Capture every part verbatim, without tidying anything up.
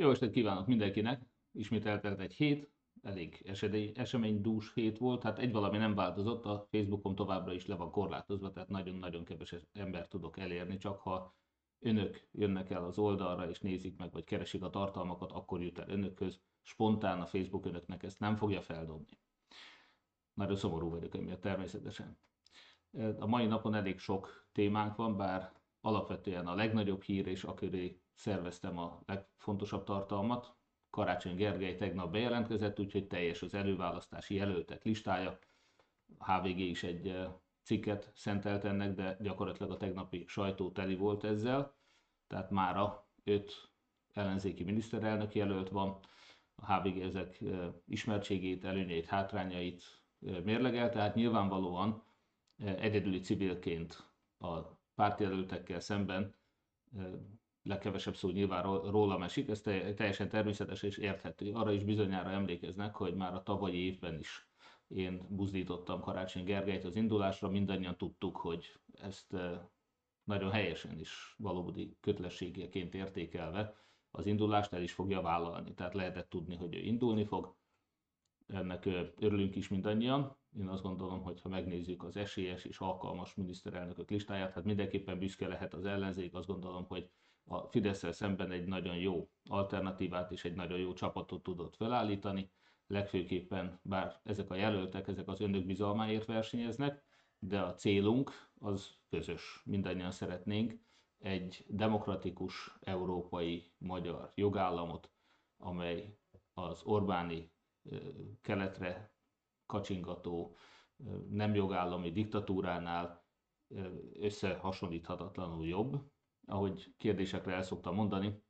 Jó estét kívánok mindenkinek! Ismét eltelt egy hét, elég eseménydús hét volt, hát egy valami nem változott, a Facebookon továbbra is le van korlátozva, tehát nagyon-nagyon kevés embert tudok elérni, csak ha önök jönnek el az oldalra és nézik meg, vagy keresik a tartalmakat, akkor jut el önökhöz. Spontán a Facebook önöknek ezt nem fogja feldobni. Nagyon szomorú vagyok emiatt természetesen. A mai napon elég sok témánk van, bár alapvetően a legnagyobb hír és a köré szerveztem a legfontosabb tartalmat. Karácsony Gergely tegnap bejelentkezett, úgyhogy teljes az előválasztási jelöltek listája. há vé gé is egy cikket szentelt ennek, de gyakorlatilag a tegnapi sajtó teli volt ezzel. Tehát mára öt ellenzéki miniszterelnök jelölt van. A há vé gé ezek ismertségét, előnyeit, hátrányait mérlegel, tehát nyilvánvalóan egyedüli civilként a pártjelöltekkel szemben legkevesebb szó nyilván rólam esik, ez teljesen természetes és érthető. Arra is bizonyára emlékeznek, hogy már a tavalyi évben is én buzdítottam Karácsony Gergelyt az indulásra, mindannyian tudtuk, hogy ezt nagyon helyesen is valódi kötelességéként értékelve az indulást el is fogja vállalni. Tehát lehetett tudni, hogy ő indulni fog. Ennek örülünk is mindannyian. Én azt gondolom, hogy ha megnézzük az esélyes és alkalmas miniszterelnökök listáját, hát mindenképpen büszke lehet az ellenzék. Azt gondolom, hogy a Fidesszel szemben egy nagyon jó alternatívát és egy nagyon jó csapatot tudott felállítani. Legfőképpen, bár ezek a jelöltek, ezek az önök bizalmáért versenyeznek, de a célunk az közös. Mindannyian szeretnénk egy demokratikus európai magyar jogállamot, amely az Orbáni keletre kacsingató nem jogállami diktatúránál összehasonlíthatatlanul jobb. Ahogy kérdésekre el szoktam mondani,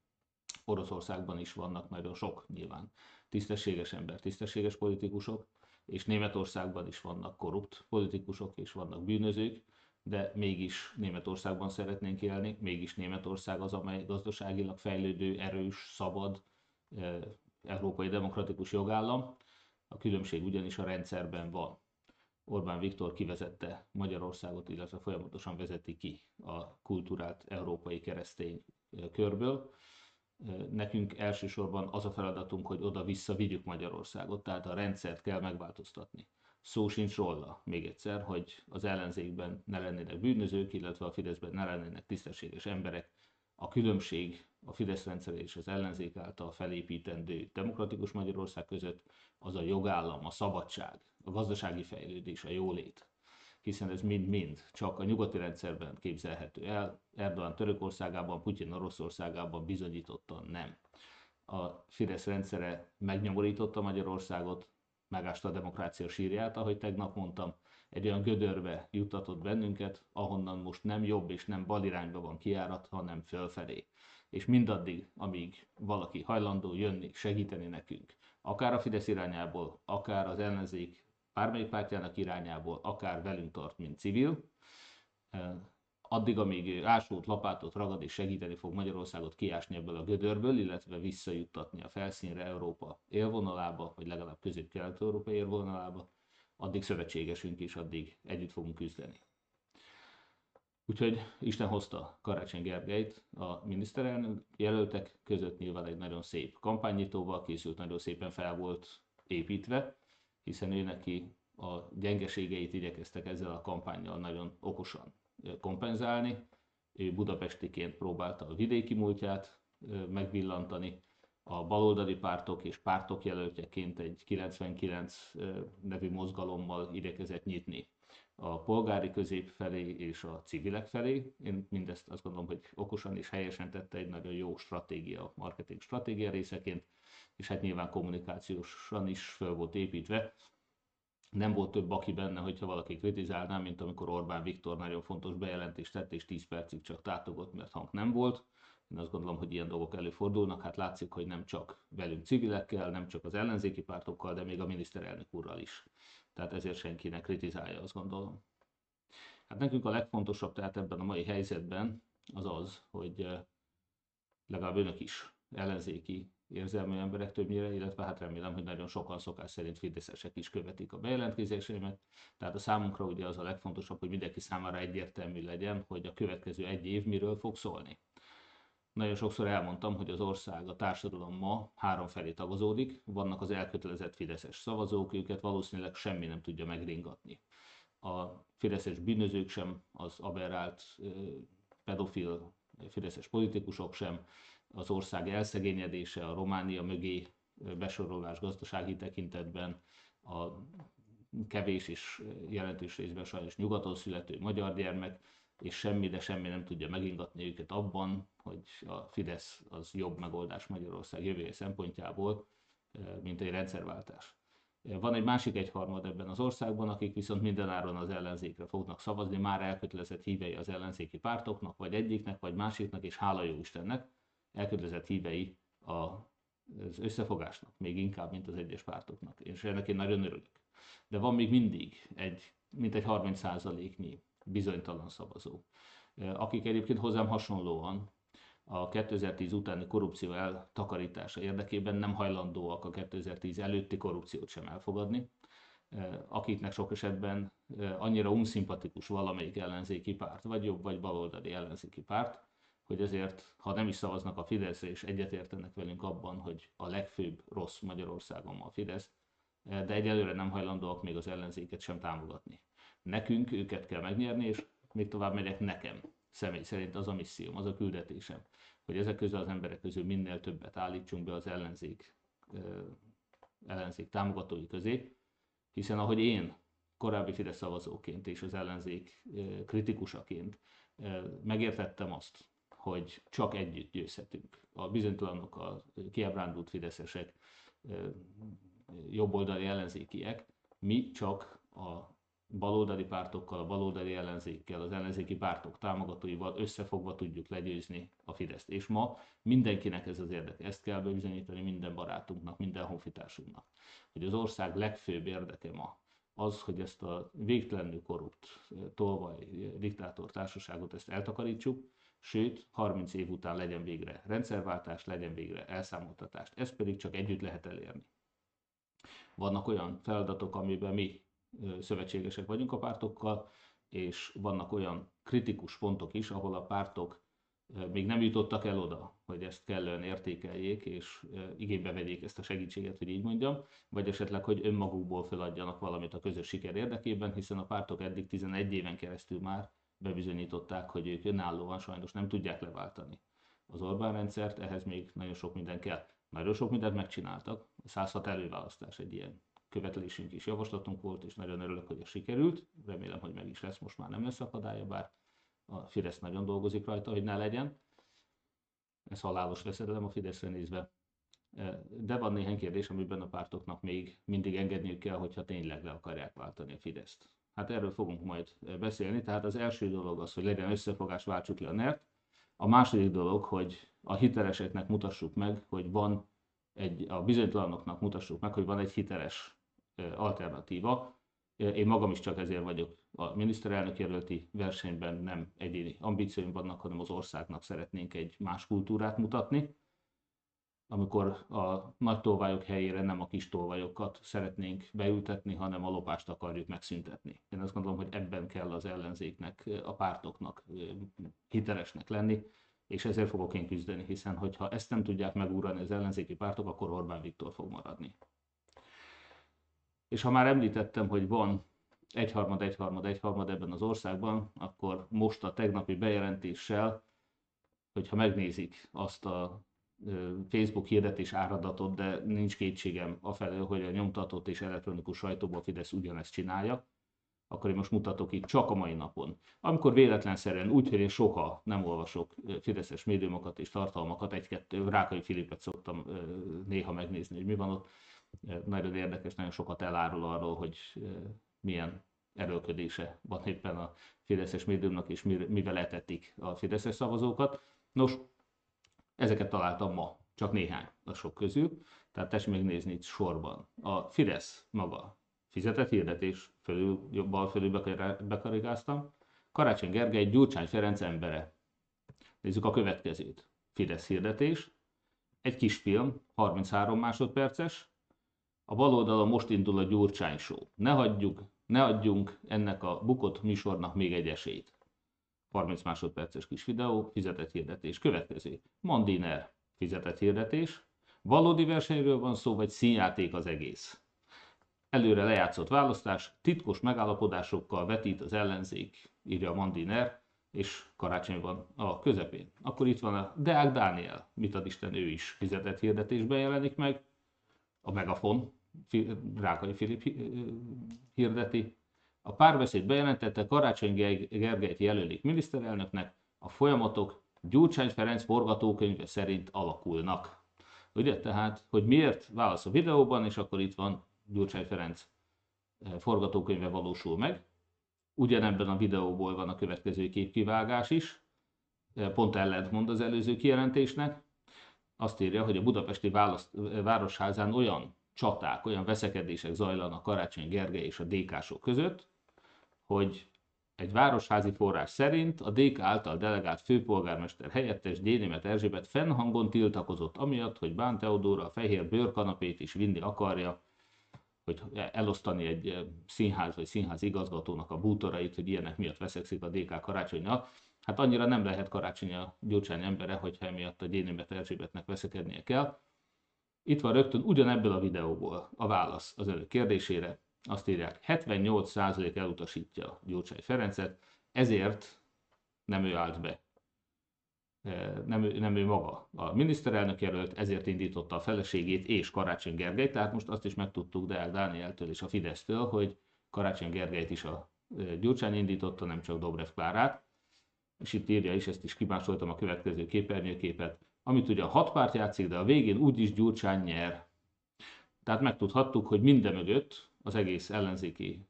Oroszországban is vannak nagyon sok nyilván tisztességes ember, tisztességes politikusok, és Németországban is vannak korrupt politikusok, és vannak bűnözők, de mégis Németországban szeretnénk élni, mégis Németország az, amely gazdaságilag fejlődő, erős, szabad, európai demokratikus jogállam. A különbség ugyanis a rendszerben van. Orbán Viktor kivezette Magyarországot, illetve folyamatosan vezeti ki a kultúrát európai keresztény körből. Nekünk elsősorban az a feladatunk, hogy oda-vissza vigyük Magyarországot, tehát a rendszert kell megváltoztatni. Szó sincs róla, még egyszer, hogy az ellenzékben ne lennének bűnözők, illetve a Fideszben ne lennének tisztességes emberek. A különbség a Fidesz rendszer és az ellenzék által felépítendő demokratikus Magyarország között az a jogállam, a szabadság, a gazdasági fejlődés, a jólét. Hiszen ez mind-mind csak a nyugati rendszerben képzelhető el, Erdogan Törökországában, Putyin Oroszországában bizonyítottan nem. A Fidesz rendszere megnyomorította Magyarországot, megásta a demokrácia sírját, ahogy tegnap mondtam, egy olyan gödörbe juttatott bennünket, ahonnan most nem jobb és nem bal irányba van kiárat, hanem fölfelé. És mindaddig, amíg valaki hajlandó jönni, segíteni nekünk, akár a Fidesz irányából, akár az ellenzék bármelyik pártjának irányából, akár velünk tart, mint civil, addig, amíg ásót, lapátot ragad és segíteni fog Magyarországot kiásni ebből a gödörből, illetve visszajuttatni a felszínre Európa élvonalába, vagy legalább közép-kelet-európai élvonalába, addig szövetségesünk is, addig együtt fogunk küzdeni. Úgyhogy Isten hozta Karácsony Gergelyt a miniszterelnök jelöltek között, nyilván egy nagyon szép kampányítóval készült, nagyon szépen fel volt építve, hiszen ő neki a gyengeségeit igyekeztek ezzel a kampánnyal nagyon okosan kompenzálni. Ő budapestiként próbálta a vidéki múltját megvillantani, a baloldali pártok és pártok jelöltjeként egy kilencvenkilenc nevű mozgalommal igyekezett nyitni a polgári közép felé és a civilek felé. Én mindezt azt gondolom, hogy okosan és helyesen tette, egy nagyon jó stratégia, marketing stratégia részeként, és hát nyilván kommunikációsan is fel volt építve. Nem volt több baki benne, hogyha valaki kritizálná, mint amikor Orbán Viktor nagyon fontos bejelentést tett, és tíz percig csak tátogott, mert hang nem volt. Én azt gondolom, hogy ilyen dolgok előfordulnak, hát látszik, hogy nem csak velünk civilekkel, nem csak az ellenzéki pártokkal, de még a miniszterelnök úrral is. Tehát ezért senkinek kritizálja, azt gondolom. Hát nekünk a legfontosabb tehát ebben a mai helyzetben az az, hogy legalább önök is ellenzéki érzelmű emberek többnyire, illetve hát remélem, hogy nagyon sokan szokás szerint fideszesek is követik a bejelentkezéseimet. Tehát a számunkra ugye az a legfontosabb, hogy mindenki számára egyértelmű legyen, hogy a következő egy év miről fog szólni. Nagyon sokszor elmondtam, hogy az ország, a társadalom ma három felé tagozódik. Vannak az elkötelezett fideszes szavazók, őket valószínűleg semmi nem tudja megringatni. A fideszes bűnözők sem, az aberrált pedofil fideszes politikusok sem, az ország elszegényedése, a Románia mögé besorolás gazdasági tekintetben, a kevés és jelentős részben sajnos nyugaton születő magyar gyermek, és semmi, de semmi nem tudja megingatni őket abban, hogy a Fidesz az jobb megoldás Magyarország jövője szempontjából, mint egy rendszerváltás. Van egy másik egyharmad ebben az országban, akik viszont mindenáron az ellenzékre fognak szavazni, már elkötelezett hívei az ellenzéki pártoknak, vagy egyiknek, vagy másiknak, és hála jó Istennek, elkötelezett hívei az összefogásnak, még inkább, mint az egyes pártoknak. És ennek én nagyon örülök. De van még mindig egy, mint egy harminc százaléknyi bizonytalan szavazó, akik egyébként hozzám hasonlóan a kétezer-tíz utáni korrupció eltakarítása érdekében nem hajlandóak a kétezer-tíz előtti korrupciót sem elfogadni, akiknek sok esetben annyira unszimpatikus valamelyik ellenzéki párt, vagy jobb, vagy baloldali ellenzéki párt, hogy ezért, ha nem is szavaznak a Fideszre, és egyetértenek velünk abban, hogy a legfőbb rossz Magyarországon ma a Fidesz, de egyelőre nem hajlandóak még az ellenzéket sem támogatni. Nekünk őket kell megnyerni, és még tovább megyek, nekem személy szerint az a misszióm, az a küldetésem, hogy ezek közül az emberek közül minél többet állítsunk be az ellenzék, ellenzék támogatói közé, hiszen ahogy én korábbi Fidesz szavazóként és az ellenzék kritikusaként megértettem azt, hogy csak együtt győzhetünk. A bizonytalanok, a kiábrándult fideszesek, jobboldali ellenzékiek, mi csak a baloldali pártokkal, a baloldali ellenzékkel, az ellenzéki pártok támogatóival összefogva tudjuk legyőzni a Fideszt. És ma mindenkinek ez az érdeke. Ezt kell bebizonyítani minden barátunknak, minden honfitársunknak. Hogy az ország legfőbb érdeke ma az, hogy ezt a végtelenül korrupt tolvaj diktátor társaságot ezt eltakarítsuk, sőt, harminc év után legyen végre rendszerváltás, legyen végre elszámoltatást. Ezt pedig csak együtt lehet elérni. Vannak olyan feladatok, amiben mi szövetségesek vagyunk a pártokkal, és vannak olyan kritikus pontok is, ahol a pártok még nem jutottak el oda, hogy ezt kellően értékeljék, és igénybe vegyék ezt a segítséget, hogy így mondjam, vagy esetleg, hogy önmagukból feladjanak valamit a közös siker érdekében, hiszen a pártok eddig tizenegy éven keresztül már bebizonyították, hogy ők önállóan sajnos nem tudják leváltani az Orbán rendszert, ehhez még nagyon sok minden kell. Nagyon sok mindent megcsináltak, száz hat előválasztás egy ilyen követelésünk is, javaslatunk volt, és nagyon örülök, hogy ez sikerült. Remélem, hogy meg is lesz, most már nem lesz akadálya, bár a Fidesz nagyon dolgozik rajta, hogy ne legyen. Ez halálos veszedelem a Fideszre nézve. De van néhány kérdés, amiben a pártoknak még mindig engedniük kell, hogyha tényleg le akarják váltani a Fideszt. Hát erről fogunk majd beszélni, tehát az első dolog az, hogy legyen összefogás, váltsuk le a nert. A második dolog, hogy a hiteleseknek mutassuk meg, hogy van egy, a bizonytalanoknak mutassuk meg, hogy van egy hiteles alternatíva. Én magam is csak ezért vagyok a miniszterelnök jelölti versenyben, nem egyéni ambícióim vannak, hanem az országnak szeretnénk egy más kultúrát mutatni. Amikor a nagy tolvajok helyére nem a kis tolvajokat szeretnénk beültetni, hanem a lopást akarjuk megszüntetni. Én azt gondolom, hogy ebben kell az ellenzéknek, a pártoknak hitelesnek lenni, és ezért fogok én küzdeni, hiszen hogyha ezt nem tudják megúrani az ellenzéki pártok, akkor Orbán Viktor fog maradni. És ha már említettem, hogy van egyharmad, egyharmad, egyharmad ebben az országban, akkor most a tegnapi bejelentéssel, hogyha megnézik azt a Facebook hirdetés áradatot, de nincs kétségem afelől, hogy a nyomtatott és elektronikus sajtóban a Fidesz ugyanezt csinálja, akkor én most mutatok itt csak a mai napon. Amikor véletlenszerűen, úgy, hogy én soha nem olvasok fideszes médiumokat és tartalmakat, egy-kettő Rákay Philipet szoktam néha megnézni, hogy mi van ott. Nagyon érdekes, nagyon sokat elárul arról, hogy milyen erőlködése van éppen a fideszes médiumnak, és mivel etetik a fideszes szavazókat. Nos, ezeket találtam ma, csak néhány a sok közül, tehát tessék megnézni itt sorban. A Fidesz maga fizetett hirdetés, fölül, bal fölül bekarigáztam. Karácsony Gergely, Gyurcsány Ferenc embere. Nézzük a következőt. Fidesz hirdetés. Egy kis film, harminchárom másodperces. A bal oldalon most indul a Gyurcsány show. Ne hagyjuk, ne adjunk ennek a bukott műsornak még egy esélyt. harminc másodperces kis videó, fizetett hirdetés. Következő, Mandiner, fizetett hirdetés. Valódi versenyről van szó, vagy színjáték az egész? Előre lejátszott választás, titkos megállapodásokkal vetít az ellenzék, írja Mandiner, és karácsony van a közepén. Akkor itt van a Deák Dániel, mit ad Isten, ő is fizetett hirdetésben jelenik meg. A Megafon, Rákay Philip hirdeti. A Párbeszéd bejelentette, Karácsony Gergelyt jelölik miniszterelnöknek, a folyamatok Gyurcsány Ferenc forgatókönyve szerint alakulnak. Ugye, tehát, hogy miért, válasz a videóban, és akkor itt van, Gyurcsány Ferenc forgatókönyve valósul meg. Ugyanebben a videóból van a következő képkivágás is, pont ellentmond az előző kijelentésnek. Azt írja, hogy a budapesti választ, városházán olyan csaták, olyan veszekedések zajlanak Karácsony Gergely és a dé ká-sok között, hogy egy városházi forrás szerint a dé ká által delegált főpolgármester helyettes Gyénémet Erzsébet fennhangon tiltakozott, amiatt, hogy Bán Teodóra a fehér bőrkanapét is vinni akarja, hogy elosztani egy színház vagy színház igazgatónak a bútorait, hogy ilyenek miatt veszekszik a dé ká Karácsonynal. Hát annyira nem lehet Karácsony a Gyurcsány embere, hogyha emiatt a Gyénémet Erzsébetnek veszekednie kell. Itt van rögtön ugyanebből a videóból a válasz az önök kérdésére. Azt írják, hetvennyolc százalék elutasítja Gyurcsány Ferencet, ezért nem ő állt be. Nem ő, nem ő maga a miniszterelnök jelölt, ezért indította a feleségét és Karácsony Gergelyt. Tehát most azt is megtudtuk Deák Dánieltől és a Fidesztől, hogy Karácsony Gergelyt is a Gyurcsány indította, nem csak Dobrev Klárát. És itt írja is, ezt is kimásoltam a következő képernyőképet, amit ugye a hat párt játszik, de a végén úgyis Gyurcsány nyer. Tehát megtudhattuk, hogy minden mögött, az egész ellenzéki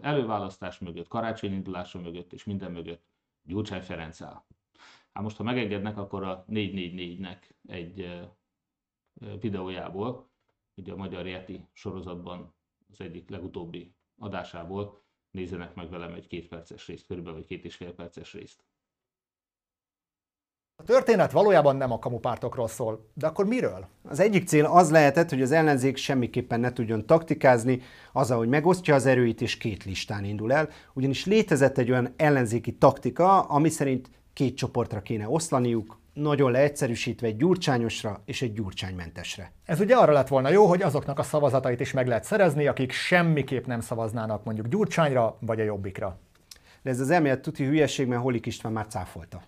előválasztás mögött, Karácsony indulása mögött és minden mögött Gyurcsány Ferenc áll. Hát most, ha megengednek, akkor a négy négy négynek egy videójából, ugye a Magyar Yeti sorozatban az egyik legutóbbi adásából nézzenek meg velem egy két perces részt, körülbelül vagy két és fél perces részt. A történet valójában nem a kamupártokról szól, de akkor miről? Az egyik cél az lehetett, hogy az ellenzék semmiképpen ne tudjon taktikázni, azzal, hogy megosztja az erőit és két listán indul el, ugyanis létezett egy olyan ellenzéki taktika, ami szerint két csoportra kéne oszlaniuk, nagyon leegyszerűsítve egy gyurcsányosra és egy gyurcsánymentesre. Ez ugye arra lett volna jó, hogy azoknak a szavazatait is meg lehet szerezni, akik semmiképp nem szavaznának mondjuk Gyurcsányra vagy a Jobbikra. De ez az elmélet tuti hülyeség, mert Holik István már cáfolta.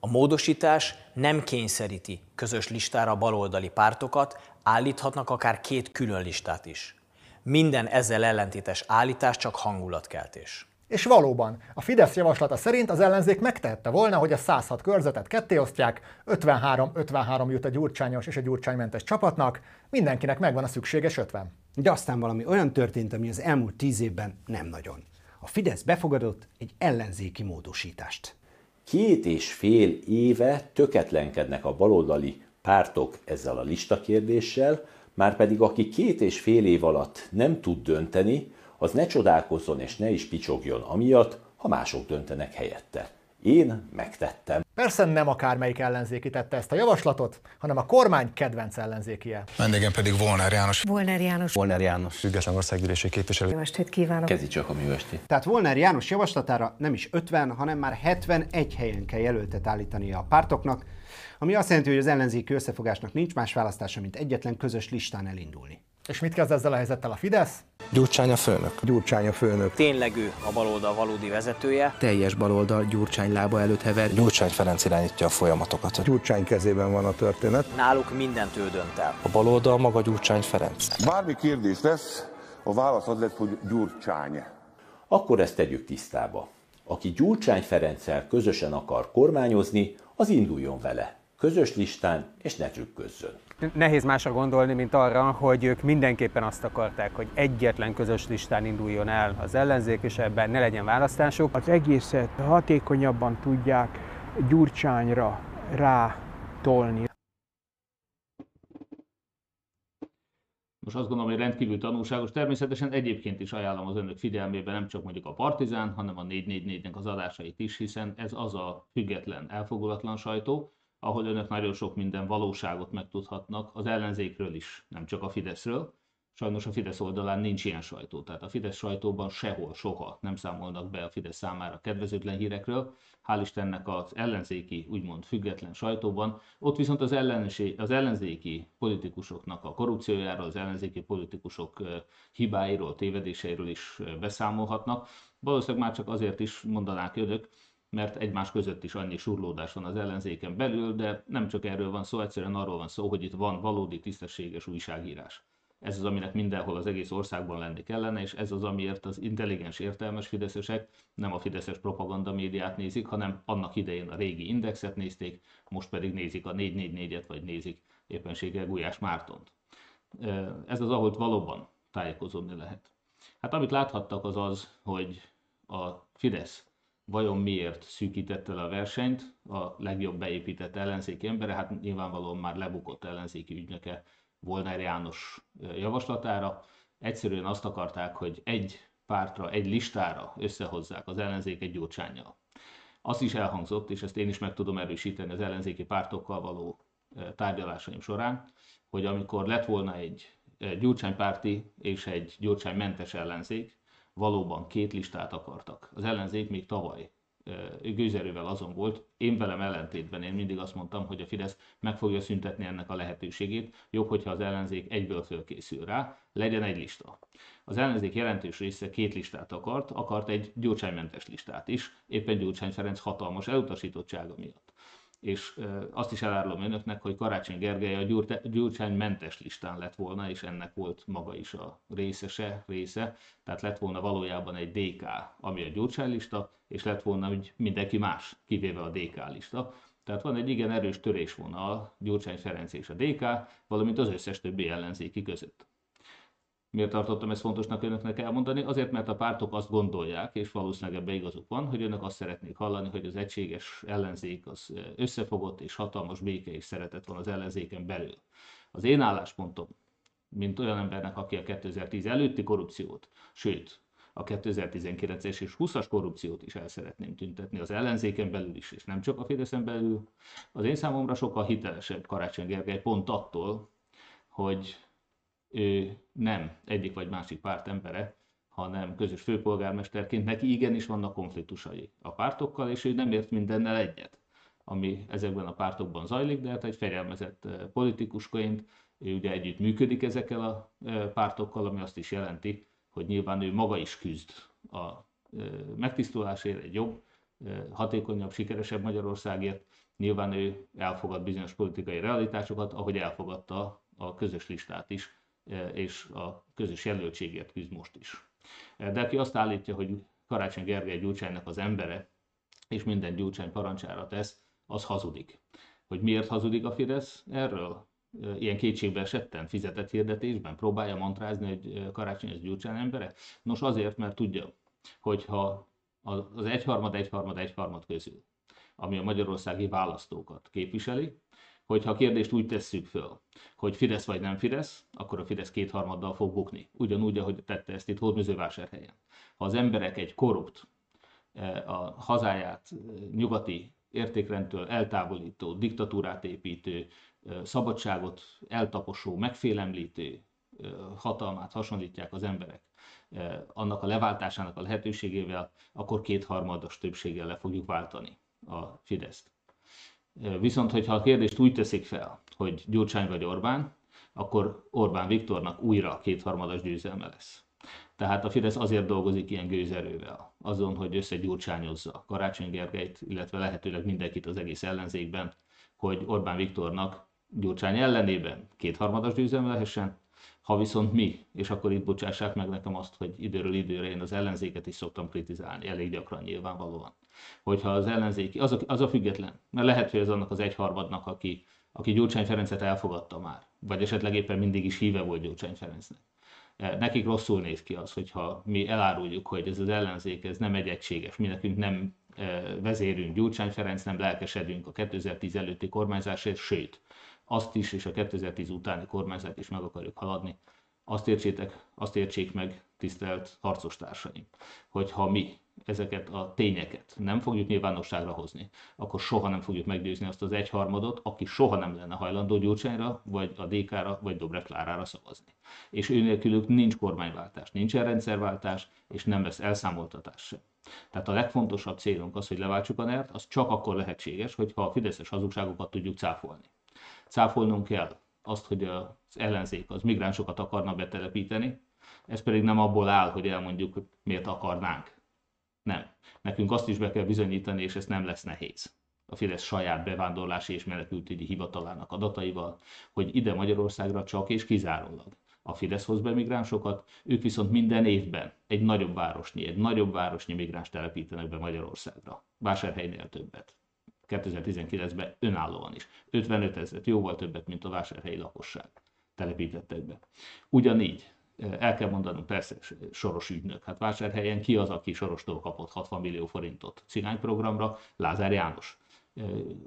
A módosítás nem kényszeríti közös listára baloldali pártokat, állíthatnak akár két külön listát is. Minden ezzel ellentétes állítás csak hangulatkeltés. És valóban, a Fidesz javaslata szerint az ellenzék megtehette volna, hogy a száz hat körzetet kettéosztják, ötvenhárom ötvenhárom jut a gyurcsányos és a gyurcsánymentes csapatnak, mindenkinek megvan a szükséges ötven. De aztán valami olyan történt, ami az elmúlt tíz évben nem nagyon. A Fidesz befogadott egy ellenzéki módosítást. Két és fél éve töketlenkednek a baloldali pártok ezzel a listakérdéssel, márpedig aki két és fél év alatt nem tud dönteni, az ne csodálkozzon és ne is picsogjon amiatt, ha mások döntenek helyette. Én megtettem. Persze nem akármelyik ellenzéki tette ezt a javaslatot, hanem a kormány kedvenc ellenzékie. Vendégem pedig Volner János. Volner János. Volner János. Független országgyűlési képviselő. Jó estét kívánok. Kezdj csak a mi estét. Tehát Volner János javaslatára nem is ötven, hanem már hetvenegy helyen kell jelöltet állítania a pártoknak, ami azt jelenti, hogy az ellenzéki összefogásnak nincs más választása, mint egyetlen közös listán elindulni. És mit kezd ezzel a helyzettel a Fidesz? Gyurcsány a főnök. Gyurcsány a főnök. Tényleg ő a baloldal valódi vezetője. Teljes baloldal Gyurcsány lába előtt hever. Gyurcsány Ferenc irányítja a folyamatokat. Gyurcsány kezében van a történet. Náluk mindent ő dönt el. A baloldal maga Gyurcsány Ferenc. Bármi kérdés lesz, a válasz az lesz, hogy Gyurcsány. Akkor ezt tegyük tisztába. Aki Gyurcsány Ferenccel közösen akar kormányozni, az induljon vele. Közös listán, és ne trükközzön. Nehéz másra gondolni, mint arra, hogy ők mindenképpen azt akarták, hogy egyetlen közös listán induljon el az ellenzék, és ebben ne legyen választásuk. Az egészet hatékonyabban tudják Gyurcsányra rátolni. Most azt gondolom, hogy rendkívül tanulságos. Természetesen egyébként is ajánlom az önök figyelmébe nem csak mondjuk a Partizán, hanem a négy négy négynek az adásait is, hiszen ez az a független, elfogulatlan sajtó, ahol önök nagyon sok minden valóságot megtudhatnak az ellenzékről is, nem csak a Fideszről. Sajnos a Fidesz oldalán nincs ilyen sajtó, tehát a Fidesz sajtóban sehol, soha nem számolnak be a Fidesz számára kedvezőtlen hírekről. Hál' Istennek az ellenzéki, úgymond független sajtóban. Ott viszont az, ellenség, az ellenzéki politikusoknak a korrupciójáról, az ellenzéki politikusok hibáiról, tévedéseiről is beszámolhatnak. Valószínűleg már csak azért is mondanák önök, mert egymás között is annyi surlódás van az ellenzéken belül, de nem csak erről van szó, egyszerűen arról van szó, hogy itt van valódi tisztességes újságírás. Ez az, aminek mindenhol az egész országban lenni kellene, és ez az, amiért az intelligens, értelmes fideszesek nem a fideszes propaganda médiát nézik, hanem annak idején a régi Indexet nézték, most pedig nézik a négy négy négyet, vagy nézik éppenséggel Gulyás Mártont. Ez az, ahol valóban tájékozódni lehet. Hát amit láthattak az az, hogy a Fidesz vajon miért szűkítette le a versenyt, a legjobb beépített ellenzéki embere, hát nyilvánvalóan már lebukott ellenzéki ügynöke Volner János javaslatára. Egyszerűen azt akarták, hogy egy pártra, egy listára összehozzák az ellenzéket Gyurcsánnyal. Azt is elhangzott, és ezt én is meg tudom erősíteni az ellenzéki pártokkal való tárgyalásaim során, hogy amikor lett volna egy gyurcsánypárti és egy gyurcsánymentes ellenzék, valóban két listát akartak. Az ellenzék még tavaly gőzerővel azon volt, én velem ellentétben, én mindig azt mondtam, hogy a Fidesz meg fogja szüntetni ennek a lehetőségét, jobb, hogyha az ellenzék egyből fölkészül rá, legyen egy lista. Az ellenzék jelentős része két listát akart, akart egy gyurcsánymentes listát is, éppen Gyurcsány Ferenc hatalmas elutasítottsága miatt. És azt is elárulom önöknek, hogy Karácsony Gergely a gyurcsánymentes listán lett volna, és ennek volt maga is a részese része, tehát lett volna valójában egy dé ká, ami a gyurcsánylista, és lett volna úgy mindenki más, kivéve a dé ká lista. Tehát van egy igen erős törésvonal Gyurcsány Ferenc és a dé ká, valamint az összes többi ellenzéki között. Miért tartottam ezt fontosnak önöknek elmondani? Azért, mert a pártok azt gondolják, és valószínűleg ebbe igazuk van, hogy önök azt szeretnék hallani, hogy az egységes ellenzék az összefogott, és hatalmas béke és szeretet van az ellenzéken belül. Az én álláspontom, mint olyan embernek, aki a kétezer-tíz előtti korrupciót, sőt, a kétezer-tizenkilences és húszas korrupciót is el szeretném tüntetni az ellenzéken belül is, és nem csak a Fideszen belül, az én számomra sokkal hitelesebb Karácsony Gergely pont attól, hogy ő nem egyik vagy másik párt embere, hanem közös főpolgármesterként neki igenis vannak konfliktusai a pártokkal, és ő nem ért mindennel egyet, ami ezekben a pártokban zajlik, de hát egy fegyelmezett politikusként ő ugye együtt működik ezekkel a pártokkal, ami azt is jelenti, hogy nyilván ő maga is küzd a megtisztulásért, egy jobb, hatékonyabb, sikeresebb Magyarországért. Nyilván ő elfogad bizonyos politikai realitásokat, ahogy elfogadta a közös listát is, és a közös jelöltségért küzd most is. De aki azt állítja, hogy Karácsony Gergely Gyurcsánynak az embere, és minden Gyurcsány parancsára tesz, az hazudik. Hogy miért hazudik a Fidesz erről? Ilyen kétségbe esetten, fizetett hirdetésben próbálja mantrázni, hogy Karácsony ez Gyurcsány embere? Nos, azért, mert tudja, hogyha az egyharmad, egyharmad, egyharmad közül, ami a magyarországi választókat képviseli, hogyha a kérdést úgy tesszük föl, hogy Fidesz vagy nem Fidesz, akkor a Fidesz kétharmaddal fog bukni. Ugyanúgy, ahogy tette ezt itt Hódmezővásárhelyen. Ha az emberek egy korrupt, a hazáját nyugati értékrendtől eltávolító, diktatúrát építő, szabadságot eltaposó, megfélemlítő hatalmát hasonlítják az emberek annak a leváltásának a lehetőségével, akkor kétharmados többséggel le fogjuk váltani a Fideszt. Viszont, hogyha a kérdést úgy teszik fel, hogy Gyurcsány vagy Orbán, akkor Orbán Viktornak újra kétharmadas győzelme lesz. Tehát a Fidesz azért dolgozik ilyen gőzerővel, azon, hogy összegyurcsányozza Karácsony Gergelyt, illetve lehetőleg mindenkit az egész ellenzékben, hogy Orbán Viktornak Gyurcsány ellenében kétharmadas győzelme lehessen, ha viszont mi, és akkor itt bocsássák meg nekem azt, hogy időről időre én az ellenzéket is szoktam kritizálni, elég gyakran nyilvánvalóan. Hogyha az ellenzéki, az a, az a független, mert lehet, hogy ez annak az egyharmadnak, aki, aki Gyurcsány Ferencet elfogadta már, vagy esetleg éppen mindig is híve volt Gyurcsány Ferencnek. Nekik rosszul néz ki az, hogyha mi eláruljuk, hogy ez az ellenzék ez nem egy egységes, mi nekünk nem vezérünk Gyurcsány Ferenc, nem lelkesedünk a kétezer-tíz előtti kormányzásért, sőt, azt is, és a kétezer-tíz utáni kormányzat is meg akarjuk haladni. Azt értsétek, azt értsék meg, tisztelt harcostársaim, hogyha mi ezeket a tényeket nem fogjuk nyilvánosságra hozni, akkor soha nem fogjuk meggyőzni azt az egyharmadot, aki soha nem lenne hajlandó Gyurcsányra, vagy a dé ká-ra, vagy Dobrev Klárára szavazni. És ő nélkülük nincs kormányváltás, nincsen rendszerváltás, és nem lesz elszámoltatás sem. Tehát a legfontosabb célunk az, hogy leváltsuk a nert, az csak akkor lehetséges, hogyha a fideszes hazugságokat tudjuk cáfolni. Cáfolnunk kell azt, hogy az ellenzék az migránsokat akarna betelepíteni, ez pedig nem abból áll, hogy elmondjuk, hogy miért akarnánk. Nem. Nekünk azt is be kell bizonyítani, és ez nem lesz nehéz. A Fidesz saját bevándorlási és menekültügyi hivatalának adataival, hogy ide Magyarországra csak és kizárólag a Fidesz hoz be migránsokat, ők viszont minden évben egy nagyobb városnyi, egy nagyobb városnyi migráns telepítenek be Magyarországra. Vásárhelynél többet. kétezer-tizenkilencben önállóan is. ötvenöt ezret, jóval többet, mint a vásárhelyi lakosság telepítettek be. Ugyanígy. El kell mondanunk, persze, Soros ügynök. Hát Vásárhelyen ki az, aki Sorostól kapott hatvan millió forintot cigányprogramra? Lázár János.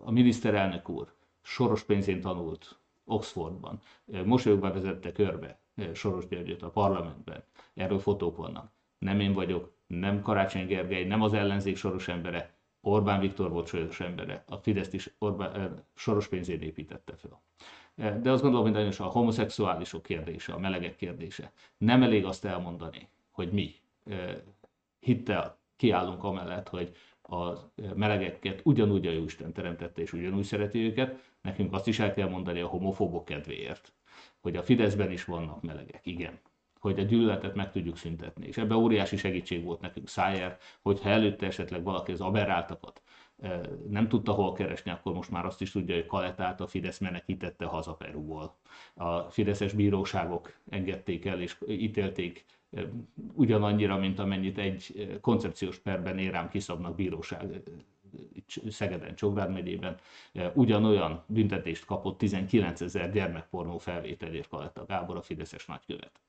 A miniszterelnök úr Soros pénzén tanult Oxfordban. Mosolyogva vezette körbe Soros Györgyöt a parlamentben. Erről fotók vannak. Nem én vagyok, nem Karácsony Gergely, nem az ellenzék soros embere. Orbán Viktor volt soros embere. A Fideszt is Orbán, Soros pénzén építette fel. De azt gondolom, hogy a homoszexuálisok kérdése, a melegek kérdése. Nem elég azt elmondani, hogy mi hittel kiállunk amellett, hogy a melegeket ugyanúgy a Jóisten teremtette, és ugyanúgy szereti őket. Nekünk azt is el kell mondani a homofóbok kedvéért, hogy a Fideszben is vannak melegek, igen. Hogy a gyűlöletet meg tudjuk szüntetni. És ebben óriási segítség volt nekünk Szájer, hogyha előtte esetleg valaki az aberráltakat nem tudta hol keresni, akkor most már azt is tudja, hogy Kaletát a Fidesz menekítette haza Perúból. A fideszes bíróságok engedték el és ítélték ugyanannyira, mint amennyit egy koncepciós perben érám kiszabnak bíróság Szegeden, Csongrád megyében. Ugyanolyan büntetést kapott tizenkilencezer gyermekpornó felvételért Kaleta Gábor, a fideszes nagykövet.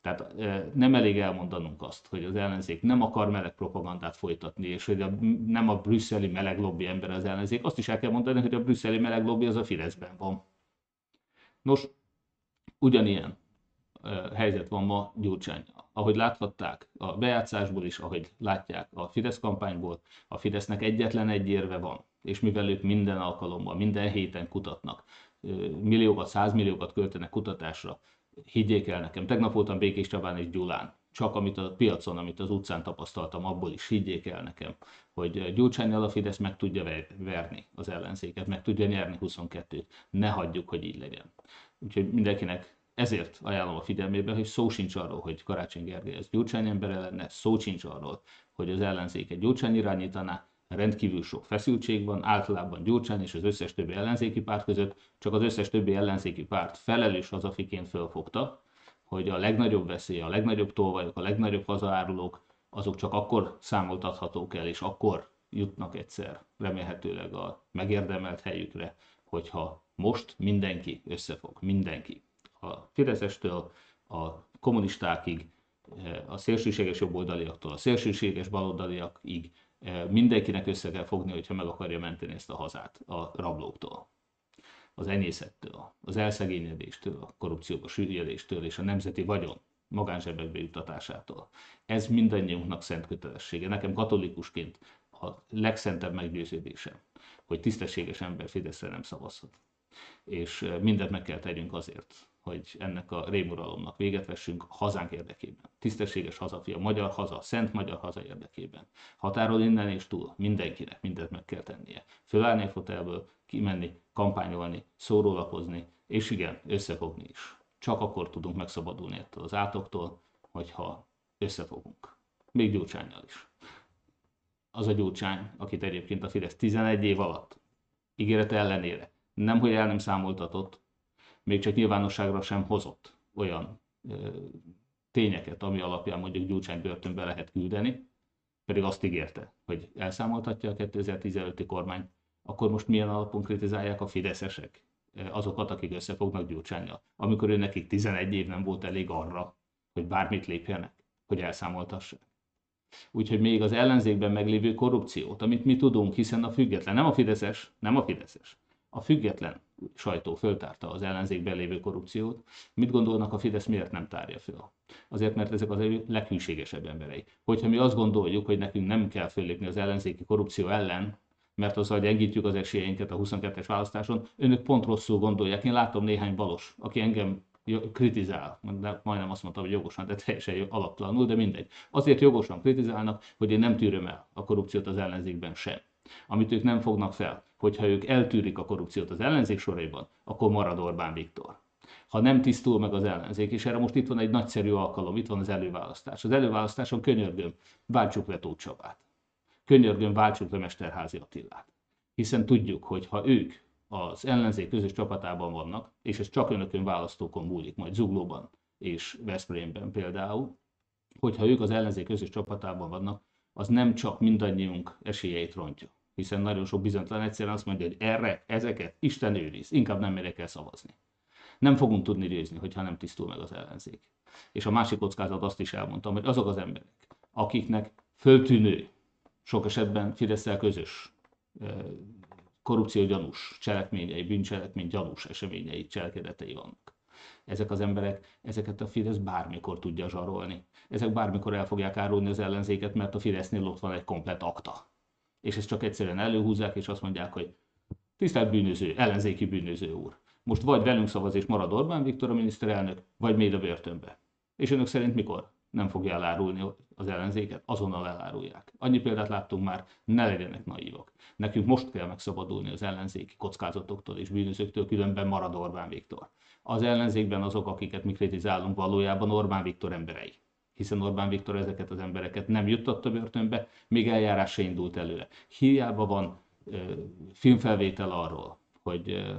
Tehát nem elég elmondanunk azt, hogy az ellenzék nem akar meleg propagandát folytatni, és hogy a, nem a brüsszeli meleg lobby ember az ellenzék. Azt is el kell mondani, hogy a brüsszeli meleg lobby az a Fideszben van. Nos, ugyanilyen helyzet van ma Gyurcsánnyal. Ahogy láthatták a bejátszásból is, ahogy látják a Fidesz kampányból, a Fidesznek egyetlen egy érve van, és mivel ők minden alkalommal, minden héten kutatnak, milliókat, százmilliókat költenek kutatásra, higgyék el nekem, tegnap voltam Békés Csabán és Gyulán, csak amit a piacon, amit az utcán tapasztaltam, abból is higgyék el nekem, hogy Gyurcsánnyal a Fidesz meg tudja verni az ellenzéket, meg tudja nyerni huszonkettőt. Ne hagyjuk, hogy így legyen. Úgyhogy mindenkinek ezért ajánlom a figyelmébe, hogy szó sincs arról, hogy Karácsony Gergely az Gyurcsány embere lenne, szó sincs arról, hogy az ellenzéket Gyurcsány irányítaná, rendkívül sok feszültség van, általában Gyurcsány és az összes többi ellenzéki párt között, csak az összes többi ellenzéki párt felelős hazafiként fölfogta, hogy a legnagyobb veszély, a legnagyobb tolvajok, a legnagyobb hazaárulók, azok csak akkor számoltathatók el, és akkor jutnak egyszer remélhetőleg a megérdemelt helyükre, hogyha most mindenki összefog, mindenki. A fideszestől a kommunistákig, a szélsőséges jobboldaliaktól a szélsőséges baloldaliakig, mindenkinek össze kell fogni, hogyha meg akarja menteni ezt a hazát a rablóktól, az enyészettől, az elszegényedéstől, a korrupcióba süllyedéstől és a nemzeti vagyon magánzsebekbe juttatásától. Ez mindannyiunknak szent kötelessége. Nekem katolikusként a legszentebb meggyőződésem, hogy tisztességes ember Fideszre nem szavazhat. És mindent meg kell tegyünk azért, hogy ennek a rémuralomnak véget vessünk a hazánk érdekében. Tisztességes hazafi, a magyar haza, a szent magyar haza érdekében. Határon innen és túl mindenkinek mindent meg kell tennie. Fölállni a fotelből, kimenni, kampányolni, szórólapozni, és igen, összefogni is. Csak akkor tudunk megszabadulni ettől az átoktól, hogyha összefogunk. Még Gyurcsánnyal is. Az a Gyurcsány, akit egyébként a Fidesz tizenegy év alatt ígérete ellenére nemhogy el nem számoltatott, még csak nyilvánosságra sem hozott olyan e, tényeket, ami alapján mondjuk Gyurcsány börtönbe lehet küldeni, pedig azt ígérte, hogy elszámoltatja a kétezer-tizenötös kormány, akkor most milyen alapon kritizálják a fideszesek azokat, akik összefognak Gyurcsánnyal, amikor ő nekik tizenegy év nem volt elég arra, hogy bármit lépjenek, hogy elszámoltassák. Úgyhogy még az ellenzékben meglévő korrupciót, amit mi tudunk, hiszen a független, nem a fideszes, nem a fideszes, A független sajtó föltárta az ellenzékben lévő korrupciót. Mit gondolnak, a Fidesz miért nem tárja föl? Azért, mert ezek az ő leghűségesebb emberei. Hogyha mi azt gondoljuk, hogy nekünk nem kell föllépni az ellenzéki korrupció ellen, mert azzal gyengítjük az esélyeinket a huszonkettes választáson, önök pont rosszul gondolják. Én látom néhány balos, aki engem kritizál, de majdnem azt mondtam, hogy jogosan, de teljesen alaptalanul, de mindegy. Azért jogosan kritizálnak, hogy én nem tűröm el a korrupciót az ellenzékben sem. Amit ők nem fognak fel, hogyha ők eltűrik a korrupciót az ellenzék soraiban, akkor marad Orbán Viktor. Ha nem tisztul meg az ellenzék, és erre most itt van egy nagyszerű alkalom, itt van az előválasztás. Az előválasztáson könyörgöm, váltsuk le Tóth Csabát. Könyörgöm, váltsuk le Mesterházy Attilát. Hiszen tudjuk, hogy ha ők az ellenzék közös csapatában vannak, és ez csak önökön választókon múlik, majd Zuglóban és Veszprémben például, hogyha ők az ellenzék közös csapatában vannak, az nem csak mindannyiunk esélyeit rontja. Hiszen nagyon sok bizonytalan egyszerűen azt mondja, hogy erre, ezeket Isten őriz, inkább nem mire kell szavazni. Nem fogunk tudni győzni, hogyha nem tisztul meg az ellenzék. És a másik kockázat, azt is elmondtam, hogy azok az emberek, akiknek föltűnő, sok esetben Fidesszel közös korrupciógyanús cselekményei, bűncselekmény gyanús eseményei, cselekedetei vannak. Ezek az emberek, ezeket a Fidesz bármikor tudja zsarolni. Ezek bármikor el fogják árulni az ellenzéket, mert a Fidesznél ott van egy komplett akta. És ezt csak egyszerűen előhúzzák, és azt mondják, hogy tisztelt bűnöző, ellenzéki bűnöző úr, most vagy velünk szavaz és marad Orbán Viktor a miniszterelnök, vagy még a börtönbe. És önök szerint mikor? Nem fogja elárulni az ellenzéket, azonnal elárulják. Annyi példát láttunk már, ne legyenek naívak. Nekünk most kell megszabadulni az ellenzéki kockázatoktól és bűnözőktől, különben marad Orbán Viktor. Az ellenzékben azok, akiket mi kritizálunk, valójában Orbán Viktor emberei. Hiszen Orbán Viktor ezeket az embereket nem juttatta börtönbe, még eljárás se indult előre. Hiába van ö, filmfelvétel arról, hogy ö,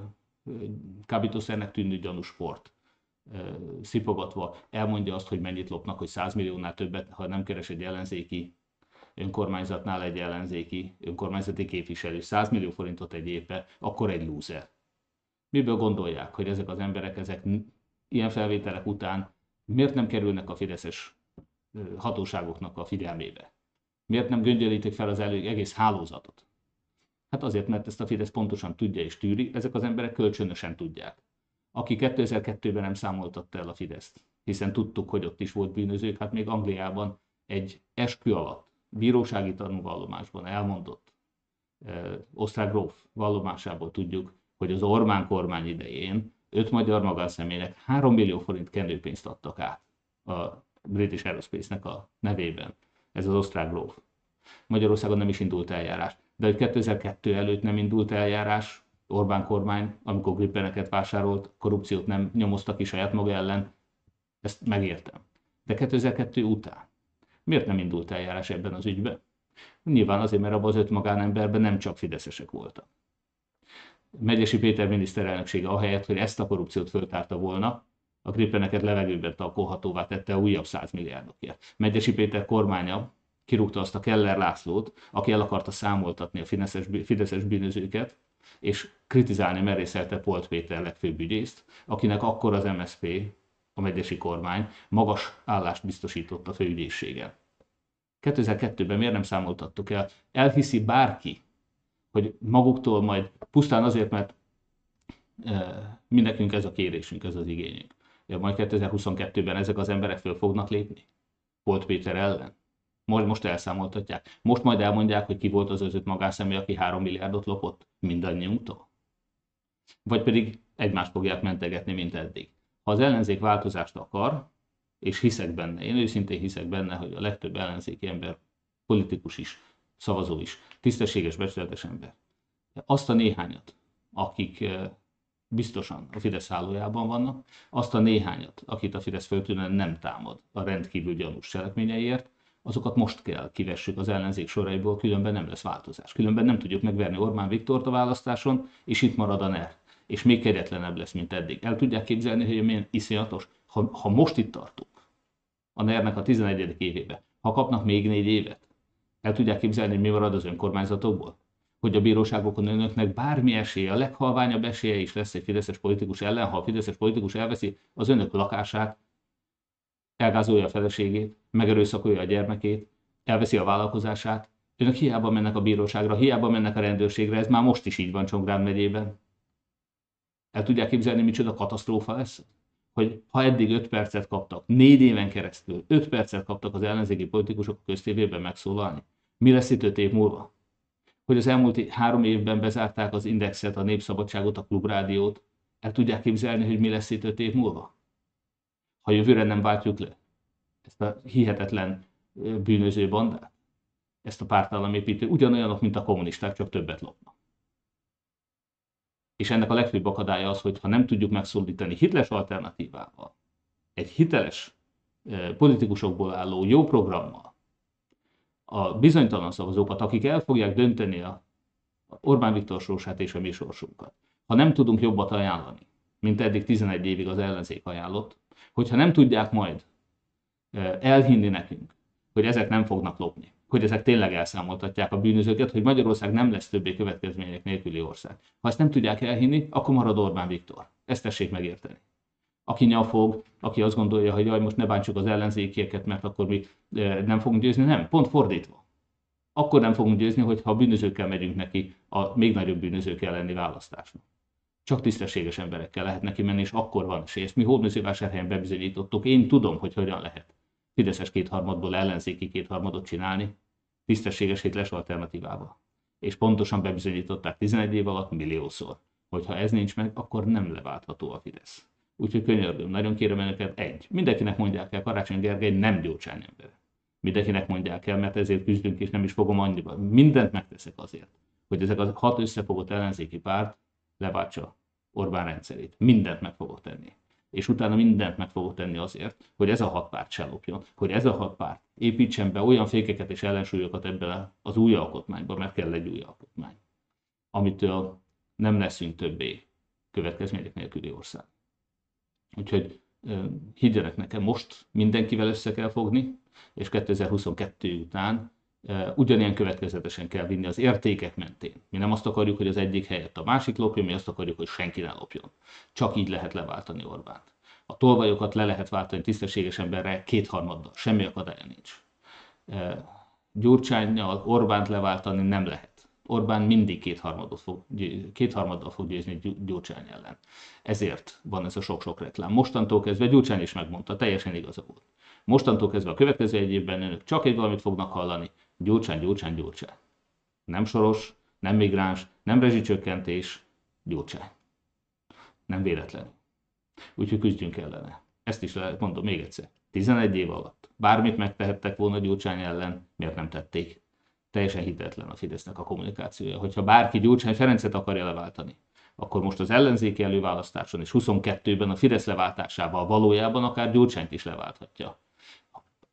kábítószernek tűnő gyanús sport ö, szipogatva elmondja azt, hogy mennyit lopnak, hogy száz milliónál többet, ha nem keres egy ellenzéki önkormányzatnál egy ellenzéki önkormányzati képviselő száz millió forintot egy évbe, akkor egy lúzer. Miből gondolják, hogy ezek az emberek ezek ilyen felvételek után miért nem kerülnek a fideszes hatóságoknak a figyelmébe? Miért nem göngyölítik fel az elő egész hálózatot? Hát azért, mert ezt a Fidesz pontosan tudja és tűri, ezek az emberek kölcsönösen tudják. Aki kétezer-kettőben nem számoltatta el a Fideszt, hiszen tudtuk, hogy ott is volt bűnözők, hát még Angliában egy eskü alatt, bírósági tanúvallomásban elmondott eh, osztrák gróf vallomásából tudjuk, hogy az Orbán kormány idején öt magyar magánszemélynek három millió forint kenőpénzt adtak át a British Aerospace-nek a nevében. Ez az osztrák gróf. Magyarországon nem is indult eljárás. De hogy kétezer-kettő előtt nem indult eljárás, Orbán kormány, amikor grippeneket vásárolt, korrupciót nem nyomoztak ki saját maga ellen, ezt megértem. De kétezer-kettő után miért nem indult eljárás ebben az ügyben? Nyilván azért, mert abban az öt magánemberben nem csak fideszesek voltak. Medgyessy Péter miniszterelnöksége ahelyett, hogy ezt a korrupciót föltárta volna, a grippeneket levegőben talkolhatóvá tette újabb száz milliárdokért. Medgyessy Péter kormánya kirúgta azt a Keller Lászlót, aki el akarta számoltatni a fideszes, fideszes bűnözőket, és kritizálni merészelte Polt Péter legfőbb ügyészt, akinek akkor az em es zé pé, a medgyessy kormány magas állást biztosított a főügyészségen. kétezer-kettőben miért nem számoltattuk el? Elhiszi bárki, hogy maguktól majd pusztán azért, mert e, mindenkünk ez a kérésünk, ez az igényünk. Ja, majd kétezer-huszonkettőben ezek az emberek föl fognak lépni? Polt Péter ellen? Most, most elszámoltatják. Most majd elmondják, hogy ki volt az az öt magánszemély, aki három milliárdot lopott mindannyiunktól? Vagy pedig egymást fogják mentegetni, mint eddig. Ha az ellenzék változást akar, és hiszek benne, én őszintén hiszek benne, hogy a legtöbb ellenzéki ember, politikus is, szavazó is, tisztességes, becsületes ember. Azt a néhányat, akik biztosan a Fidesz hálójában vannak, azt a néhányat, akit a Fidesz föltűnően nem támad a rendkívül gyanús cselekményeiért, azokat most kell kivessük az ellenzék soraiból, különben nem lesz változás. Különben nem tudjuk megverni Orbán Viktort a választáson, és itt marad a NER. És még kegyetlenebb lesz, mint eddig. El tudják képzelni, hogy milyen iszonyatos, ha, ha most itt tartunk, a nernek a tizenegyedik évébe, ha kapnak még négy évet, el tudják képzelni, hogy mi marad az önkormányzatokból? Hogy a bíróságokon önöknek bármi esélye, a leghalványabb esélye is lesz egy fideszes politikus ellen, ha a fideszes politikus elveszi az önök lakását, elgázolja a feleségét, megerőszakolja a gyermekét, elveszi a vállalkozását, önök hiába mennek a bíróságra, hiába mennek a rendőrségre, ez már most is így van Csongrád megyében. El tudják képzelni, micsoda katasztrófa lesz? Hogy ha eddig öt percet kaptak, négy éven keresztül öt percet kaptak az ellenzéki politikusok a köztévében megszólalni, mi lesz itt öt év múlva? Hogy az elmúlt három évben bezárták az Indexet, a Népszabadságot, a Klubrádiót, el tudják képzelni, hogy mi lesz itt öt év múlva? Ha jövőre nem váltjuk le ezt a hihetetlen bűnöző bandát, ezt a pártállamépítő, ugyanolyanok, mint a kommunisták, csak többet lopnak. És ennek a legfőbb akadálya az, hogy ha nem tudjuk megszólítani hiteles alternatívával, egy hiteles politikusokból álló jó programmal a bizonytalan szavazókat, akik el fogják dönteni a Orbán Viktor sorsát és a mi sorsunkat, ha nem tudunk jobbat ajánlani, mint eddig tizenegy évig az ellenzék ajánlott, hogyha nem tudják majd elhinni nekünk, hogy ezek nem fognak lopni, hogy ezek tényleg elszámoltatják a bűnözőket, hogy Magyarország nem lesz többé következmények nélküli ország. Ha ezt nem tudják elhinni, akkor marad Orbán Viktor. Ezt tessék megérteni. Aki nyafog, aki azt gondolja, hogy jaj, most ne bántsuk az ellenzékieket, mert akkor mi nem fogunk győzni. Nem, pont fordítva. Akkor nem fogunk győzni, hogyha a bűnözőkkel megyünk neki a még nagyobb bűnözők elleni választásnak. Csak tisztességes emberekkel lehet neki menni, és akkor van esély. Ezt mi Hódmezővásárhelyen bebizonyítottuk. Én tudom, hogy hogyan lehet fideszes kétharmadból ellenzéki kétharmadot csinálni, tisztességes hiteles alternatívával. És pontosan bebizonyították tizenegy év alatt milliószor, hogy ha ez nincs meg, akkor nem leváltható a Fidesz. Úgyhogy könyörgöm, nagyon kérem önöket, egy, mindenkinek mondják el, Karácsony Gergely nem Gyurcsány ember. Mindenkinek mondják el, mert ezért küzdünk, és nem is fogom annyiba. Mindent megteszek azért, hogy ezek a hat összefogott ellenzéki párt leváltsa Orbán rendszerét. Mindent meg fogok tenni. És utána mindent meg fogok tenni azért, hogy ez a hat párt se lopjon, hogy ez a hat párt építsen be olyan fékeket és ellensúlyokat ebben az új alkotmányban, mert kell egy új alkotmány, amitől nem leszünk többé következmények nélküli ország. Úgyhogy higgyenek nekem, most mindenkivel össze kell fogni, és kétezer-huszonkettő után ugyanilyen következetesen kell vinni az értékek mentén. Mi nem azt akarjuk, hogy az egyik helyett a másik lopjon, mi azt akarjuk, hogy senki ne lopjon. Csak így lehet leváltani Orbánt. A tolvajokat le lehet váltani tisztességes emberre kétharmaddal, semmi akadálya nincs. Gyurcsánnyal Orbánt leváltani nem lehet. Orbán mindig kétharmaddal fog, kétharmaddal fog győzni Gyurcsány ellen. Ezért van ez a sok-sok reklám. Mostantól kezdve Gyurcsány is megmondta, teljesen igaza volt. Mostantól kezdve a következő egy évben önök csak egy valamit fognak hallani, Gyurcsány, Gyurcsány, Gyurcsány. Nem Soros, nem migráns, nem rezsicsökkentés, Gyurcsány. Nem véletlen. Úgyhogy küzdjünk ellene. Ezt is lehet, mondom még egyszer. tizenegy év alatt bármit megtehettek volna Gyurcsány ellen, miért nem tették? Teljesen hitetlen a Fidesznek a kommunikációja. Hogyha bárki Gyurcsány Ferencet akarja leváltani, akkor most az ellenzéki előválasztáson és huszonkettőben a Fidesz leváltásával valójában akár Gyurcsányt is leválthatja.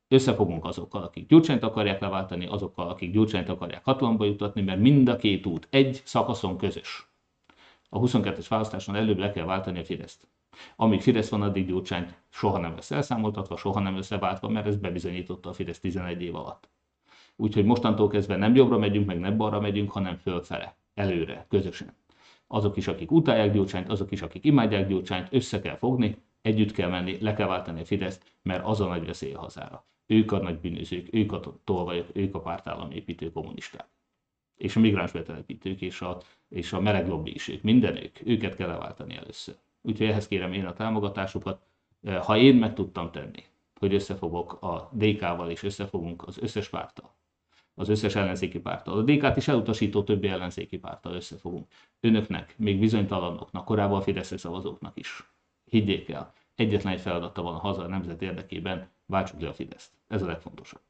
Összefogunk azokkal, akik Gyurcsányt akarják leváltani, azokkal, akik Gyurcsányt akarják hatalomba jutatni, mert mind a két út egy szakaszon közös. A huszonkettes választáson előbb le kell váltani a Fideszt. Amíg Fidesz van, addig Gyurcsányt soha nem lesz elszámoltatva, soha nem összeváltva, mert ez bebizonyította a Fidesz tizenegy év alatt. Úgyhogy mostantól kezdve nem jobbra megyünk, meg nem balra megyünk, hanem fölfele, előre, közösen. Azok is, akik utálják Gyurcsányt, azok is, akik imádják Gyurcsányt, össze kell fogni, együtt kell menni, le kell váltani a Fideszt, mert az a nagy veszély a hazára. Ők a nagy bűnözők, ők a tolvajok, ők a pártállamépítő kommunisták. És a migráns betelepítők, és a, és a meleg lobby is ők, minden ők. Őket kell leváltani először. Úgyhogy ehhez kérem én a támogatásukat. Ha én meg tudtam tenni, hogy összefogok a dé ká-val, és összefogunk az összes párttal, az összes ellenzéki párttal, a dé ká-t is elutasító többi ellenzéki párttal összefogunk. Önöknek, még bizonytalanoknak, korábban a Fideszre szavazóknak is. Higgyék el, egyetlen egy feladata van a haza a nemzet érdekében, váltsuk le a Fideszt. Ez a legfontosabb.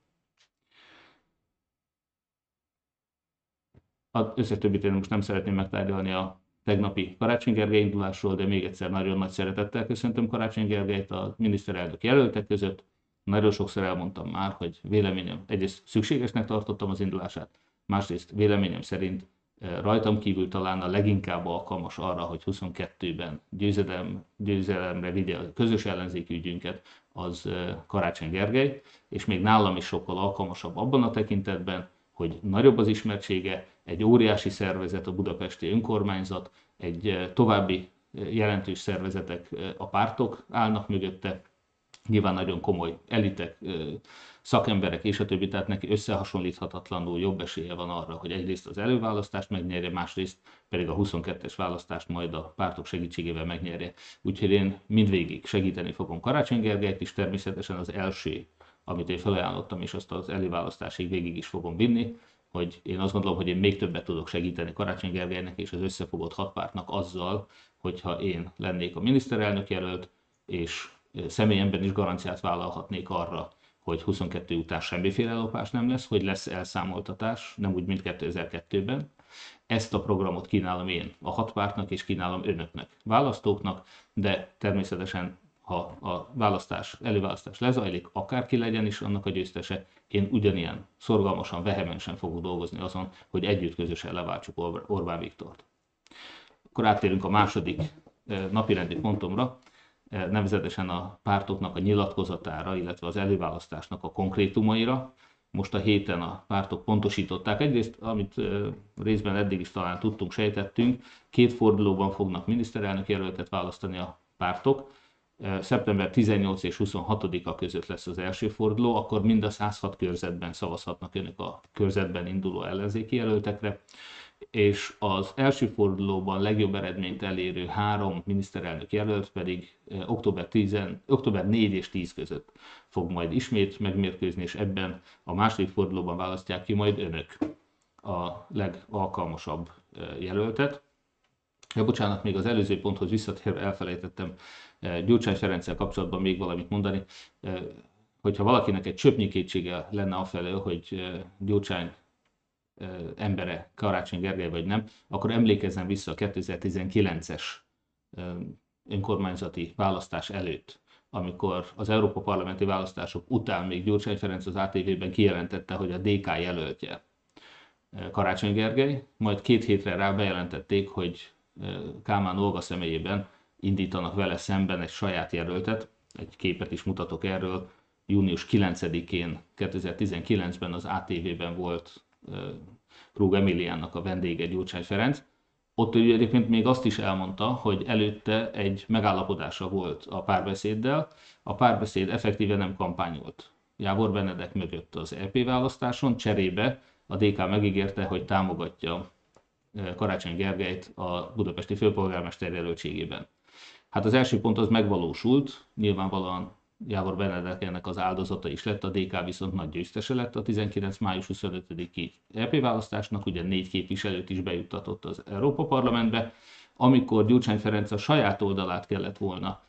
Az összes többit én most nem szeretném megtárgyalni a tegnapi Karácsony Gergely indulásról, de még egyszer nagyon nagy szeretettel köszöntöm Karácsony Gergelyt a miniszterelnök jelöltek között. Nagyon sokszor elmondtam már, hogy véleményem, egyrészt szükségesnek tartottam az indulását, másrészt véleményem szerint rajtam kívül talán a leginkább alkalmas arra, hogy huszonkettőben győzelem, győzelemre vigye a közös ellenzéki ügyünket, az Karácsony Gergely, és még nálam is sokkal alkalmasabb abban a tekintetben, hogy nagyobb az ismertsége, egy óriási szervezet a budapesti önkormányzat, egy további jelentős szervezetek, a pártok állnak mögötte, Nyilván nagyon komoly elitek, szakemberek és a többi, tehát neki összehasonlíthatatlanul jobb esélye van arra, hogy egyrészt az előválasztást megnyerje, másrészt pedig a huszonkettes választást majd a pártok segítségével megnyerje. Úgyhogy én mindvégig segíteni fogom Karácsony Gergelyt is, természetesen az első, amit én felajánlottam, és azt az előválasztásig végig is fogom vinni, hogy én azt gondolom, hogy én még többet tudok segíteni Karácsony Gergelynek és az összefogott hat pártnak azzal, hogyha én lennék a miniszterelnök jelölt, és személyemben is garanciát vállalhatnék arra, hogy huszonkettő után semmiféle lopás nem lesz, hogy lesz elszámoltatás, nem úgy, mint kétezer-kettőben. Ezt a programot kínálom én a hat pártnak, és kínálom önöknek, választóknak, de természetesen, ha a választás, előválasztás lezajlik, akárki legyen is annak a győztese, én ugyanilyen szorgalmasan, vehemensen fogok dolgozni azon, hogy együtt közösen leváltsuk Or- Orbán Viktort. Akkor áttérünk a második napirendi pontomra, nevezetesen a pártoknak a nyilatkozatára, illetve az előválasztásnak a konkrétumaira. Most a héten a pártok pontosították. Egyrészt, amit részben eddig is talán tudtunk, sejtettünk, két fordulóban fognak miniszterelnök jelöltet választani a pártok. Szeptember tizennyolcadika és huszonhatodika között lesz az első forduló, akkor mind a százhat körzetben szavazhatnak önök a körzetben induló ellenzéki jelöltekre, és az első fordulóban legjobb eredményt elérő három miniszterelnök jelölt pedig október, tíz, október négy és tíz között fog majd ismét megmérkőzni, és ebben a második fordulóban választják ki majd önök a legalkalmasabb jelöltet. Ja, bocsánat, még az előző ponthoz visszatérve elfelejtettem Gyurcsány Ferenccel kapcsolatban még valamit mondani. Hogyha valakinek egy csöpnyi kétsége lenne afelől, hogy Gyurcsány embere Karácsony Gergely vagy nem, akkor emlékezzen vissza a kétezer-tizenkilences önkormányzati választás előtt, amikor az Európa Parlamenti választások után még Gyurcsány Ferenc az á té vében kijelentette, hogy a dé ká jelöltje Karácsony Gergely, majd két hétre rá bejelentették, hogy Kálmán Olga személyében indítanak vele szemben egy saját jelöltet, egy képet is mutatok erről, június kilencedikén kétezer-tizenkilencben az á té vében volt Krug Emiliának a vendége Gyurcsány Ferenc. Ott ő egyébként még azt is elmondta, hogy előtte egy megállapodása volt a Párbeszéddel. A Párbeszéd effektíve nem kampányolt Jávor Benedek mögött az é pé választáson, cserébe a dé ká megígérte, hogy támogatja Karácsony Gergelyt a budapesti főpolgármester jelöltségében. Hát az első pont az megvalósult, nyilvánvalóan Jávor Benedek ennek az áldozata is lett, a dé ká viszont nagy győztese lett a tizenkilenc május huszonötödiki é pé választásnak, ugye négy képviselőt is bejuttatott az Európa Parlamentbe. Amikor Gyurcsány Ferenc a saját oldalát kellett volna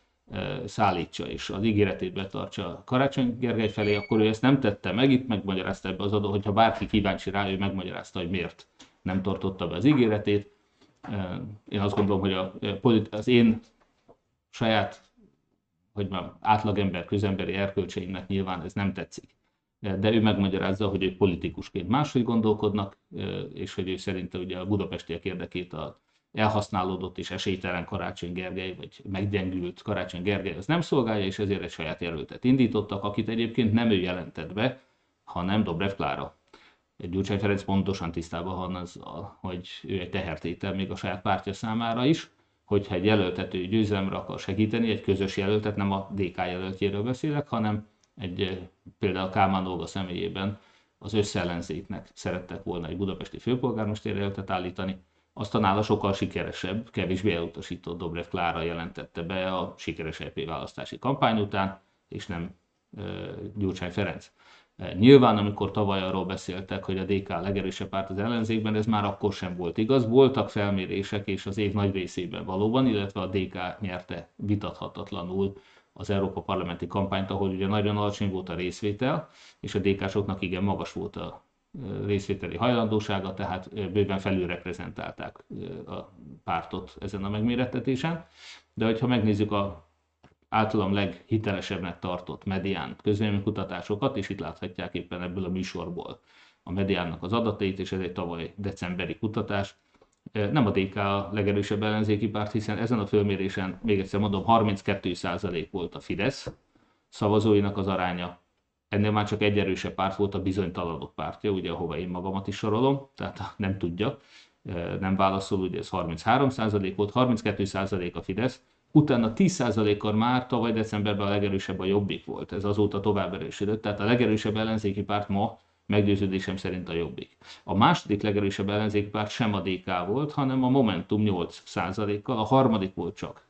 szállítsa és az ígéretét betartsa Karácsony Gergely felé, akkor ő ezt nem tette meg, itt megmagyarázta ebbe az adó, hogyha bárki kíváncsi rá, ő megmagyarázta, hogy miért nem tartotta be az ígéretét. Én azt gondolom, hogy a, az én saját hogy már átlagember, közemberi erkölcseimnek nyilván ez nem tetszik. De ő megmagyarázza, hogy ő politikusként máshogy gondolkodnak, és hogy ő szerinte ugye a budapestiek érdekét a elhasználódott és esélytelen Karácsony Gergely, vagy meggyengült Karácsony Gergely, az nem szolgálja, és ezért egy saját jelöltet indítottak, akit egyébként nem ő jelentett be, hanem Dobrev Klára. Gyurcsány Ferenc pontosan tisztában van azzal, hogy ő egy tehertétel még a saját pártja számára is, hogyha egy jelöltet ő győzelemre akar segíteni, egy közös jelöltet, nem a dé ká jelöltjéről beszélek, hanem egy, például Kálmán Olga személyében az összeellenzéknek szerettek volna egy budapesti főpolgármester jelöltet állítani, azt a nála sokkal sikeresebb, kevésbé elutasított Dobrev Klára jelentette be a sikeres é pé választási kampány után, és nem e, Gyurcsány Ferenc. Nyilván, amikor tavaly arról beszéltek, hogy a dé ká a legerősebb párt az ellenzékben, ez már akkor sem volt igaz. Voltak felmérések, és az év nagy részében valóban, illetve a dé ká nyerte vitathatatlanul az Európa Parlamenti kampányt, ahol ugye nagyon alacsony volt a részvétel, és a dé ká-soknak igen magas volt a részvételi hajlandósága, tehát bőven felülreprezentálták a pártot ezen a megmérettetésen. De hogyha megnézzük a általam leghitelesebbnek tartott medián közvéleménykutatásokat, és itt láthatják éppen ebből a műsorból a mediánnak az adatait, és ez egy tavaly decemberi kutatás. Nem a dé ká a legerősebb ellenzéki párt, hiszen ezen a fölmérésen, még egyszer mondom, harminckettő százalék volt a Fidesz szavazóinak az aránya. Ennél már csak egy erősebb párt volt a bizonytalanok pártja, ugye ahova én magamat is sorolom, tehát nem tudja, nem válaszol, ugye ez harminchárom százalék volt, harminckettő százalék a Fidesz, utána tíz százalékkal már tavaly decemberben a legerősebb a Jobbik volt. Ez azóta tovább erősödött, tehát a legerősebb ellenzéki párt ma meggyőződésem szerint a Jobbik. A második legerősebb ellenzéki párt sem a dé ká volt, hanem a Momentum nyolc százalékkal, a harmadik volt csak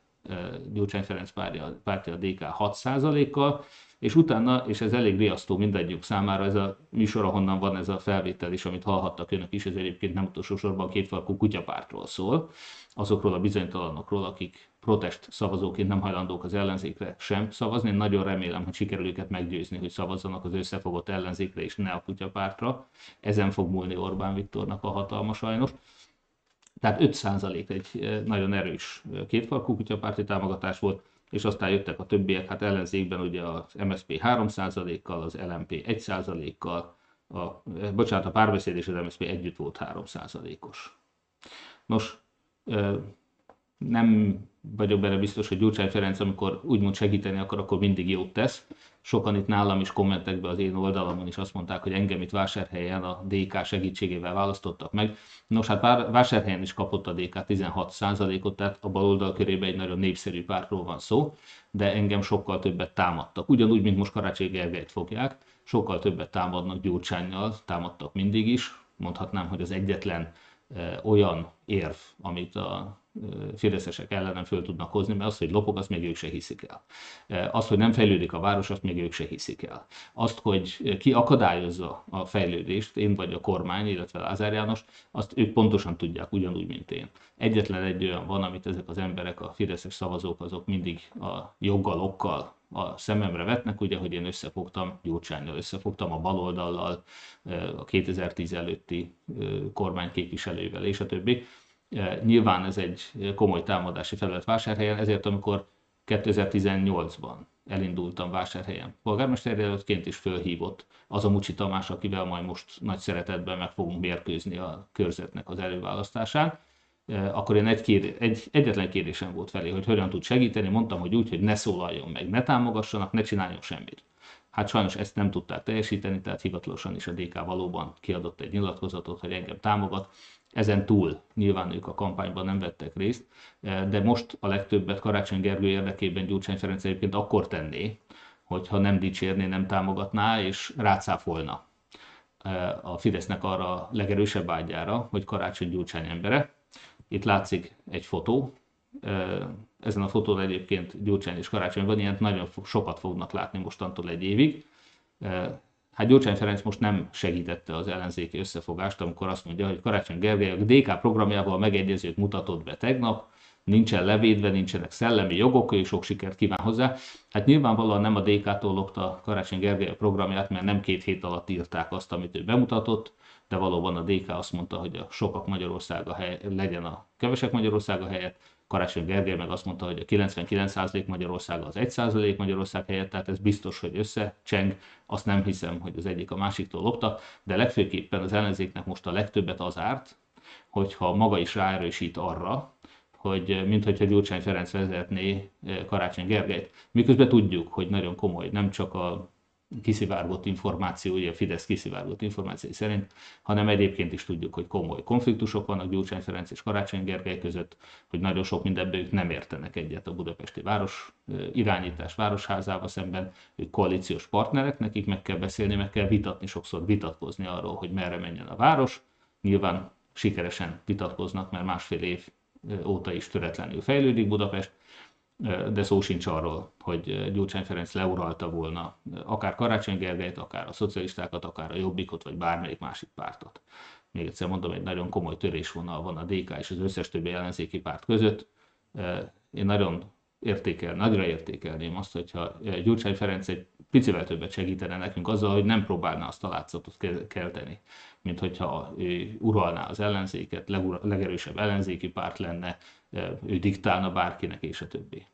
Gyurcsány Ferenc pártja, pártja a dé ká hat százalékkal, és utána, és ez elég riasztó mindegyik számára, ez a műsor, ahonnan van ez a felvétel is, amit hallhattak önök is, ez egyébként nem utolsó sorban kétfarkú kutyapártról szól, azokról a bizonytalanokról, akik protest szavazóként nem hajlandók az ellenzékre sem szavazni. Én nagyon remélem, hogy sikerül őket meggyőzni, hogy szavazzanak az összefogott ellenzékre és ne a kutyapártra. Ezen fog múlni Orbán Viktornak a hatalma sajnos. Tehát öt százalék egy nagyon erős kétfarkú kutyapárti támogatás volt, és aztán jöttek a többiek, hát ellenzékben ugye az em es zé pé három százalékkal, az el em pé egy százalékkal, a, bocsánat, a Párbeszéd és az em es zé pé együtt volt három százalékos. Nos, nem vagyok benne biztos, hogy Gyurcsány Ferenc, amikor úgymond segíteni akar, akkor mindig jót tesz. Sokan itt nálam is kommentekben, az én oldalamon is azt mondták, hogy engem itt Vásárhelyen a dé ká segítségével választottak meg. Nos, hát Vásárhelyen is kapott a dé ká tizenhat százalékot, tehát a baloldal körében egy nagyon népszerű pártról van szó, de engem sokkal többet támadtak. Ugyanúgy, mint most Karácsony Gergelyt fogják, sokkal többet támadnak Gyurcsánnyal, támadtak mindig is. Mondhatnám, hogy az egyetlen olyan érv, amit a fideszesek ellenem föl tudnak hozni, mert az, hogy lopok, azt még ők se hiszik el. Azt, hogy nem fejlődik a város, azt még ők se hiszik el. Azt, hogy ki akadályozza a fejlődést, én vagy a kormány, illetve Lázár János, azt ők pontosan tudják, ugyanúgy, mint én. Egyetlen egy olyan van, amit ezek az emberek, a fideszes szavazók, azok mindig a joggal-okkal a szememre vetnek, ugye, hogy én összefogtam Gyurcsánnyal, összefogtam a baloldallal, a kétezer-tíz előtti kormányképviselővel és a többi. Nyilván ez egy komoly támadási felület Vásárhelyen, ezért amikor kétezer-tizennyolcban elindultam Vásárhelyen polgármesterjelöltként is fölhívott az a Mucsi Tamás, akivel majd most nagy szeretetben meg fogunk mérkőzni a körzetnek az előválasztásán, akkor én egy kér, egy, egyetlen kérésem volt felé, hogy hogyan tud segíteni, mondtam, hogy úgy, hogy ne szólaljon meg, ne támogassanak, ne csináljon semmit. Hát sajnos ezt nem tudták teljesíteni, tehát hivatalosan is a dé ká valóban kiadott egy nyilatkozatot, hogy engem támogat. Ezen túl nyilván ők a kampányban nem vettek részt, de most a legtöbbet Karácsony Gergő érdekében Gyurcsány Ferenc egyébként akkor tenné, hogyha nem dicsérné, nem támogatná és rácáfolna a Fidesznek arra a legerősebb ágyára, hogy Karácsony Gyurcsány embere. Itt látszik egy fotó, ezen a fotón egyébként Gyurcsány és Karácsony van, ilyent nagyon sokat fognak látni mostantól egy évig. Hát Gyurcsány Ferenc most nem segítette az ellenzéki összefogást, amikor azt mondja, hogy Karácsony Gergely a dé ká programjával megegyezőt mutatott be tegnap, nincsen levédve, nincsenek szellemi jogok, ő sok sikert kíván hozzá. Hát nyilvánvalóan nem a dé ká-tól lopta Karácsony Gergely a programját, mert nem két hét alatt írták azt, amit ő bemutatott, de valóban a dé ká azt mondta, hogy a sokak Magyarországa hely, legyen a kevesek Magyarországa helyett, Karácsony Gergely meg azt mondta, hogy a kilencvenkilenc százalék Magyarországa az egy százalék Magyarország helyett, tehát ez biztos, hogy összecseng, azt nem hiszem, hogy az egyik a másiktól lopta, de legfőképpen az ellenzéknek most a legtöbbet az árt, hogyha maga is ráerősít arra, hogy minthogyha Gyurcsány Ferenc vezetné Karácsony Gergelyt. Miközben tudjuk, hogy nagyon komoly, nem csak a kiszivárgott információ, ugye a Fidesz kiszivárgott információi szerint, hanem egyébként is tudjuk, hogy komoly konfliktusok vannak Gyurcsány Ferenc és Karácsony Gergely között, hogy nagyon sok mindenben ők nem értenek egyet a budapesti város irányítás városházával szemben, ők koalíciós partnerek, nekik meg kell beszélni, meg kell vitatni, sokszor vitatkozni arról, hogy merre menjen a város. Nyilván sikeresen vitatkoznak, mert másfél év óta is töretlenül fejlődik Budapest, de szó sincs arról, hogy Gyurcsány Ferenc leuralta volna akár Karácsony Gergelyt, akár a szocialistákat, akár a Jobbikot, vagy bármelyik másik pártot. Még egyszer mondom, egy nagyon komoly törésvonal van a dé ká és az összes többi ellenzéki párt között. Én nagyon értékel, nagyra értékelném azt, hogyha Gyurcsány Ferenc egy picivel többet segítene nekünk azzal, hogy nem próbálna azt a látszatot kelteni, mint hogyha ő uralná az ellenzéket, legerősebb ellenzéki párt lenne, ő diktálna bárkinek, és a többi.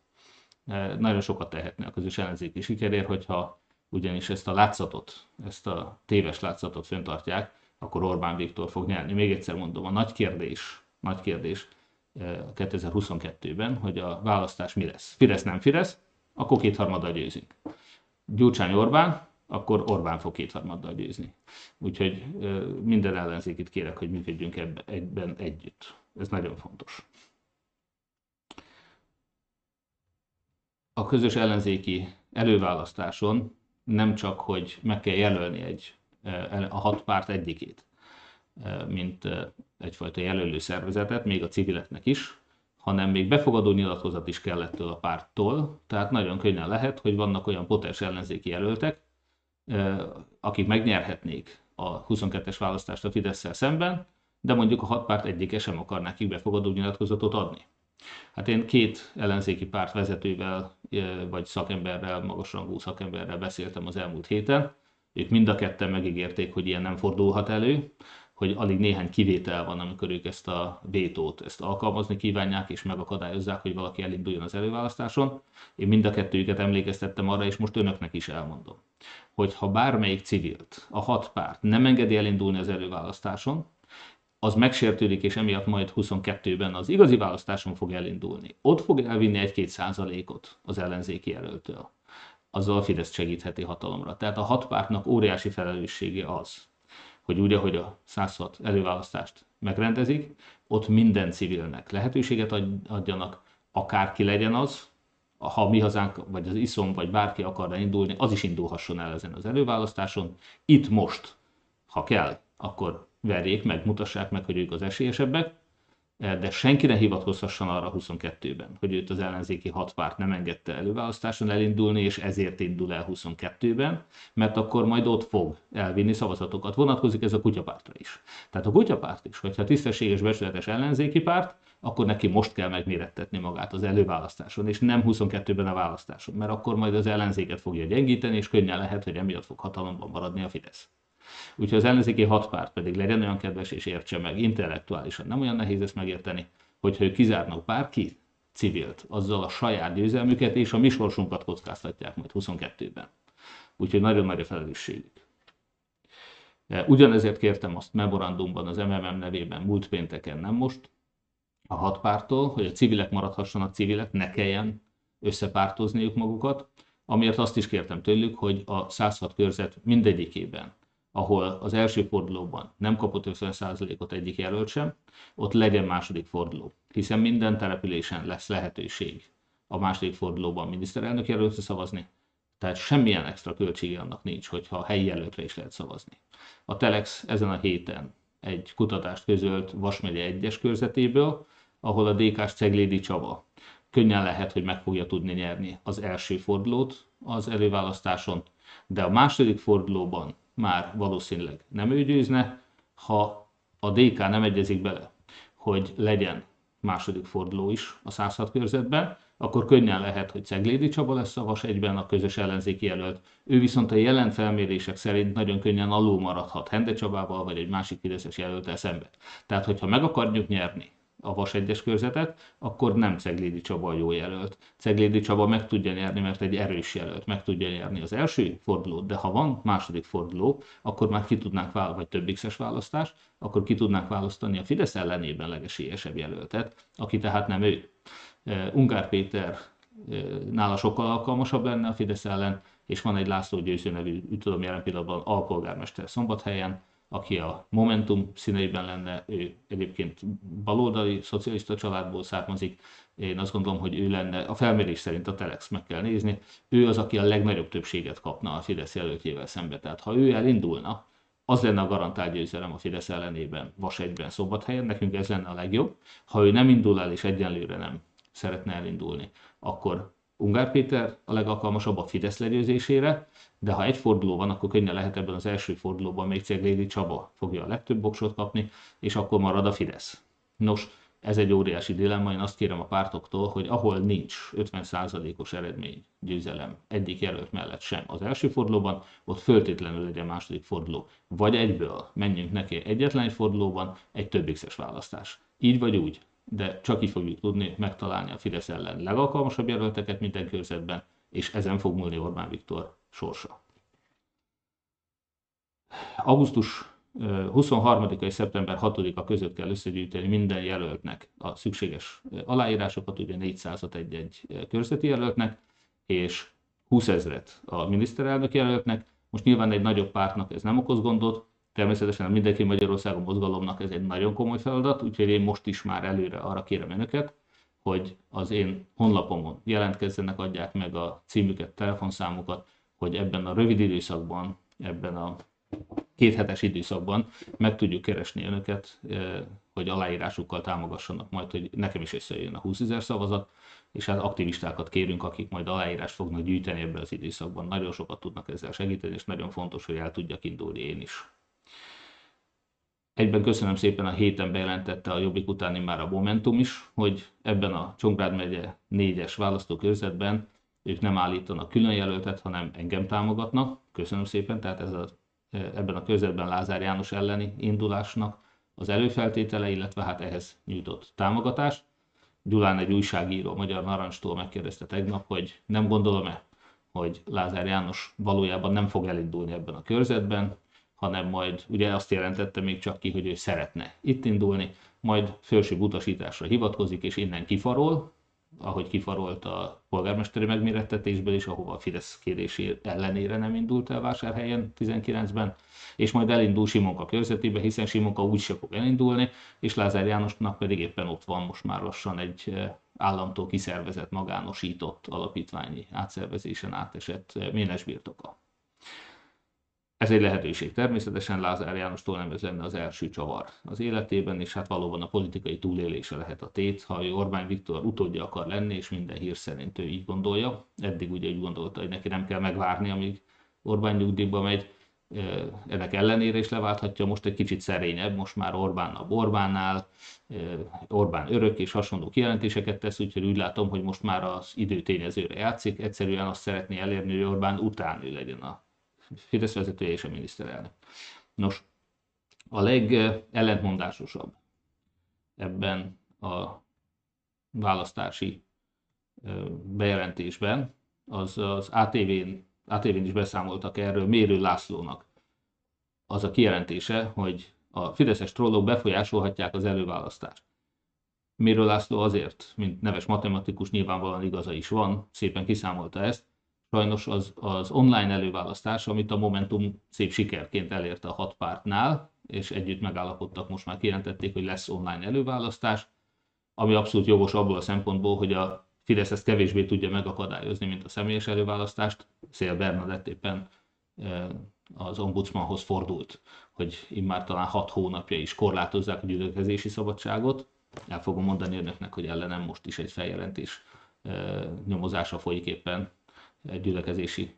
Nagyon sokat tehetne a közös ellenzéki sikerért, hogyha ugyanis ezt a látszatot, ezt a téves látszatot fenntartják, akkor Orbán Viktor fog nyerni. Még egyszer mondom, a nagy kérdés, nagy kérdés kétezer-huszonkettőben, hogy a választás mi lesz. Fidesz nem Fidesz, akkor kétharmaddal győzünk. Gyurcsány Orbán, akkor Orbán fog kétharmaddal győzni. Úgyhogy minden ellenzékit kérek, hogy működjünk ebben együtt. Ez nagyon fontos. a közös ellenzéki előválasztáson nem csak, hogy meg kell jelölni egy, a hat párt egyikét, mint egyfajta jelölő szervezetet, még a civileknek is, hanem még befogadó nyilatkozat is kellett től a párttól, tehát nagyon könnyen lehet, hogy vannak olyan potens ellenzéki jelöltek, akik megnyerhetnék a huszonkettes választást a Fidesszel szemben, de mondjuk a hat párt egyike sem akar nekik befogadó nyilatkozatot adni. Hát én két ellenzéki párt vezetővel, vagy szakemberrel, magasrangú szakemberrel beszéltem az elmúlt héten. Ők mind a ketten megígérték, hogy ilyen nem fordulhat elő, hogy alig néhány kivétel van, amikor ők ezt a vétót ezt alkalmazni kívánják, és megakadályozzák, hogy valaki elinduljon az előválasztáson. Én mind a kettőjüket emlékeztettem arra, és most önöknek is elmondom, hogy ha bármelyik civilt a hat párt nem engedi elindulni az előválasztáson, az megsértődik, és emiatt majd huszonkettőben az igazi választáson fog elindulni. Ott fog elvinni egy-két százalékot az ellenzéki erőtől. Azzal a Fidesz segítheti hatalomra. Tehát a hat pártnak óriási felelőssége az, hogy úgy, ahogy a százhat előválasztást megrendezik, ott minden civilnek lehetőséget adjanak, akárki legyen az, ha Mi Hazánk, vagy az iszom, vagy bárki akarna indulni, az is indulhasson el ezen az előválasztáson. Itt most, ha kell, akkor verjék meg, mutassák meg, hogy ők az esélyesebbek, de senki ne hivatkozhasson arra huszonkettőben, hogy őt az ellenzéki hat párt nem engedte előválasztáson elindulni, és ezért indul el huszonkettőben, mert akkor majd ott fog elvinni szavazatokat. Vonatkozik ez a kutyapártra is. Tehát a kutyapárt is, hogyha tisztességes, becsületes ellenzéki párt, akkor neki most kell megmérettetni magát az előválasztáson, és nem huszonkettőben a választáson, mert akkor majd az ellenzéket fogja gyengíteni, és könnyen lehet, hogy emiatt fog hatalomban maradni a Fidesz. Úgyhogy az ellenzéki hat párt pedig legyen olyan kedves és értse meg, intellektuálisan nem olyan nehéz ezt megérteni, hogyha ők kizárnak bárki civilt, azzal a saját győzelmüket és a mi sorsunkat kockáztatják majd huszonkettőben. Úgyhogy nagyon nagy a felelősségük. Ugyanezért kértem azt memorandumban az em em em nevében múlt pénteken, nem most, a hat pártól, hogy a civilek maradhassanak civilek, ne kelljen összepártozniuk magukat, amiért azt is kértem tőlük, hogy a százhat körzet mindegyikében, ahol az első fordulóban nem kapott ötven százalékot egyik jelölt sem, ott legyen második forduló. Hiszen minden településen lesz lehetőség a második fordulóban miniszterelnök jelöltre szavazni, tehát semmilyen extra költsége annak nincs, hogyha a helyi jelöltre is lehet szavazni. A Telex ezen a héten egy kutatást közölt Vas megye egyes körzetéből, ahol a dé ká-s Ceglédi Csaba könnyen lehet, hogy meg fogja tudni nyerni az első fordulót az előválasztáson, de a második fordulóban már valószínűleg nem ő győzne, ha a dé ká nem egyezik bele, hogy legyen második forduló is a százhat körzetben, akkor könnyen lehet, hogy Ceglédi Csaba lesz a Vas egyben a közös ellenzéki jelölt. Ő viszont a jelen felmérések szerint nagyon könnyen alul maradhat Hende Csabával, vagy egy másik fideszes jelöltel szemben. Tehát, hogyha meg akarjuk nyerni a Vas egyes körzetet, akkor nem Ceglédi Csaba a jó jelölt. Ceglédi Csaba meg tudja nyerni, mert egy erős jelölt, meg tudja nyerni az első fordulót, de ha van második forduló, akkor már ki tudnánk választani, vagy több X-es választás, akkor ki tudnánk választani a Fidesz ellenében legesélyesebb jelöltet, aki tehát nem ő. Ungár Péter nála sokkal alkalmasabb lenne a Fidesz ellen, és van egy László Győző nevű, úgy tudom jelen pillanatban alpolgármester Szombathelyen, aki a Momentum színeiben lenne, ő egyébként baloldali, szocialista családból származik, én azt gondolom, hogy ő lenne, a felmérés szerint a Telex, meg kell nézni, ő az, aki a legnagyobb többséget kapna a Fidesz jelöltjével szembe. Tehát ha ő elindulna, az lenne a garantált győzelem a Fidesz ellenében, Vas egyben, Szombathelyen, nekünk ez lenne a legjobb. Ha ő nem indul el, és egyenlőre nem szeretne elindulni, akkor Ungár Péter a legalkalmasabb a Fidesz legyőzésére, de ha egy forduló van, akkor könnyen lehet ebben az első fordulóban még Ceglédi Csaba fogja a legtöbb voksot kapni, és akkor marad a Fidesz. Nos, ez egy óriási dilemma, én azt kérem a pártoktól, hogy ahol nincs ötven százalékos eredmény, győzelem egyik jelölt mellett sem az első fordulóban, ott föltétlenül legyen második forduló. Vagy egyből menjünk neki egyetlen egy fordulóban, egy több X-es választás. Így vagy úgy, de csak így fogjuk tudni megtalálni a Fidesz ellen legalkalmasabb jelölteket minden körzetben, és ezen fog múlni Orbán Viktor sorsa. Augusztus huszonharmadika és szeptember hatodika között kell összegyűjteni minden jelöltnek a szükséges aláírásokat, ugye négyszázat egy-egy körzeti jelöltnek, és húszezret a miniszterelnök jelöltnek. Most nyilván egy nagyobb pártnak ez nem okoz gondot, természetesen a Mindenki Magyarországon mozgalomnak ez egy nagyon komoly feladat, úgyhogy én most is már előre arra kérem önöket, hogy az én honlapomon jelentkezzenek, adják meg a címüket, telefonszámukat, hogy ebben a rövid időszakban, ebben a kéthetes időszakban meg tudjuk keresni önöket, hogy aláírásukkal támogassanak majd, hogy nekem is összejön a húszezer szavazat, és hát aktivistákat kérünk, akik majd aláírást fognak gyűjteni ebben az időszakban. Nagyon sokat tudnak ezzel segíteni, és nagyon fontos, hogy el tudjak indulni én is. Egyben köszönöm szépen, a héten bejelentette a Jobbik utáni már a Momentum is, hogy ebben a Csongrád megye négyes választókörzetben ők nem állítanak külön jelöltet, hanem engem támogatnak. Köszönöm szépen, tehát ez a, ebben a körzetben Lázár János elleni indulásnak az előfeltétele, illetve hát ehhez nyújtott támogatás. Gyulán egy újságíró, Magyar Narancstól megkérdezte tegnap, hogy nem gondolom-e, hogy Lázár János valójában nem fog elindulni ebben a körzetben, hanem majd, ugye azt jelentette még csak ki, hogy ő szeretne itt indulni, majd felsőbb utasításra hivatkozik, és innen kifarol, ahogy kifarolt a polgármesteri megmérettetésből is, ahova a Fidesz kérésé ellenére nem indult el Vásárhelyen tizenkilencben, és majd elindul Simonka körzetébe, hiszen Simonka úgy se fog elindulni, és Lázár Jánosnak pedig éppen ott van most már lassan egy államtól kiszervezett, magánosított alapítványi átszervezésen átesett ménesbirtoka. Ez egy lehetőség. Természetesen Lázár Jánostól nem ez lenne az első csavar az életében, és hát valóban a politikai túlélése lehet a tét, ha ő Orbán Viktor utódja akar lenni, és minden hír szerint ő így gondolja. Eddig ugye úgy gondolta, hogy neki nem kell megvárni, amíg Orbán nyugdíjba megy, ennek ellenére is leválthatja, most egy kicsit szerényebb, most már Orbán a Borbánnál, Orbán örök és hasonló kijelentéseket tesz, úgyhogy úgy látom, hogy most már az időtényezőre játszik, egyszerűen azt szeretné elérni, hogy Orbán után ő legyen a Fidesz vezetője és a miniszterelnök. Nos, a legellentmondásosabb ebben a választási bejelentésben, az az á té vén, á té vén is beszámoltak erről, Mérő Lászlónak az a kijelentése, hogy a fideszes trollok befolyásolhatják az előválasztást. Mérő László azért, mint neves matematikus, nyilvánvalóan igaza is van, szépen kiszámolta ezt. Sajnos az, az online előválasztás, amit a Momentum szép sikerként elérte a hat pártnál, és együtt megállapodtak, most már kijelentették, hogy lesz online előválasztás, ami abszolút jogos abból a szempontból, hogy a Fidesz ezt kevésbé tudja megakadályozni, mint a személyes előválasztást. Szél Bernadett éppen az ombudsmanhoz fordult, hogy immár talán hat hónapja is korlátozzák a gyülekezési szabadságot. El fogom mondani önöknek, hogy ellenem most is egy feljelentés nyomozása folyik éppen, gyülekezési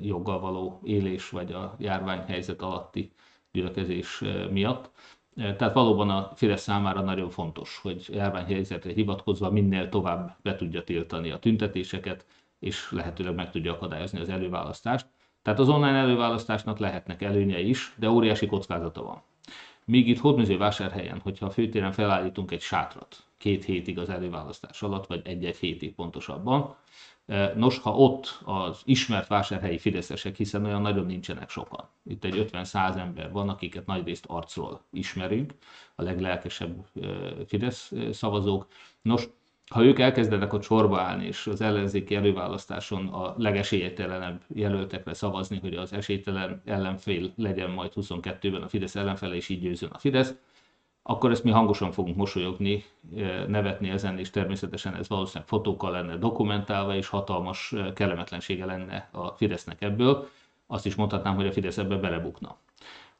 joggal való élés, vagy a járványhelyzet alatti gyülekezés miatt. Tehát valóban a Fidesz számára nagyon fontos, hogy járványhelyzetre hivatkozva minél tovább be tudja tiltani a tüntetéseket, és lehetőleg meg tudja akadályozni az előválasztást. Tehát az online előválasztásnak lehetnek előnyei is, de óriási kockázata van. Míg itt Hódmezővásárhelyen, hogyha a főtéren felállítunk egy sátrat két hétig az előválasztás alatt, vagy egy-egy hétig pontosabban, nos, ha ott az ismert vásárhelyi fideszesek, hiszen olyan nagyon nincsenek sokan. Itt egy ötven-száz ember van, akiket nagyrészt arcról ismerünk, a leglelkesebb Fidesz szavazók. Nos, ha ők elkezdenek ott sorba állni, és az ellenzéki előválasztáson a legesélytelenebb jelöltekre szavazni, hogy az esélytelen ellenfél legyen majd huszonkettőben a Fidesz ellenfele, és így győzön a Fidesz, akkor ezt mi hangosan fogunk mosolyogni, nevetni ezen, és természetesen ez valószínűleg fotókkal lenne dokumentálva, és hatalmas kellemetlensége lenne a Fidesznek ebből. Azt is mondhatnám, hogy a Fidesz ebbe belebukna.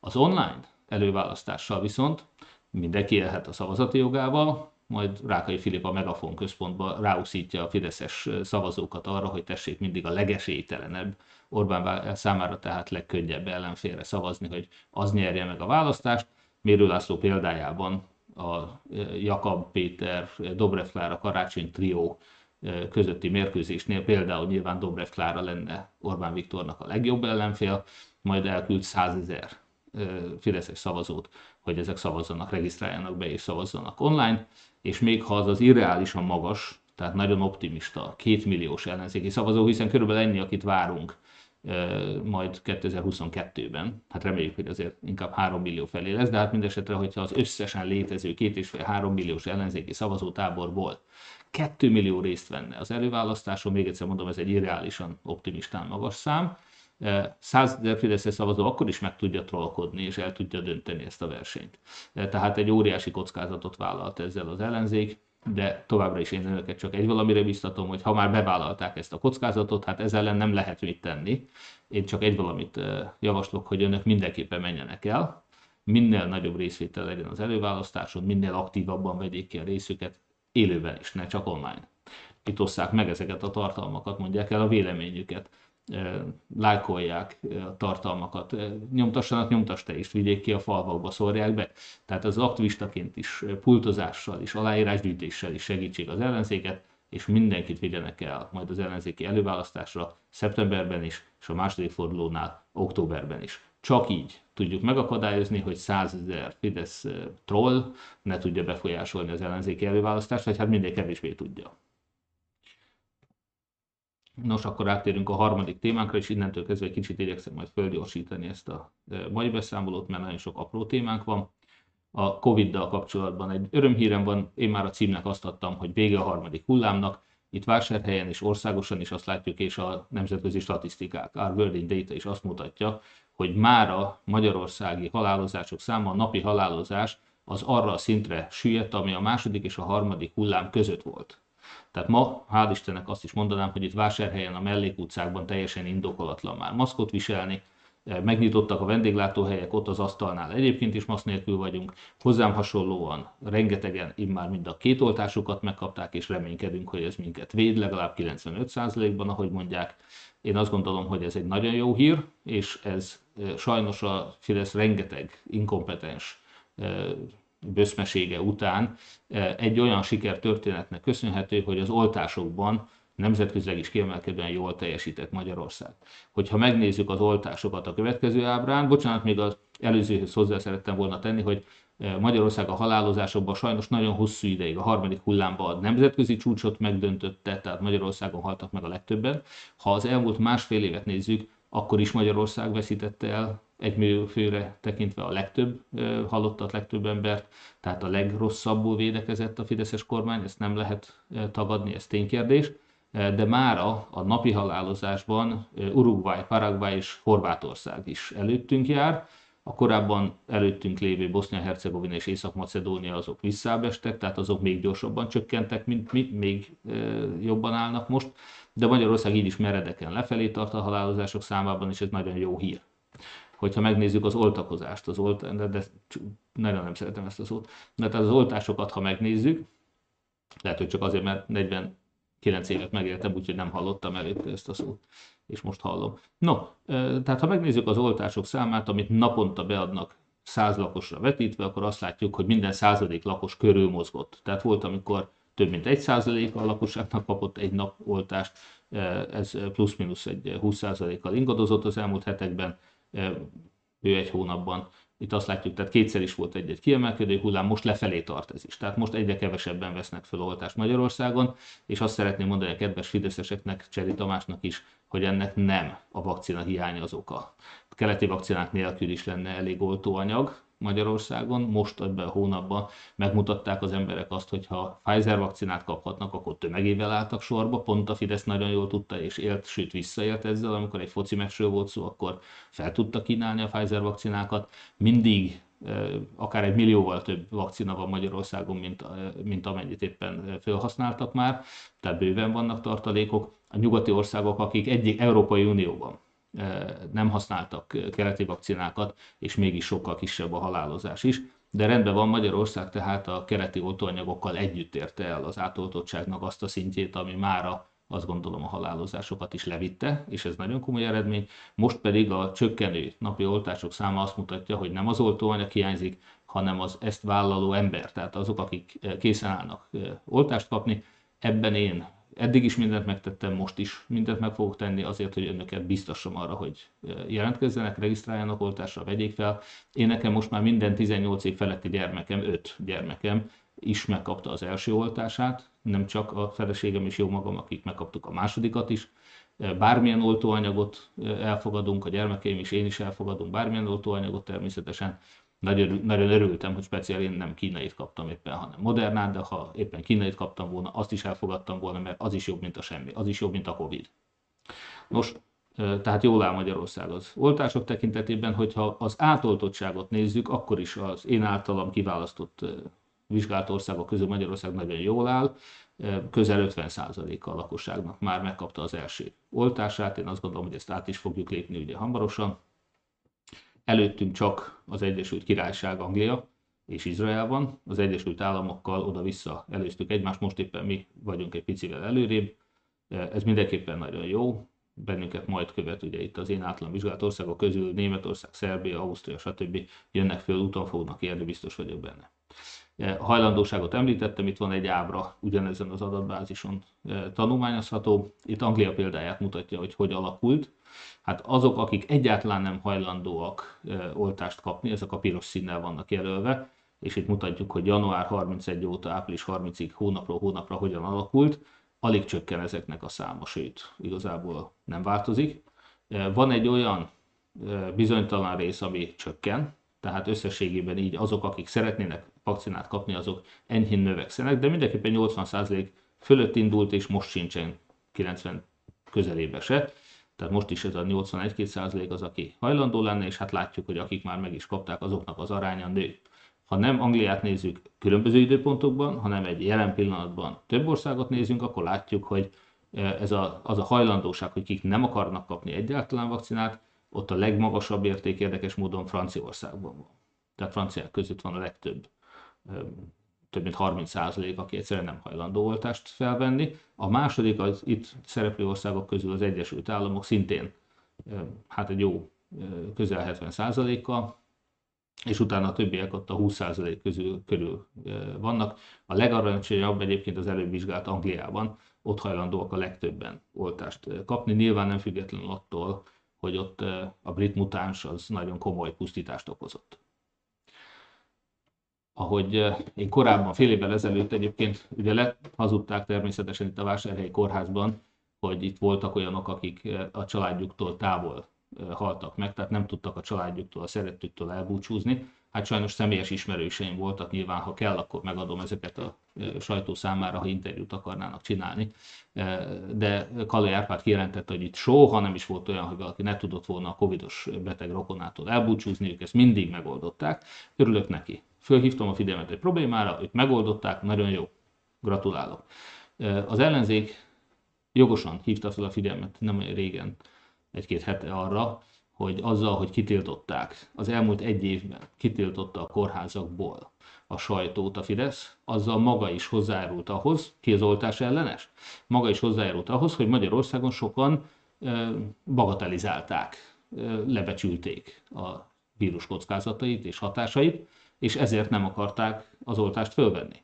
Az online előválasztással viszont mindenki élhet a szavazati jogával, majd Rákay Philip a Megafon központban ráúszítja a fideszes szavazókat arra, hogy tessék mindig a legesélytelenebb, Orbán számára tehát legkönnyebb ellenfélre szavazni, hogy az nyerje meg a választást. Mérő László példájában a Jakab Péter, Dobrev Klára, Karácsony trió közötti mérkőzésnél például nyilván Dobrev Klára lenne Orbán Viktornak a legjobb ellenfél, majd elküld százezer fideszes szavazót, hogy ezek szavazzanak, regisztráljanak be és szavazzanak online, és még ha az az irreálisan magas, tehát nagyon optimista, kétmilliós ellenzéki szavazó, hiszen körülbelül ennyi, akit várunk majd kétezer-huszonkettőben, hát reméljük, hogy azért inkább három millió felé lesz, de hát mindesetre, hogyha az összesen létező két és fél-három milliós ellenzéki szavazótáborból két millió részt venne az előválasztáson, még egyszer mondom, ez egy irreálisan optimistán magas szám, százezer fideszes szavazó akkor is meg tudja trollkodni, és el tudja dönteni ezt a versenyt. Tehát egy óriási kockázatot vállalt ezzel az ellenzék, de továbbra is én önöket csak egy valamire biztatom, hogy ha már bevállalták ezt a kockázatot, hát ez ellen nem lehet mit tenni. Én csak egy valamit javaslok, hogy önök mindenképpen menjenek el, minél nagyobb részvétel legyen az előválasztáson, minél aktívabban vegyék ki a részüket, élőben is, ne csak online. Itt osszák meg ezeket a tartalmakat, mondják el a véleményüket, lájkolják a tartalmakat, nyomtassanak, nyomtass te is, vigyék ki a falvakba, szórják be. Tehát az aktivistaként is, pultozással is, aláírásgyűjtéssel is segítsék az ellenzéket, és mindenkit vigyenek el majd az ellenzéki előválasztásra szeptemberben is, és a második fordulónál októberben is. Csak így tudjuk megakadályozni, hogy százezer Fidesz troll ne tudja befolyásolni az ellenzéki előválasztást, vagy hát minden kevésbé tudja. Nos, akkor áttérünk a harmadik témánkra, és innentől kezdve kicsit igyekszem majd fölgyorsítani ezt a mai beszámolót, mert nagyon sok apró témánk van. A Covid-dal kapcsolatban egy örömhírem van, én már a címnek azt adtam, hogy vége a harmadik hullámnak. Itt Vásárhelyen és országosan is azt látjuk, és a nemzetközi statisztikák, Our World Data is azt mutatja, hogy mára magyarországi halálozások száma, a napi halálozás az arra a szintre süllyedt, ami a második és a harmadik hullám között volt. Tehát ma, hál' Istennek azt is mondanám, hogy itt Vásárhelyen, a mellékutcákban teljesen indokolatlan már maszkot viselni, megnyitottak a vendéglátóhelyek, ott az asztalnál egyébként is maszk nélkül vagyunk, hozzám hasonlóan rengetegen immár mind a két oltásukat megkapták, és reménykedünk, hogy ez minket véd, legalább kilencvenöt százalékban, ahogy mondják. Én azt gondolom, hogy ez egy nagyon jó hír, és ez sajnos a Fidesz rengeteg inkompetens böszmesége után egy olyan sikertörténetnek köszönhető, hogy az oltásokban nemzetközileg is kiemelkedően jól teljesített Magyarország. Hogyha megnézzük az oltásokat a következő ábrán, bocsánat, még az előzőhöz hozzá szerettem volna tenni, hogy Magyarország a halálozásokban sajnos nagyon hosszú ideig, a harmadik hullámban a nemzetközi csúcsot megdöntötte, tehát Magyarországon haltak meg a legtöbben. Ha az elmúlt másfél évet nézzük, akkor is Magyarország veszítette el egy millió főre tekintve a legtöbb halottat, legtöbb embert, tehát a legrosszabbul védekezett a fideszes kormány, ezt nem lehet tagadni, ez ténykérdés, de mára a napi halálozásban Uruguay, Paraguay és Horvátország is előttünk jár, a korábban előttünk lévő Bosznia-Hercegovina és Észak-Macedónia azok visszábestek, tehát azok még gyorsabban csökkentek, mint mi, még jobban állnak most, de Magyarország így is meredeken lefelé tart a halálozások számában, és ez nagyon jó hír. Hogyha megnézzük az oltakozást, az olt... de, de nagyon nem szeretem ezt a szót, de tehát az oltásokat, ha megnézzük, lehet, hogy csak azért, mert negyvenkilenc évet megéltem, úgyhogy nem hallottam előtte ezt a szót, és most hallom. No, tehát ha megnézzük az oltások számát, amit naponta beadnak száz lakosra vetítve, akkor azt látjuk, hogy minden századik lakos körül mozgott. Tehát volt, amikor több mint egy százalék a lakosságnak kapott egy nap oltást, ez plusz-minusz egy húsz százalékkal ingadozott az elmúlt hetekben, ő egy hónapban. Itt azt látjuk, tehát kétszer is volt egy-egy kiemelkedő hullám, most lefelé tart ez is. Tehát most egyre kevesebben vesznek fel oltást Magyarországon, és azt szeretném mondani a kedves fideszeseknek, Cseri Tamásnak is, hogy ennek nem a vakcina hiánya az oka. A keleti vakcinák nélkül is lenne elég oltóanyag Magyarországon. Most ebben a hónapban megmutatták az emberek azt, hogy ha Pfizer vakcinát kaphatnak, akkor tömegével álltak sorba. Pont a Fidesz nagyon jól tudta és élt, sőt visszaélt ezzel, amikor egy foci meccsről volt szó, akkor fel tudta kínálni a Pfizer vakcinákat. Mindig akár egy millióval több vakcina van Magyarországon, mint, mint amennyit éppen felhasználtak már, tehát bőven vannak tartalékok. A nyugati országok, akik egyik Európai Unióban nem használtak keleti vakcinákat, és mégis sokkal kisebb a halálozás is. De rendben van, Magyarország tehát a keleti oltóanyagokkal együtt érte el az átoltottságnak azt a szintjét, ami mára azt gondolom a halálozásokat is levitte, és ez nagyon komoly eredmény. Most pedig a csökkenő napi oltások száma azt mutatja, hogy nem az oltóanyag hiányzik, hanem az ezt vállaló ember, tehát azok, akik készen állnak oltást kapni. Ebben én eddig is mindent megtettem, most is mindent meg fogok tenni azért, hogy önöket biztassam arra, hogy jelentkezzenek, regisztráljanak oltásra, vegyék fel. Én nekem most már minden tizennyolc év feletti gyermekem, öt gyermekem is megkapta az első oltását, nem csak a feleségem és jó magam, akik megkaptuk a másodikat is. Bármilyen oltóanyagot elfogadunk, a gyermekeim és én is elfogadunk bármilyen oltóanyagot természetesen. Nagyon, nagyon örültem, hogy speciál én nem kínait kaptam éppen, hanem Modernát, de ha éppen kínait kaptam volna, azt is elfogadtam volna, mert az is jobb, mint a semmi, az is jobb, mint a Covid. Nos, tehát jól áll Magyarország az oltások tekintetében, hogyha az átoltottságot nézzük, akkor is az én általam kiválasztott vizsgált országok közül Magyarország nagyon jól áll, közel ötven százaléka a lakosságnak már megkapta az első oltását, én azt gondolom, hogy ezt át is fogjuk lépni ugye hamarosan. Előttünk csak az Egyesült Királyság, Anglia és Izrael van, az Egyesült Államokkal oda-vissza előztük egymást, most éppen mi vagyunk egy picivel előrébb, ez mindenképpen nagyon jó, bennünket majd követ, ugye itt az én általam vizsgált országok közül Németország, Szerbia, Ausztria, stb. Jönnek föl, úton fognak érni, biztos vagyok benne. A hajlandóságot említettem, itt van egy ábra, ugyanezen az adatbázison tanulmányozható. Itt Anglia példáját mutatja, hogy hogy alakult. Hát azok, akik egyáltalán nem hajlandóak oltást kapni, ezek a piros színnel vannak jelölve, és itt mutatjuk, hogy január harmincegyedike óta április harmincadikáig hónapról hónapra hogyan alakult, alig csökken ezeknek a száma, sőt, igazából nem változik. Van egy olyan bizonytalan rész, ami csökken, tehát összességében így azok, akik szeretnének vakcinát kapni, azok enyhén növekszenek, de mindenképpen nyolcvan százalék fölött indult, és most sincsen kilencven közelébe se. Tehát most is ez a nyolcvanegy-két százalék az, aki hajlandó lenne, és hát látjuk, hogy akik már meg is kapták, azoknak az aránya nő. Ha nem Angliát nézzük különböző időpontokban, hanem egy jelen pillanatban több országot nézünk, akkor látjuk, hogy ez a, az a hajlandóság, hogy kik nem akarnak kapni egyáltalán vakcinát, ott a legmagasabb érték érdekes módon Franciaországban van. Tehát franciák között van a legtöbb, több mint harminc százalék, aki egyszerűen nem hajlandó oltást felvenni. A második az itt szereplő országok közül az Egyesült Államok szintén, hát egy jó közel hetven százalékkal, és utána a többiek ott a húsz százalék közül körül vannak. A legarancsabb egyébként az előbb vizsgált Angliában, ott hajlandóak a legtöbben oltást kapni, nyilván nem függetlenül attól, hogy ott a brit mutáns az nagyon komoly pusztítást okozott. Ahogy én korábban, fél évvel ezelőtt egyébként, ugye lett, hazudták természetesen itt a Vásárhelyi Kórházban, hogy itt voltak olyanok, akik a családjuktól távol haltak meg, tehát nem tudtak a családjuktól, a szerettüktől elbúcsúzni. Hát sajnos személyes ismerőseim voltak, nyilván ha kell, akkor megadom ezeket a sajtó számára, ha interjút akarnának csinálni. De Kalai Árpád kijelentette, hogy itt soha nem is volt olyan, hogy valaki ne tudott volna a covidos beteg rokonától elbúcsúzni, ők ezt mindig megoldották. Örülök neki. Fölhívtam a figyelmet egy problémára, ők megoldották, nagyon jó. Gratulálok. Az ellenzék jogosan hívta fel a figyelmet nem régen, egy-két hete arra, hogy azzal, hogy kitiltották, az elmúlt egy évben kitiltotta a kórházakból a sajtót a Fidesz, azzal maga is hozzájárult ahhoz, ki az oltás ellenes, maga is hozzájárult ahhoz, hogy Magyarországon sokan bagatelizálták, lebecsülték a vírus kockázatait és hatásait, és ezért nem akarták az oltást fölvenni.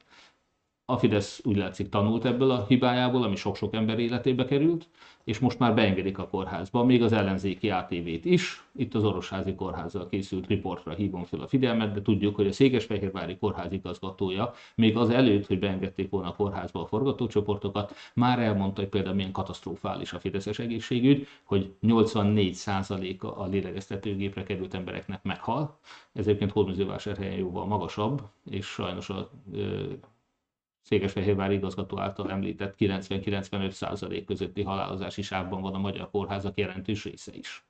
A Fidesz úgy látszik tanult ebből a hibájából, ami sok-sok ember életébe került, és most már beengedik a kórházba, még az ellenzéki á té vét is. Itt az Orosházi Kórházzal készült riportra hívom fel a figyelmet, de tudjuk, hogy a székesfehérvári kórház igazgatója még az előtt, hogy beengedték volna a kórházba a forgatócsoportokat, már elmondta, hogy például milyen katasztrofális a fideszes egészségügy, hogy nyolcvannégy százaléka a lélegeztetőgépre került embereknek meghal. Ez egyébként Hódmezővásárhelyen jóval magasabb, és sajnos a Székesfehérvár igazgató által említett kilencven-kilencvenöt százalék közötti halálozási sávban van a magyar kórházak jelentős része is.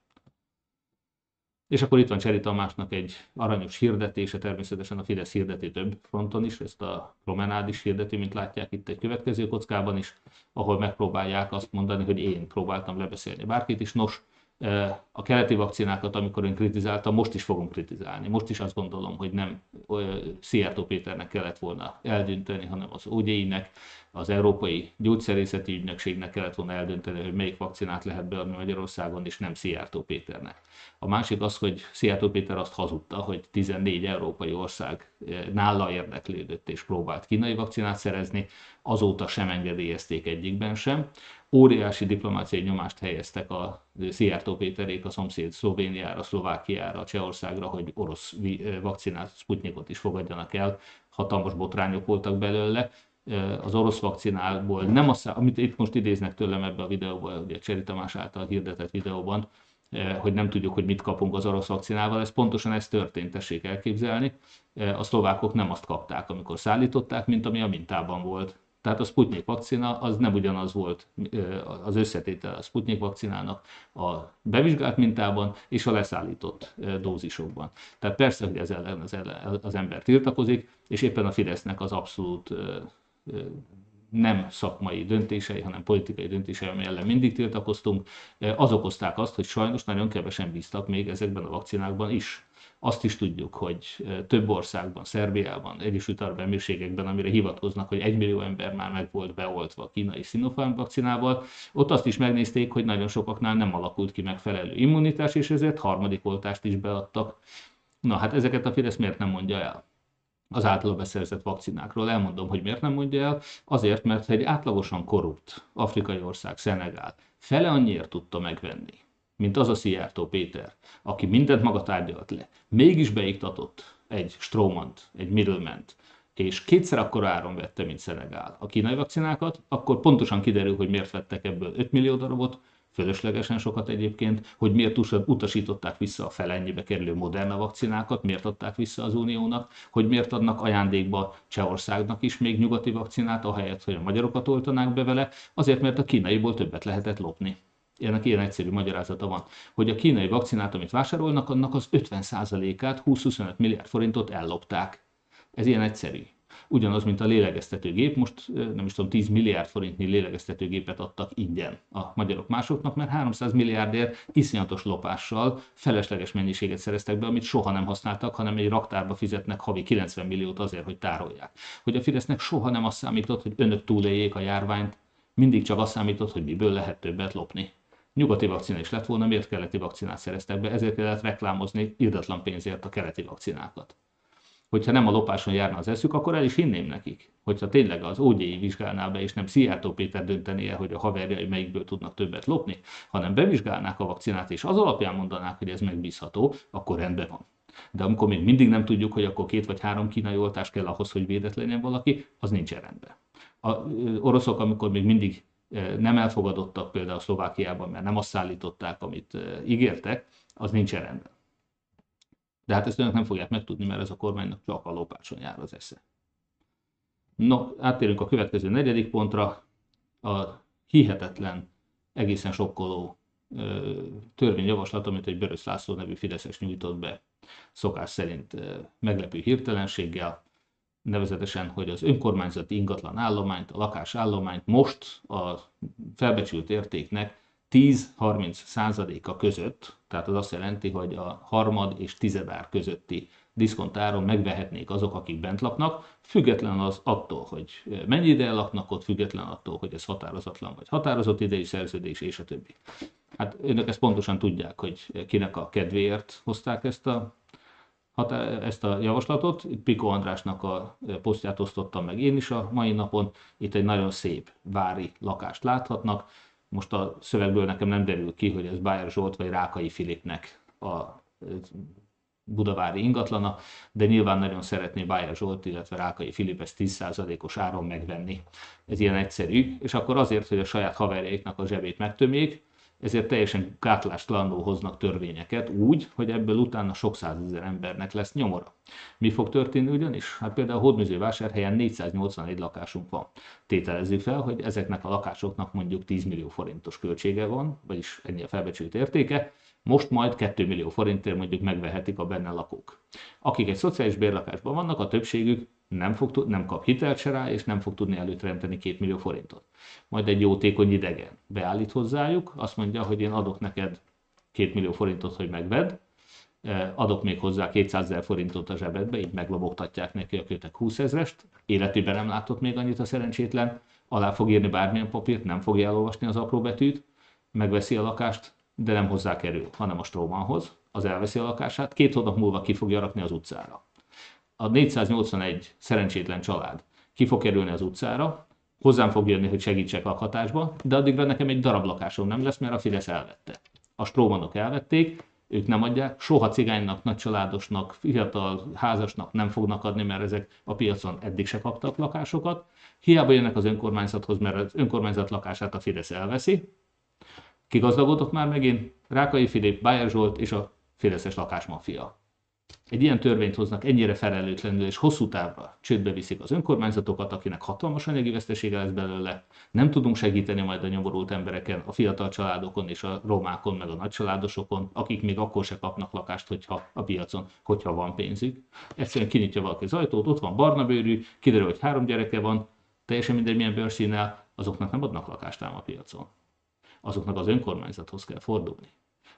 És akkor itt van Cseri Tamásnak egy aranyos hirdetése, természetesen a Fidesz hirdeti több fronton is, ezt a Promenád is hirdeti, mint látják itt egy következő kockában is, ahol megpróbálják azt mondani, hogy én próbáltam lebeszélni bárkit is. Nos, a keleti vakcinákat, amikor én kritizáltam, most is fogom kritizálni. Most is azt gondolom, hogy nem Szijjártó Péternek kellett volna eldönteni, hanem az o gé i-nek, az Európai Gyógyszerészeti Ügynökségnek kellett volna eldönteni, hogy melyik vakcinát lehet beadni Magyarországon, és nem Szijjártó Péternek. A másik az, hogy Szijjártó Péter azt hazudta, hogy tizennégy európai ország nála érdeklődött és próbált kínai vakcinát szerezni, azóta sem engedélyezték egyikben sem. Óriási diplomáciai nyomást helyeztek a Szijjártó Péterék a szomszéd Szlovéniára, Szlovákiára, Csehországra, hogy orosz vakcinát, Sputnikot is fogadjanak el, hatalmas botrányok voltak belőle. Az orosz vakcinából, nem az, amit itt most idéznek tőlem ebbe a videóban, ugye Cseri Tamás által hirdetett videóban, hogy nem tudjuk, hogy mit kapunk az orosz vakcinával, ez pontosan ez történt, tessék elképzelni. A szlovákok nem azt kapták, amikor szállították, mint ami a mintában volt. Tehát a Sputnik vakcina az nem ugyanaz volt az összetétel a Sputnik vakcinának a bevizsgált mintában és a leszállított dózisokban. Tehát persze, hogy ez ellen az, ellen az ember tiltakozik, és éppen a Fidesznek az abszolút nem szakmai döntései, hanem politikai döntései, ami ellen mindig tiltakoztunk, az okozták azt, hogy sajnos nagyon kevesen bíztak még ezekben a vakcinákban is. Azt is tudjuk, hogy több országban, Szerbiában, Egyesült Arab Emírségekben, amire hivatkoznak, hogy egymillió ember már meg volt beoltva a kínai Sinopharm vakcinával, ott azt is megnézték, hogy nagyon sokaknál nem alakult ki megfelelő immunitás, és ezért harmadik oltást is beadtak. Na hát ezeket a Fidesz miért nem mondja el? Az általa beszerzett vakcinákról elmondom, hogy miért nem mondja el, azért, mert egy átlagosan korrupt afrikai ország, Szenegál, fele annyiért tudta megvenni, mint az a Szijjártó Péter, aki mindent maga tárgyalt le, mégis beiktatott egy Stromant, egy Middlement, és kétszer akkora áron vette, mint Szenegál a kínai vakcinákat, akkor pontosan kiderül, hogy miért vettek ebből öt millió darabot, fölöslegesen sokat egyébként, hogy miért utasították vissza a felennyibe kerülő Moderna vakcinákat, miért adták vissza az Uniónak, hogy miért adnak ajándékba Csehországnak is még nyugati vakcinát, ahelyett, hogy a magyarokat oltanák be vele, azért, mert a kínaiból többet lehetett lopni. Ennek ilyen egyszerű magyarázata van, hogy a kínai vakcinát, amit vásárolnak, annak az ötven százalékát, húsz-huszonöt milliárd forintot ellopták. Ez ilyen egyszerű. Ugyanaz, mint a lélegeztetőgép, most nem is tudom, tíz milliárd forintnyi lélegeztetőgépet adtak ingyen a magyarok másoknak, mert háromszáz milliárdért iszonyatos lopással felesleges mennyiséget szereztek be, amit soha nem használtak, hanem egy raktárba fizetnek havi kilencven milliót azért, hogy tárolják. Hogy a Fidesznek soha nem azt számított, hogy önök túléljék a járványt, mindig csak azt számított, hogy miből lehet többet lopni. Nyugati vakcina is lett volna, miért keleti vakcinát szereztek be, ezért kellett reklámozni irdatlan pénzért a keleti vakcinákat. Hogyha nem a lopáson járna az eszük, akkor el is hinném nekik. Hogyha tényleg az ó gé i vizsgálná be, és nem Szijjártó Péter döntenie, hogy a haverjai melyikből tudnak többet lopni, hanem bevizsgálnák a vakcinát, és az alapján mondanák, hogy ez megbízható, akkor rendben van. De amikor még mindig nem tudjuk, hogy akkor két vagy három kínai oltás kell ahhoz, hogy védett legyen valaki, az nincsen rendben. Az oroszok, amikor még mindig nem elfogadottak például Szlovákiában, mert nem azt szállították, amit ígértek, az nincsen rendben. De hát ezt önök nem fogják megtudni, mert ez a kormánynak csak a lopáson jár az esze. No, áttérünk a következő negyedik pontra, a hihetetlen, egészen sokkoló törvényjavaslat, amit egy Vörös László nevű fideszes nyújtott be, szokás szerint meglepő hirtelenséggel, nevezetesen, hogy az önkormányzati ingatlan állományt, a lakásállományt most a felbecsült értéknek tíz-harminc százaléka között, tehát az azt jelenti, hogy a harmad és tizedár közötti diszkontáron megvehetnék azok, akik bent laknak, független az attól, hogy mennyi ide laknak ott, független attól, hogy ez határozatlan vagy határozott idei szerződés, és a többi. Hát önök ezt pontosan tudják, hogy kinek a kedvéért hozták ezt a ezt a javaslatot. Piko Andrásnak a posztját osztottam meg én is a mai napon. Itt egy nagyon szép vári lakást láthatnak. Most a szövegből nekem nem derül ki, hogy ez Bayer Zsolt vagy Rákay Philipnek a budavári ingatlana, de nyilván nagyon szeretné Bayer Zsolt, illetve Rákay Philip ezt tíz százalékos áron megvenni. Ez ilyen egyszerű, és akkor azért, hogy a saját haverjaiknak a zsebét megtömjék, ezért teljesen gátlástalanul hoznak törvényeket úgy, hogy ebből utána sok százezer embernek lesz nyomora. Mi fog történni ugyanis? Hát például a Hódmezővásárhelyen négyszáznyolcvanegy lakásunk van. Tételezzük fel, hogy ezeknek a lakásoknak mondjuk tíz millió forintos költsége van, vagyis ennyi a felbecsült értéke, most majd két millió forintért mondjuk megvehetik a benne lakók. Akik egy szociális bérlakásban vannak, a többségük nem, fog, nem kap hitelt se rá, és nem fog tudni előteremteni két millió forintot. Majd egy jótékony idegen beállít hozzájuk, azt mondja, hogy én adok neked két millió forintot, hogy megvedd, adok még hozzá kétszázezer forintot a zsebedbe, így meglobogtatják neki a kötek húszezrest, életében nem látott még annyit a szerencsétlen, alá fog írni bármilyen papírt, nem fogja elolvasni az apró betűt, megveszi a lakást, de nem hozzá kerül, hanem a Stromanhoz, az elveszi a lakását, két hónap múlva ki fogja rakni az utcára. A négyszáznyolcvanegy szerencsétlen család ki fog kerülni az utcára, hozzám fog jönni, hogy segítsek lakhatásba, de addigra nekem egy darab lakásom nem lesz, mert a Fidesz elvette. A Stromanok elvették, ők nem adják, soha cigánynak, nagycsaládosnak, fiatal házasnak nem fognak adni, mert ezek a piacon eddig se kaptak lakásokat. Hiába jönnek az önkormányzathoz, mert az önkormányzat lakását a Fidesz elveszi. Kigazdagodott már megint Rákay Philip, Bayer Zsolt és a fideszes lakásmafia. egy ilyen törvényt hoznak ennyire felelőtlenül, és hosszú távra csődbe viszik az önkormányzatokat, akinek hatalmas anyagi vesztesége lesz belőle, nem tudunk segíteni majd a nyomorult embereken, a fiatal családokon és a romákon, meg a nagycsaládosokon, akik még akkor se kapnak lakást, hogyha a piacon, hogyha van pénzük. Egyszerűen kinyitja valaki az ajtót, ott van barna bőrű, kiderül, hogy három gyereke van, teljesen mindegy milyen bőrszínnel, azoknak nem adnak lakást ám a piacon. Azoknak az önkormányzathoz kell fordulni.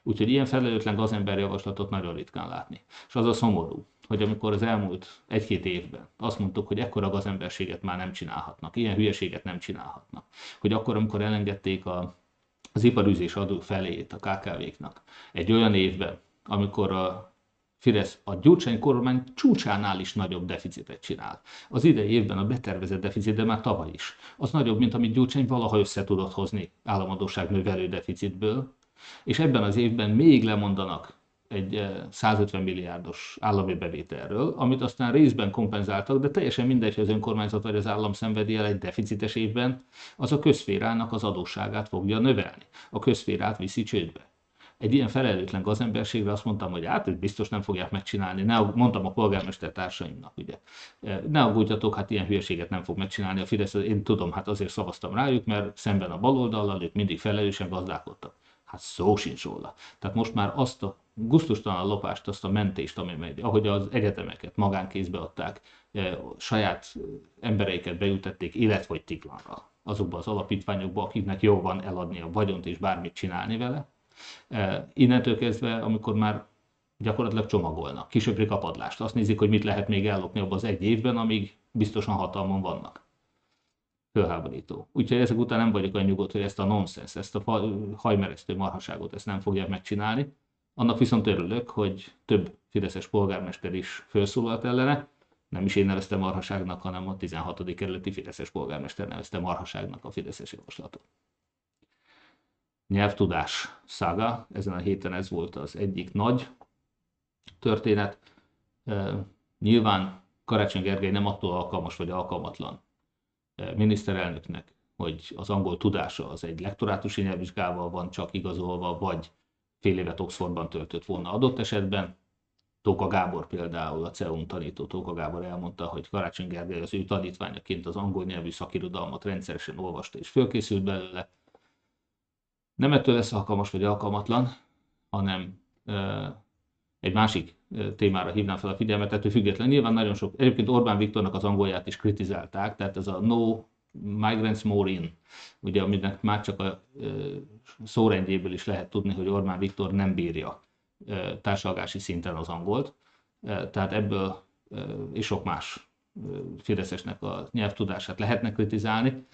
Úgyhogy ilyen felelőtlen gazember javaslatot nagyon ritkán látni. És az a szomorú, hogy amikor az elmúlt egy-két évben azt mondtuk, hogy ekkora gazemberséget már nem csinálhatnak, ilyen hülyeséget nem csinálhatnak, hogy akkor, amikor elengedték a, az iparűzés adó feléjét a ká ká véknak, egy olyan évben, amikor a Fidesz a Gyurcsány kormány csúcsánál is nagyobb deficitet csinál. Az idei évben a betervezett deficit, de már tavaly is, az nagyobb, mint amit Gyurcsány valaha össze tudott hozni államadósság növelő deficitből, és ebben az évben még lemondanak egy százötven milliárdos állami bevételről, amit aztán részben kompenzáltak, de teljesen mindegy, hogy az önkormányzat vagy az állam szenvedi el egy deficites évben, az a közszférának az adósságát fogja növelni. A közszférát viszi csődbe. Egy ilyen felelőtlen gazemberségre azt mondtam, hogy hát, hogy biztos nem fogják megcsinálni. Ne, mondtam a polgármester társaimnak, ugye. Ne aggódjatok, hát ilyen hülyeséget nem fog megcsinálni a Fidesz, én tudom, hát azért szavaztam rájuk, mert szemben a baloldallal ők mindig felelősen gazdálkodtak. Hát szó sincs róla. Tehát most már azt a gusztustalan lopást, azt a mentést, ami megy, ahogy az egyetemeket magánkézbe adták, saját embereiket beültették életfogytiglanra azokba az alapítványokba, akiknek jó van eladni a vagyont és bármit csinálni vele. Innentől kezdve, amikor már gyakorlatilag csomagolnak, kisöprik a padlást, azt nézik, hogy mit lehet még ellopni abban az egy évben, amíg biztosan hatalmon vannak. Fölháborító. Úgyhogy ezek után nem vagyok olyan nyugodt, hogy ezt a nonsens, ezt a hajmeresztő marhaságot, ezt nem fogják megcsinálni. Annak viszont örülök, hogy több fideszes polgármester is felszólalt ellene. Nem is én neveztem marhaságnak, hanem a tizenhatodik kerületi fideszes polgármester nevezte marhaságnak a fideszes javaslatot. Nyelvtudás szága. Ezen a héten ez volt az egyik nagy történet. Nyilván Karácsony Gergely nem attól alkalmas vagy alkalmatlan miniszterelnöknek, hogy az angol tudása az egy lektorátusi nyelvvizsgával van csak igazolva, vagy fél évet Oxfordban töltött volna adott esetben. Tóka Gábor például, a cé e u-n tanító Tóka Gábor elmondta, hogy Karácsony Gergely az ő tanítványaként az angol nyelvű szakirodalmat rendszeresen olvasta és fölkészült belőle. Nem ettől lesz alkalmas vagy alkalmatlan, hanem e- egy másik témára hívnám fel a figyelmet, ettől független. Nyilván nagyon sok, egyébként Orbán Viktornak az angolját is kritizálták, tehát ez a no migrants more in, ugye, aminek már csak a szórendjéből is lehet tudni, hogy Orbán Viktor nem bírja társalgási szinten az angolt, tehát ebből és sok más fideszesnek a nyelvtudását lehetne kritizálni.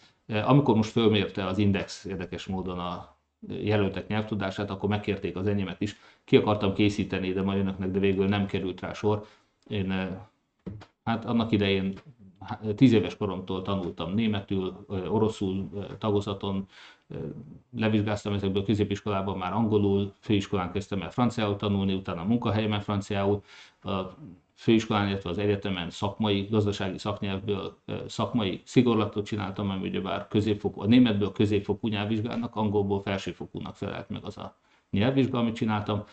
Amikor most fölmérte az Index érdekes módon a jelöltek nyelvtudását, akkor megkérték az enyémet is. Ki akartam készíteni, de majd önöknek, de végül nem került rá sor. Én, hát annak idején tíz éves koromtól tanultam németül, oroszul tagozaton, levizsgáztam ezekből középiskolában már angolul, főiskolán kezdtem el franciául tanulni, utána a munkahelyemen franciául, a főiskolán, illetve az egyetemen szakmai, gazdasági szaknyelvből szakmai szigorlatot csináltam, ami ugyebár középfokú, a németből középfokú nyelvvizsgának, angolból felsőfokúnak felelt meg az a nyelvvizsga, amit csináltam.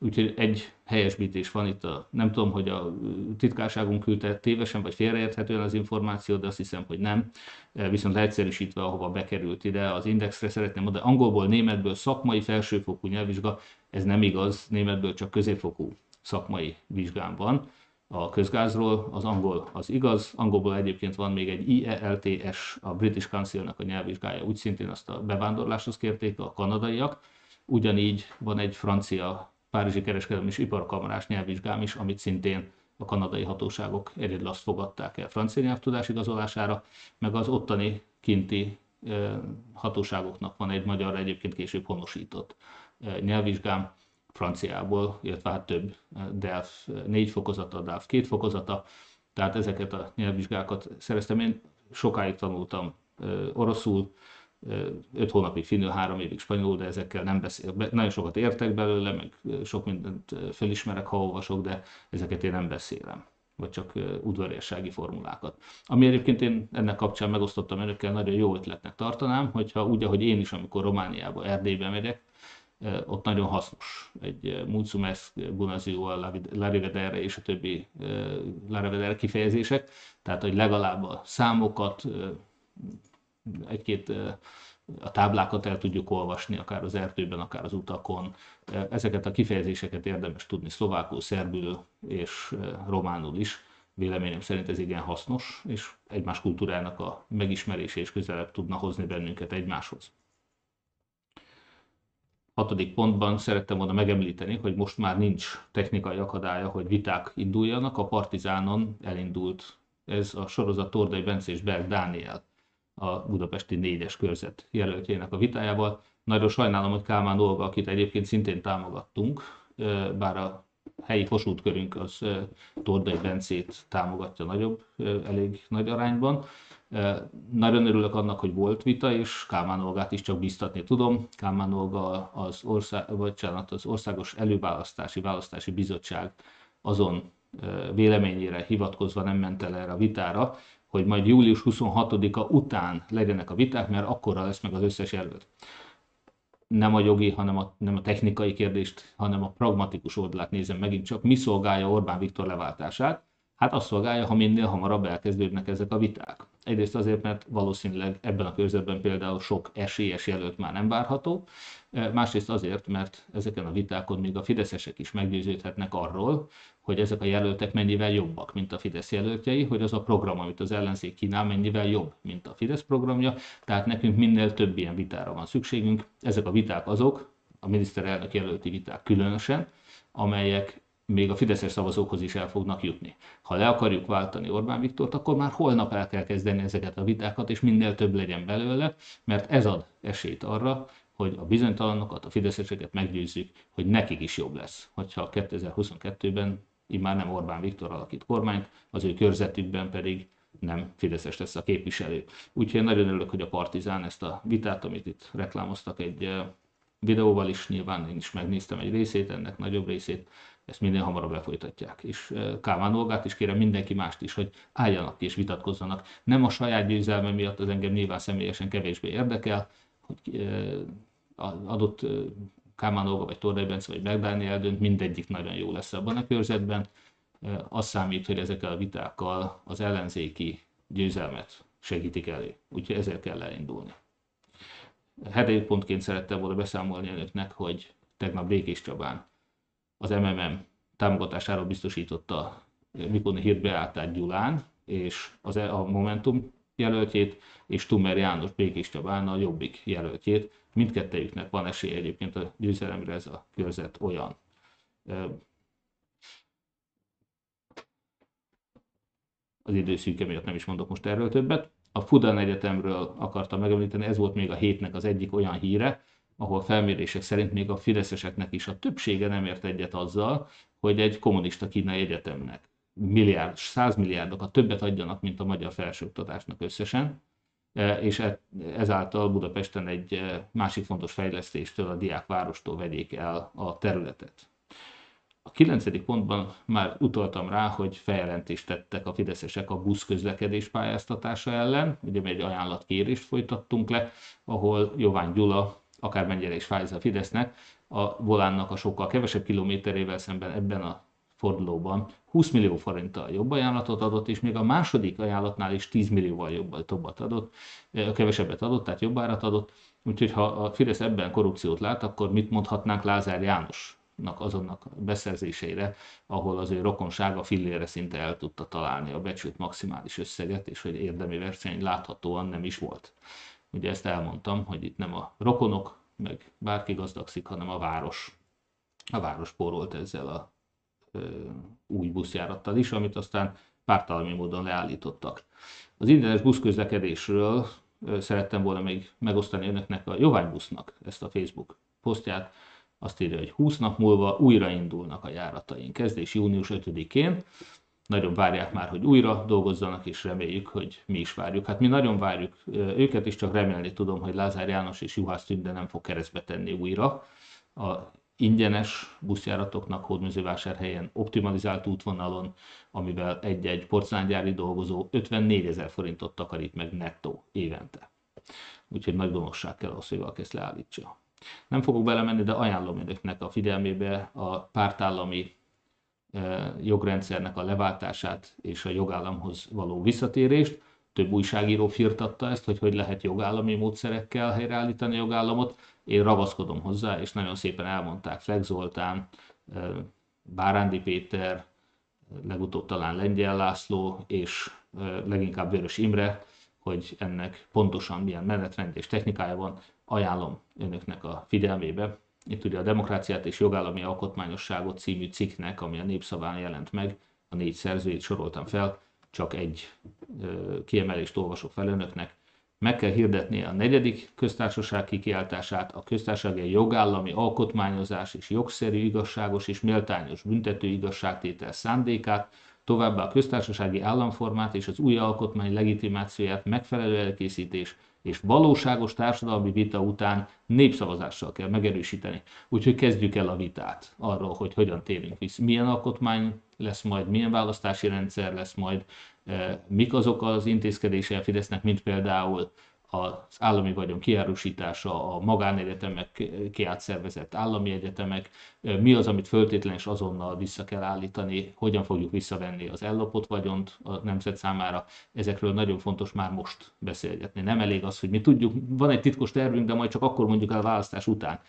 Úgyhogy egy helyesbítés van itt, a, nem tudom, hogy a titkárságunk küldte tévesen vagy félreérthetően az információ, de azt hiszem, hogy nem. Viszont leegyszerűsítve, ahova bekerült ide az Indexre, szeretném mondani, angolból, németből szakmai felsőfokú nyelvvizsga, ez nem igaz, németből csak középfokú szakmai vizsgám van. A közgázról, az angol az igaz, angolból egyébként van még egy I E L T S, a British Council-nak a nyelvvizsgája, úgy szintén azt a bevándorláshoz kérték a kanadaiak, ugyanígy van egy francia párizsi kereskedelmi és iparkamarás nyelvvizsgám is, amit szintén a kanadai hatóságok egyedül azt fogadták el francia nyelvtudás igazolására, meg az ottani kinti hatóságoknak van egy magyarra egyébként később honosított nyelvvizsgám, franciából, illetve hát több, DELF négy fokozata, DELF két fokozata, tehát ezeket a nyelvvizsgákat szereztem. Én sokáig tanultam oroszul, öt hónapig finnül, három évig spanyolul, de ezekkel nem beszélek. Nagyon sokat értek belőle, meg sok mindent felismerek, ha olvasok, de ezeket én nem beszélem, vagy csak udvariassági formulákat. Ami egyébként én ennek kapcsán megosztottam önökkel, nagyon jó ötletnek tartanám, hogyha úgy, ahogy én is, amikor Romániába, Erdélybe megyek, ott nagyon hasznos. Egy mulțumesc, bună ziua, la revedere és a többi la revedere kifejezések. Tehát, hogy legalább a számokat, egy-két a táblákat el tudjuk olvasni, akár az erdőben, akár az utakon. Ezeket a kifejezéseket érdemes tudni szlovákul, szerbül és románul is. Véleményem szerint ez igen hasznos, és egymás kultúrának a megismerése is közelebb tudna hozni bennünket egymáshoz. Hatodik pontban szerettem volna megemlíteni, hogy most már nincs technikai akadálya, hogy viták induljanak. A Partizánon elindult ez a sorozat Tordai Bence és Berg Dániel, a budapesti négyes körzet jelöltjének a vitájával. Nagyon sajnálom, hogy Kálmán Olga, akit egyébként szintén támogattunk, bár a helyi Kossuth-körünk az Tordai Bencét támogatja nagyobb, elég nagy arányban. Nagyon örülök annak, hogy volt vita, és Kálmán Olgát is csak bíztatni tudom. Kálmán Olga az, ország, bocsánat, az Országos Előválasztási Választási Bizottság azon véleményére hivatkozva nem ment el erre a vitára, hogy majd július huszonhatodika után legyenek a viták, mert akkorra lesz meg az összes jelölt. Nem a jogi, hanem a, nem a technikai kérdést, hanem a pragmatikus oldalát nézem megint csak. Mi szolgálja Orbán Viktor leváltását? Hát azt szolgálja, ha minél hamarabb elkezdődnek ezek a viták. Egyrészt azért, mert valószínűleg ebben a körzetben például sok esélyes jelölt már nem várható, másrészt azért, mert ezeken a vitákon még a fideszesek is meggyőződhetnek arról, hogy ezek a jelöltek mennyivel jobbak, mint a Fidesz jelöltjei, hogy az a program, amit az ellenzék kínál, mennyivel jobb, mint a Fidesz programja, tehát nekünk minél több ilyen vitára van szükségünk. Ezek a viták azok, a miniszterelnök jelölti viták különösen, amelyek még a fideszes szavazókhoz is el fognak jutni. Ha le akarjuk váltani Orbán Viktort, akkor már holnap el kell kezdeni ezeket a vitákat, és minél több legyen belőle, mert ez ad esélyt arra, hogy a bizonytalanokat, a fideszeseket meggyőzzük, hogy nekik is jobb lesz, hogyha kétezer-huszonkettőben immár nem Orbán Viktor alakít kormányt, az ő körzetükben pedig nem fideszes lesz a képviselő. Úgyhogy nagyon örülök, hogy a Partizán ezt a vitát, amit itt reklámoztak egy videóval is, nyilván én is megnéztem egy részét, ennek nagyobb részét, ezt minél hamarabb lefolytatják. És Kálmán Olgát is kérem, mindenki mást is, hogy álljanak ki és vitatkozzanak. Nem a saját győzelme miatt, az engem nyilván személyesen kevésbé érdekel, hogy adott Kálmán Olga, vagy Tordai Bence, vagy Berg Dániel dönt, mindegyik nagyon jó lesz abban a körzetben. Az számít, hogy ezekkel a vitákkal az ellenzéki győzelmet segítik elő. Úgyhogy ezért kell elindulni. Hetedik pontként szerettem volna beszámolni önöknek, hogy tegnap Békés Csabán az em em em támogatásáról biztosította Mikóni hírbeáltát Gyulán, és az a Momentum jelöltjét, és Tummer János Békés Csabán a Jobbik jelöltjét. Mindkettejüknek van esély egyébként a győzelemre, ez a körzet olyan. Az időszűke miatt nem is mondok most erről többet. A Fudan Egyetemről akartam megemlíteni, ez volt még a hétnek az egyik olyan híre, ahol felmérések szerint még a fideszeseknek is a többsége nem ért egyet azzal, hogy egy kommunista kínai egyetemnek milliárd, százmilliárdokat többet adjanak, mint a magyar felsőoktatásnak összesen, és ezáltal Budapesten egy másik fontos fejlesztéstől, a diákvárostól vegyék el a területet. A kilencedik pontban már utaltam rá, hogy feljelentést tettek a fideszesek a buszközlekedés pályáztatása ellen, ugye egy ajánlatkérést folytattunk le, ahol Jován Gyula akármennyire is fájz a Fidesznek, a Volánnak a sokkal kevesebb kilométerével szemben ebben a fordulóban húsz millió forinttal jobb ajánlatot adott, és még a második ajánlatnál is tíz millióval jobban többet adott, kevesebbet adott, tehát jobb árat adott. Úgyhogy ha a Fidesz ebben korrupciót lát, akkor mit mondhatnánk Lázár Jánosnak azonnak beszerzéseire, ahol az ő rokonsága fillére szinte el tudta találni a becsült maximális összeget, és hogy érdemi verseny láthatóan nem is volt. Ugye ezt elmondtam, hogy itt nem a rokonok, meg bárki gazdagszik, hanem a város. A város pórolt ezzel a ö, új buszjárattal is, amit aztán pártalmi módon leállítottak. Az ingyenes buszközlekedésről ö, szerettem volna még megosztani önöknek a Joványbusznak ezt a Facebook posztját. Azt írja, hogy húsz nap múlva újraindulnak a járataink. Kezdés június ötödikén. Nagyon várják már, hogy újra dolgozzanak, és reméljük, hogy mi is várjuk. Hát mi nagyon várjuk őket, és csak remélni tudom, hogy Lázár János és Juhász Tünde nem fog keresztbe tenni újra. A ingyenes buszjáratoknak Hódmezővásárhelyen optimalizált útvonalon, amivel egy-egy porcelángyári dolgozó ötvennégyezer forintot takarít meg nettó évente. Úgyhogy nagy gonoszság kell ahhoz, hogy valaki ezt leállítsa. Nem fogok belemenni, de ajánlom önöknek a figyelmébe a pártállami jogrendszernek a leváltását és a jogállamhoz való visszatérést. Több újságíró firtatta ezt, hogy hogy lehet jogállami módszerekkel helyreállítani a jogállamot. Én ragaszkodom hozzá, és nagyon szépen elmondták Fleck Zoltán, Bárándi Péter, legutóbb talán Lengyel László, és leginkább Vörös Imre, hogy ennek pontosan milyen menetrend és technikája van. Ajánlom önöknek a figyelmébe. Itt ugye a Demokráciát és jogállami alkotmányosságot című cikknek, ami a Népszaván jelent meg, a négy szerzőjét soroltam fel, csak egy kiemelést olvasok fel önöknek. Meg kell hirdetnie a negyedik köztársaság kikiáltását, a köztársasági jogállami alkotmányozás és jogszerű, igazságos és méltányos büntető igazságtétel szándékát, továbbá a köztársasági államformát és az új alkotmány legitimációját megfelelő elkészítés és valóságos társadalmi vita után népszavazással kell megerősíteni. Úgyhogy kezdjük el a vitát arról, hogy hogyan térünk vissza, milyen alkotmány lesz majd, milyen választási rendszer lesz majd, mik azok az intézkedése a Fidesznek, mint például az állami vagyon kiárusítása, a magánéletemek kiátszervezett állami egyetemek, mi az, amit föltétlen és azonnal vissza kell állítani, hogyan fogjuk visszavenni az ellopott vagyont a nemzet számára. Ezekről nagyon fontos már most beszélgetni. Nem elég az, hogy mi tudjuk, van egy titkos tervünk, de majd csak akkor mondjuk el a választás után.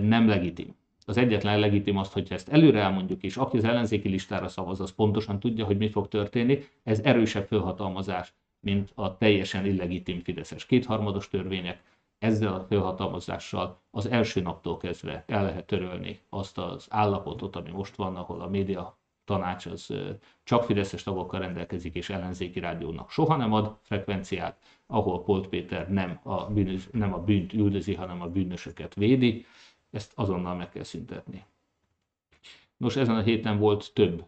Nem legitim. Az egyetlen legitim azt, hogyha ezt előre elmondjuk, és aki az ellenzéki listára szavaz, az pontosan tudja, hogy mi fog történni. Ez erősebb fölhatalmazás, mint a teljesen illegitim fideszes kétharmados törvények. Ezzel a fölhatalmazással az első naptól kezdve el lehet törölni azt az állapotot, ami most van, ahol a média tanács az csak fideszes tagokkal rendelkezik, és ellenzéki rádiónak soha nem ad frekvenciát, ahol Polt Péter nem a, bűnös, nem a bűnt üldözi, hanem a bűnösöket védi. Ezt azonnal meg kell szüntetni. Nos, ezen a héten volt több,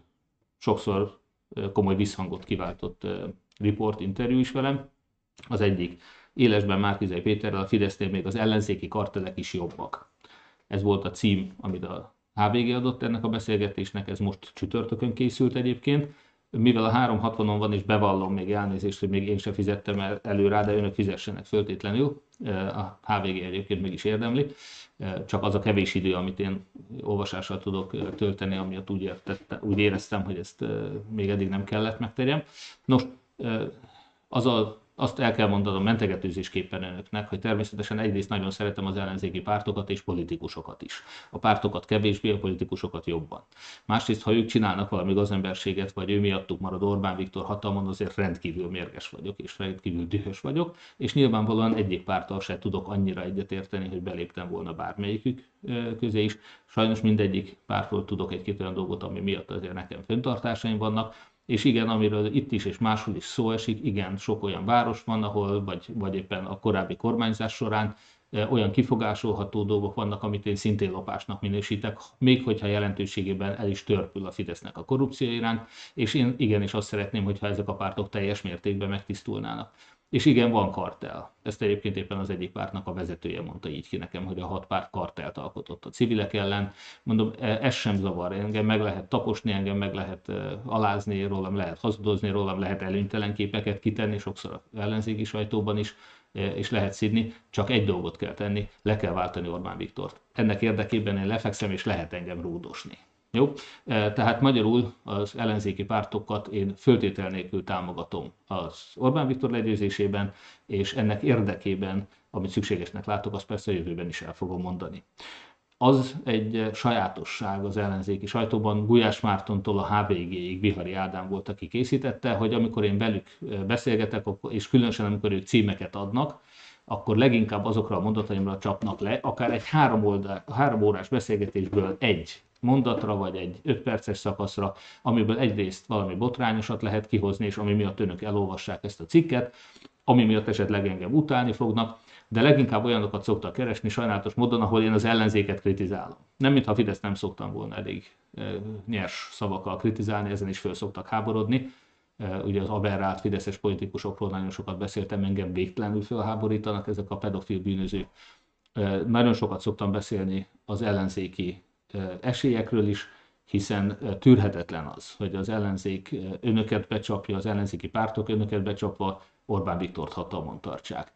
sokszor komoly visszhangot kiváltott riport, interjú is velem. Az egyik élesben Márki-Zay Péterrel, a Fidesznél még az ellenzéki kartelek is jobbak. Ez volt a cím, amit a há vé gé adott ennek a beszélgetésnek, ez most csütörtökön készült egyébként. Mivel a háromszázhatvanon van, és bevallom még elnézést, hogy még én sem fizettem el, elő rá, de önök fizessenek föltétlenül, a há vé gé egyébként meg is érdemli, csak az a kevés idő, amit én olvasással tudok tölteni, amiatt úgy, értette, úgy éreztem, hogy ezt még eddig nem kellett megterjem. Nos, azzal, azt el kell mondanom mentegetőzésképpen önöknek, hogy természetesen egyrészt nagyon szeretem az ellenzéki pártokat és politikusokat is. A pártokat kevésbé, a politikusokat jobban. Másrészt, ha ők csinálnak valami gazemberséget, vagy ő miattuk marad Orbán Viktor hatalmon, azért rendkívül mérges vagyok, és rendkívül dühös vagyok, és nyilvánvalóan egyik párttal se tudok annyira egyetérteni, hogy beléptem volna bármelyikük közé is. Sajnos mindegyik pártról tudok egy-két olyan dolgot, ami miatt azért nekem fenntartásaim vannak. És igen, amiről itt is és máshol is szó esik, igen, sok olyan város van, ahol, vagy, vagy éppen a korábbi kormányzás során olyan kifogásolható dolgok vannak, amit én szintén lopásnak minősítek, még hogyha jelentőségében el is törpül a Fidesznek a korrupció iránt, és én igenis azt szeretném, hogyha ezek a pártok teljes mértékben megtisztulnának. És igen, van kartel. Ezt egyébként éppen az egyik pártnak a vezetője mondta így ki nekem, hogy a hat párt kartelt alkotott a civilek ellen. Mondom, ez sem zavar, engem meg lehet taposni, engem meg lehet alázni, rólam lehet hazudozni, rólam lehet előnytelen képeket kitenni, sokszor az ellenzéki sajtóban is, és lehet szidni, csak egy dolgot kell tenni, le kell váltani Orbán Viktort. Ennek érdekében én lefekszem, és lehet engem rúdosni. Jó? Tehát magyarul az ellenzéki pártokat én föltétel nélkül támogatom az Orbán Viktor legyőzésében, és ennek érdekében, amit szükségesnek látok, azt persze a jövőben is el fogom mondani. Az egy sajátosság az ellenzéki sajtóban, Gulyás Mártontól a há vé géig Bihari Ádám volt, aki készítette, hogy amikor én velük beszélgetek, és különösen amikor ők címeket adnak, akkor leginkább azokra a mondataimra csapnak le, akár egy három, oldal, három órás beszélgetésből egy mondatra, vagy egy öt perces szakaszra, amiből egyrészt valami botrányosat lehet kihozni, és ami miatt önök elolvassák ezt a cikket, ami miatt esetleg engem utálni fognak, de leginkább olyanokat szoktak keresni sajnálatos módon, ahol én az ellenzéket kritizálom. Nem, mintha a Fidesz nem szoktam volna elég e, nyers szavakkal kritizálni, ezen is föl szoktak háborodni. E, ugye az aberrált fideszes politikusokról nagyon sokat beszéltem, engem végtelenül fölháborítanak ezek a pedofil bűnözők. E, nagyon sokat szoktam beszélni az ellenzéki esélyekről is, hiszen tűrhetetlen az, hogy az ellenzék önöket becsapja, az ellenzéki pártok önöket becsapva Orbán Viktort hatalmon tartsák.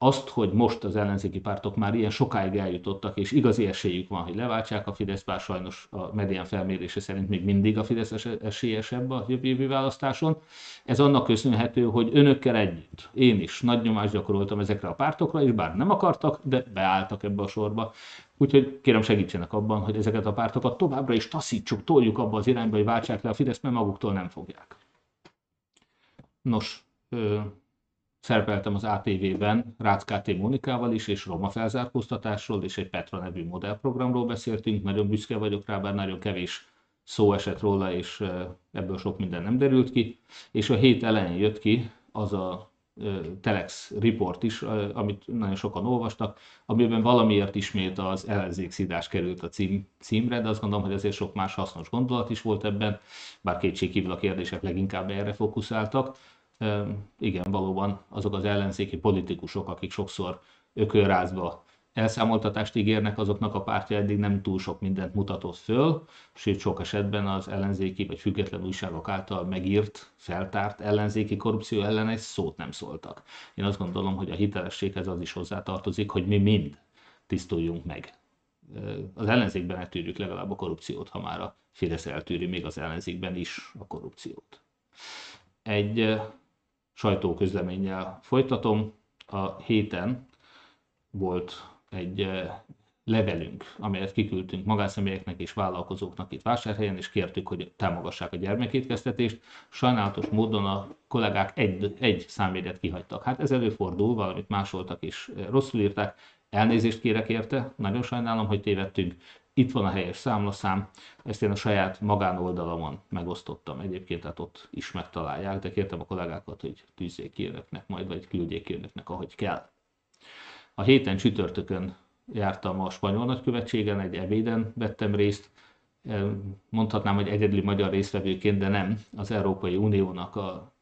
Azt, hogy most az ellenzéki pártok már ilyen sokáig eljutottak, és igazi esélyük van, hogy leváltsák a Fidesz, bár sajnos a medián felmérése szerint még mindig a Fidesz esélyesebb a jövő választáson. Ez annak köszönhető, hogy önökkel együtt én is nagy nyomást gyakoroltam ezekre a pártokra, és bár nem akartak, de beálltak ebbe a sorba. Úgyhogy kérem, segítsenek abban, hogy ezeket a pártokat továbbra is taszítsuk, toljuk abba az irányba, hogy váltsák le a Fidesz, mert maguktól nem fogják. Nos, ö- szerepeltem az á té vé-ben Rácz ká té Mónikával is, és roma felzárkóztatásról, és egy Petra nevű modellprogramról beszéltünk. Nagyon büszke vagyok rá, bár nagyon kevés szó esett róla, és ebből sok minden nem derült ki. És a hét elején jött ki az a Telex report is, amit nagyon sokan olvastak, amiben valamiért ismét az ellenzék szidás került a cím, címre, de azt gondolom, hogy azért sok más hasznos gondolat is volt ebben, bár kétségkívül a kérdések leginkább erre fókuszáltak. Igen, valóban azok az ellenzéki politikusok, akik sokszor ökölrázba elszámoltatást ígérnek, azoknak a pártja eddig nem túl sok mindent mutatott föl, sőt sok esetben az ellenzéki vagy független újságok által megírt, feltárt ellenzéki korrupció ellen egy szót nem szóltak. Én azt gondolom, hogy a hitelességhez az is hozzátartozik, hogy mi mind tisztuljunk meg. Az ellenzékben eltűrjük legalább a korrupciót, ha már a Fidesz eltűri még az ellenzékben is a korrupciót. Egy sajtóközleménnyel folytatom. A héten volt egy levelünk, amelyet kiküldtünk magánszemélyeknek és vállalkozóknak itt Vásárhelyen, és kértük, hogy támogassák a gyermekétkeztetést. Sajnálatos módon a kollégák egy, egy számjegyet kihagytak. Hát ez előfordul, valamit másoltak és rosszul írták. Elnézést kérek érte, nagyon sajnálom, hogy tévedtünk. Itt van a helyes számlaszám, ezt én a saját magánoldalamon megosztottam egyébként, tehát ott is megtalálják, de kértem a kollégákat, hogy tűzzék ki önöknek majd, vagy küldjék ki önöknek, ahogy kell. A héten csütörtökön jártam a spanyol nagykövetségen, egy ebéden vettem részt, mondhatnám, hogy egyedüli magyar résztvevőként, de nem, az Európai Uniónak a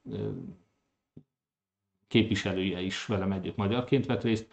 képviselője is velem együtt magyarként vett részt.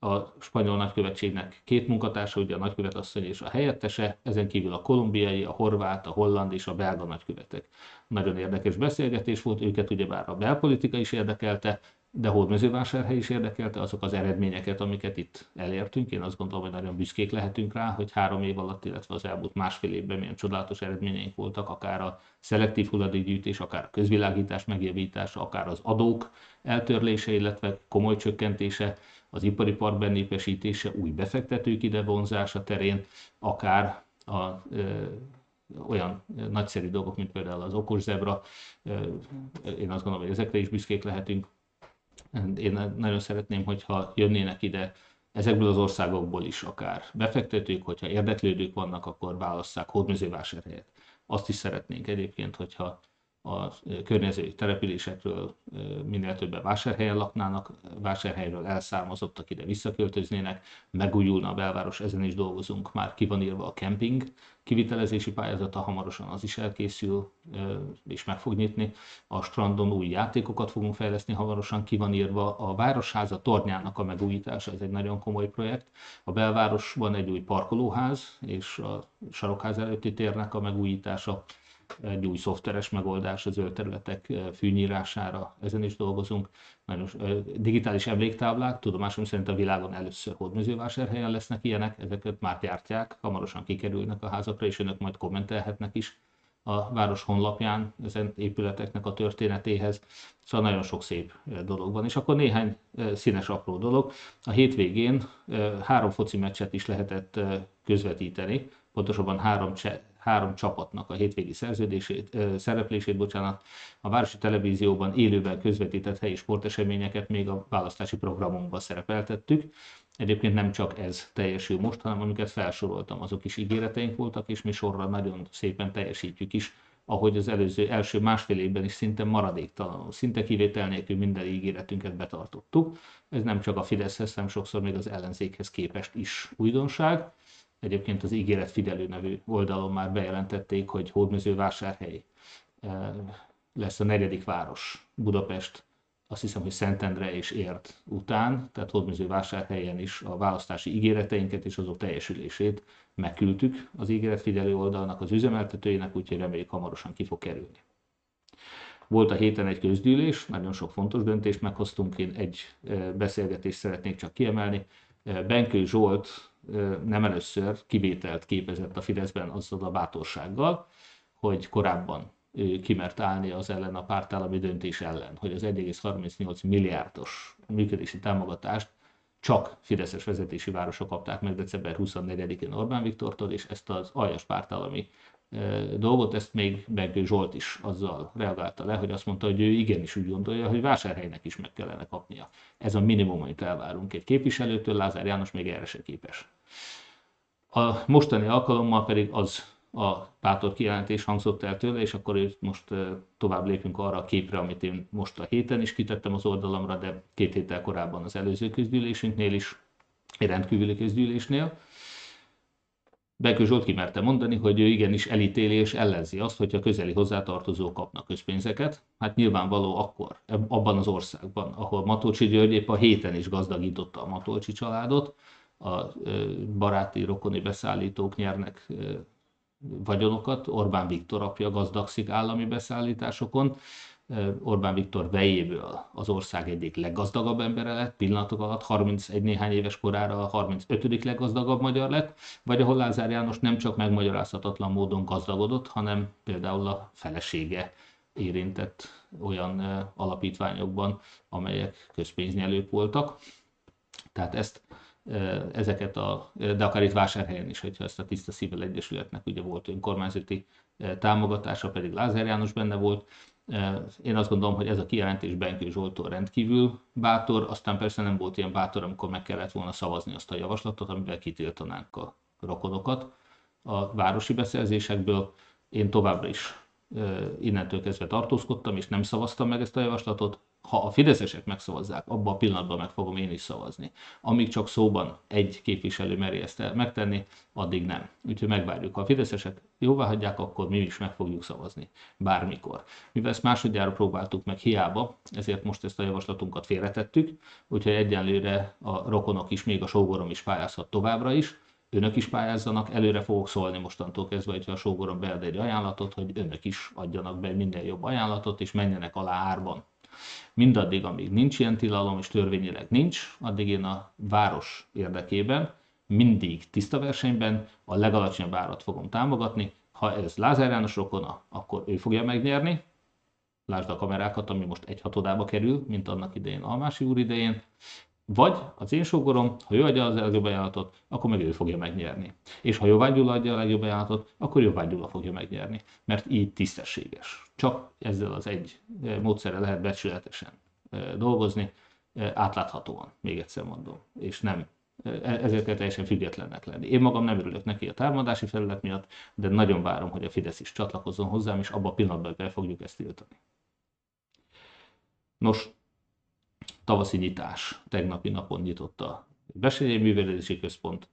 A spanyol nagykövetségnek két munkatársa, ugye a nagykövetasszony és a helyettese, ezen kívül a kolumbiai, a horvát, a holland és a belga nagykövetek. Nagyon érdekes beszélgetés volt, őket ugyebár a belpolitika is érdekelte, de Hódmezővásárhely is érdekelte, azok az eredményeket, amiket itt elértünk. Én azt gondolom, hogy nagyon büszkék lehetünk rá, hogy három év alatt, illetve az elmúlt másfél évben milyen csodálatos eredményeink voltak, akár a szelektív hulladékgyűjtés, akár a közvilágítás megjavítása, akár az adók eltörlése, illetve komoly csökkentése, az ipari park benépesítése, új befektetők ide vonzása terén, akár a, ö, olyan nagyszerű dolgok, mint például az okos zebra. Ö, én azt gondolom, hogy ezekre is büszkék lehetünk. Én nagyon szeretném, hogyha jönnének ide ezekből az országokból is akár befektetők, hogyha érdeklődők vannak, akkor válasszák Hódmezővásárhelyet. Azt is szeretnénk egyébként, hogyha a környező településekről minél többen vásárhelyen laknának, vásárhelyről elszármazottak ide visszaköltöznének, megújulna a belváros, ezen is dolgozunk, már ki van írva a kemping kivitelezési pályázata, hamarosan az is elkészül és meg fog nyitni. A strandon új játékokat fogunk fejleszteni, hamarosan ki van írva a Városháza tornyának a megújítása, ez egy nagyon komoly projekt. A belvárosban egy új parkolóház és a Sarokház előtti térnek a megújítása, egy új szoftveres megoldás az zöld területek fűnyírására, ezen is dolgozunk. Nagyon digitális emléktáblák, tudomásom szerint a világon először Hódmezővásárhelyen lesznek ilyenek, ezeket már gyártják, hamarosan kikerülnek a házakra, és önök majd kommentelhetnek is a város honlapján ezen épületeknek a történetéhez. Szóval nagyon sok szép dolog van. És akkor néhány színes apró dolog. A hétvégén három foci meccset is lehetett közvetíteni, pontosabban három cse- három csapatnak a hétvégi szerződését, szereplését, bocsánat, a Városi Televízióban élőben közvetített helyi sporteseményeket még a választási programunkban szerepeltettük. Egyébként nem csak ez teljesül most, hanem amiket felsoroltam, azok is ígéreteink voltak, és mi sorra nagyon szépen teljesítjük is, ahogy az előző első másfél évben is szinte maradéktalanul, szinte kivétel nélkül minden ígéretünket betartottuk. Ez nem csak a Fideszhez, hanem sokszor még az ellenzékhez képest is újdonság. Egyébként az Ígéret Figyelő nevű oldalon már bejelentették, hogy Hódmezővásárhely lesz a negyedik város Budapest, azt hiszem, hogy Szentendre és Érd után, tehát Hódmezővásárhelyen is a választási ígéreteinket és azok teljesülését megküldtük az Ígéret Figyelő oldalnak, az üzemeltetőjének, úgyhogy reméljük hamarosan ki fog kerülni. Volt a héten egy közgyűlés, nagyon sok fontos döntést meghoztunk, én egy beszélgetést szeretnék csak kiemelni. Benkő Zsolt nem először kivételt képezett a Fideszben azzal a bátorsággal, hogy korábban kimert állni az ellen a pártállami döntés ellen, hogy az egy egész harmincnyolc milliárdos működési támogatást csak fideszes vezetési városok kapták meg december huszonnegyedikén Orbán Viktortól, és ezt az aljas pártállami dolgot, ezt még Benkő Zsolt is azzal reagálta le, hogy azt mondta, hogy ő igenis úgy gondolja, hogy Vásárhelynek is meg kellene kapnia. Ez a minimum, amit elvárunk egy képviselőtől, Lázár János még erre se képes. A mostani alkalommal pedig az a bátor kijelentés hangzott el tőle, és akkor most tovább lépünk arra a képre, amit én most a héten is kitettem az oldalamra, de két héttel korábban az előző közgyűlésünknél is, rendkívüli közgyűlésnél. Benkő Zsolt kimerte mondani, hogy ő igenis elítéli és ellenzi azt, hogyha közeli hozzátartozók kapnak közpénzeket. Hát nyilvánvaló akkor, abban az országban, ahol Matolcsi György épp a héten is gazdagította a Matolcsi családot, a baráti, rokoni beszállítók nyernek vagyonokat, Orbán Viktor apja gazdagszik állami beszállításokon, Orbán Viktor vejéből az ország egyik leggazdagabb embere lett, pillanatok alatt harmincegy néhány éves korára a harmincötödik leggazdagabb magyar lett, vagy ahol Lázár János nem csak megmagyarázhatatlan módon gazdagodott, hanem például a felesége érintett olyan alapítványokban, amelyek közpénznyelők voltak. Tehát ezt ezeket a, de akár itt Vásárhelyen is, hogyha ezt a Tiszta Szívvel Egyesületnek ugye volt önkormányzati támogatása, pedig Lázár János benne volt. Én azt gondolom, hogy ez a kijelentés Benkő Zsolttól rendkívül bátor, aztán persze nem volt ilyen bátor, amikor meg kellett volna szavazni azt a javaslatot, amivel kitiltanánk a rokonokat a városi beszerzésekből. Én továbbra is innentől kezdve tartózkodtam, és nem szavaztam meg ezt a javaslatot. Ha a fideszesek megszavazzák, abban a pillanatban meg fogom én is szavazni. Amíg csak szóban egy képviselő meri ezt el megtenni, addig nem. Úgyhogy megvárjuk. Ha a fideszesek jóvá hagyják, akkor mi is meg fogjuk szavazni. Bármikor. Mivel ezt másodjára próbáltuk meg hiába, ezért most ezt a javaslatunkat félretettük, úgyhogy egyenlőre a rokonok is, még a sógorom is pályázhat továbbra is. Önök is pályázzanak, előre fogok szólni mostantól kezdve, hogyha a sógorom bead egy ajánlatot, hogy önök is adjanak be minden jobb ajánlatot, és menjenek alá árban. Mindaddig, amíg nincs ilyen tilalom, és törvényileg nincs, addig én a város érdekében mindig tiszta versenyben a legalacsonyabb árat fogom támogatni. Ha ez Lázár János rokona, akkor ő fogja megnyerni. Lásd a kamerákat, ami most egy hatodába kerül, mint annak idején, Almási úr idején. Vagy az én sógorom, ha ő adja az legjobb ajánlatot, akkor meg ő fogja megnyerni. És ha Jovágy Gyula adja a legjobb ajánlatot, akkor Jovágy Gyula fogja megnyerni. Mert így tisztességes. Csak ezzel az egy módszerrel lehet becsületesen dolgozni, átláthatóan, még egyszer mondom. És nem, ezért kell teljesen függetlennek lenni. Én magam nem örülök neki a támadási felület miatt, de nagyon várom, hogy a Fidesz is csatlakozzon hozzám, és abban a pillanatban be fogjuk ezt tiltani. Nos, tavaszi nyitás. Tegnapi napon nyitott a Bessenyei Művelődési Központ.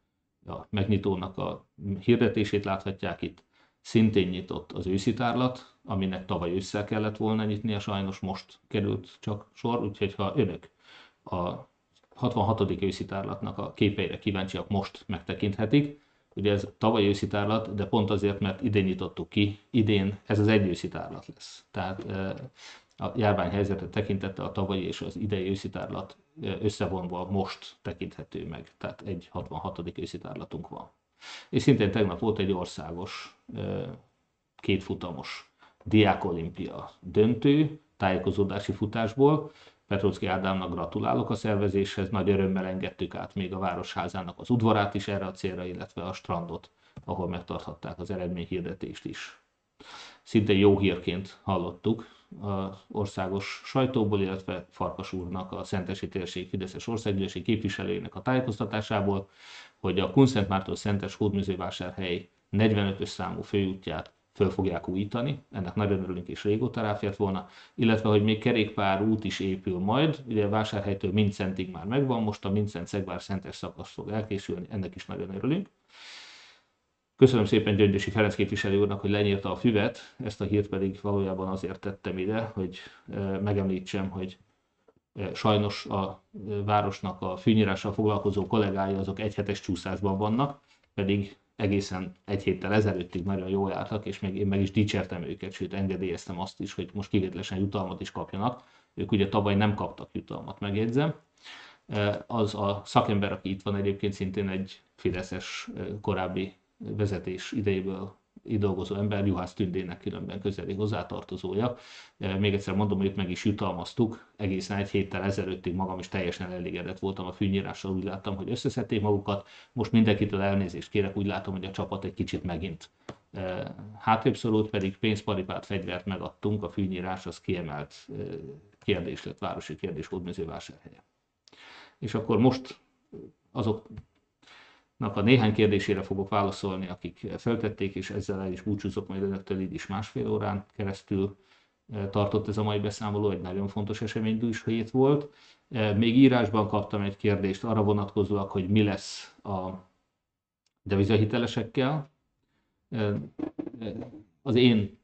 A megnyitónak a hirdetését láthatják itt. Szintén nyitott az őszi tárlat, aminek tavaly ősszel kellett volna nyitnia, sajnos most került csak sor, úgyhogy ha önök a hatvanhatodik őszi tárlatnak a képeire kíváncsiak, most megtekinthetik. Ugye ez tavaly őszi tárlat, de pont azért, mert idén nyitottuk ki, idén ez az egy őszi tárlat lesz. Tehát a járványhelyzetet tekintette a tavalyi és az idei őszitárlat összevonva most tekinthető meg, tehát egy hatvanhatodik őszitárlatunk van. És szintén tegnap volt egy országos, kétfutamos diákolimpia döntő tájékozódási futásból. Petróczky Ádámnak gratulálok a szervezéshez, nagy örömmel engedtük át még a Városházának az udvarát is erre a célra, illetve a strandot, ahol megtarthatták az eredményhirdetést is. Szinte jó hírként hallottuk az országos sajtóból, illetve Farkas úrnak, a Szentesi térség fideszes országgyűlési képviselőjének a tájékoztatásából, hogy a Kunszentmártól Szentes Hódmezővásárhely negyvenötös számú főútját föl fogják újítani, ennek nagyon örülünk, és régóta ráfért volna, illetve hogy még kerékpár út is épül majd, ugye a Vásárhelytől Mindszentig már megvan, most a Mindszent-Szegvár-Szentes szakasz fog elkészülni, ennek is nagyon örülünk. Köszönöm szépen Gyöngyösi Ferenc képviselő úrnak, hogy lenyírta a füvet, ezt a hírt pedig valójában azért tettem ide, hogy megemlítsem, hogy sajnos a városnak a fűnyírással foglalkozó kollégái azok egyhetes csúszásban vannak, pedig egészen egy héttel ezelőttig nagyon jól jártak, és még én meg is dicsértem őket, sőt engedélyeztem azt is, hogy most kivételesen jutalmat is kapjanak. Ők ugye tavaly nem kaptak jutalmat, megjegyzem. Az a szakember, aki itt van egyébként, szintén egy fideszes korábbi vezetés idejéből itt dolgozó ember, Juhász Tündének különben közeli hozzátartozója. Még egyszer mondom, hogy meg is jutalmaztuk. Egészen egy héttel ezelőttig magam is teljesen elégedett voltam a fűnyírással, úgy láttam, hogy összeszedték magukat. Most mindenkitől elnézést kérek, úgy látom, hogy a csapat egy kicsit megint hátrébb szorult, pedig pénzparipát, fegyvert megadtunk, a fűnyírás az kiemelt kérdés lett, városi kérdés volt Mezővásárhelyen. És akkor most azok a néhány kérdésére fogok válaszolni, akik feltették, és ezzel el is búcsúzok majd önöktől, így is másfél órán keresztül tartott ez a mai beszámoló, egy nagyon fontos eseménydúshét volt. Még írásban kaptam egy kérdést arra vonatkozóak, hogy mi lesz a devizahitelesekkel. Az én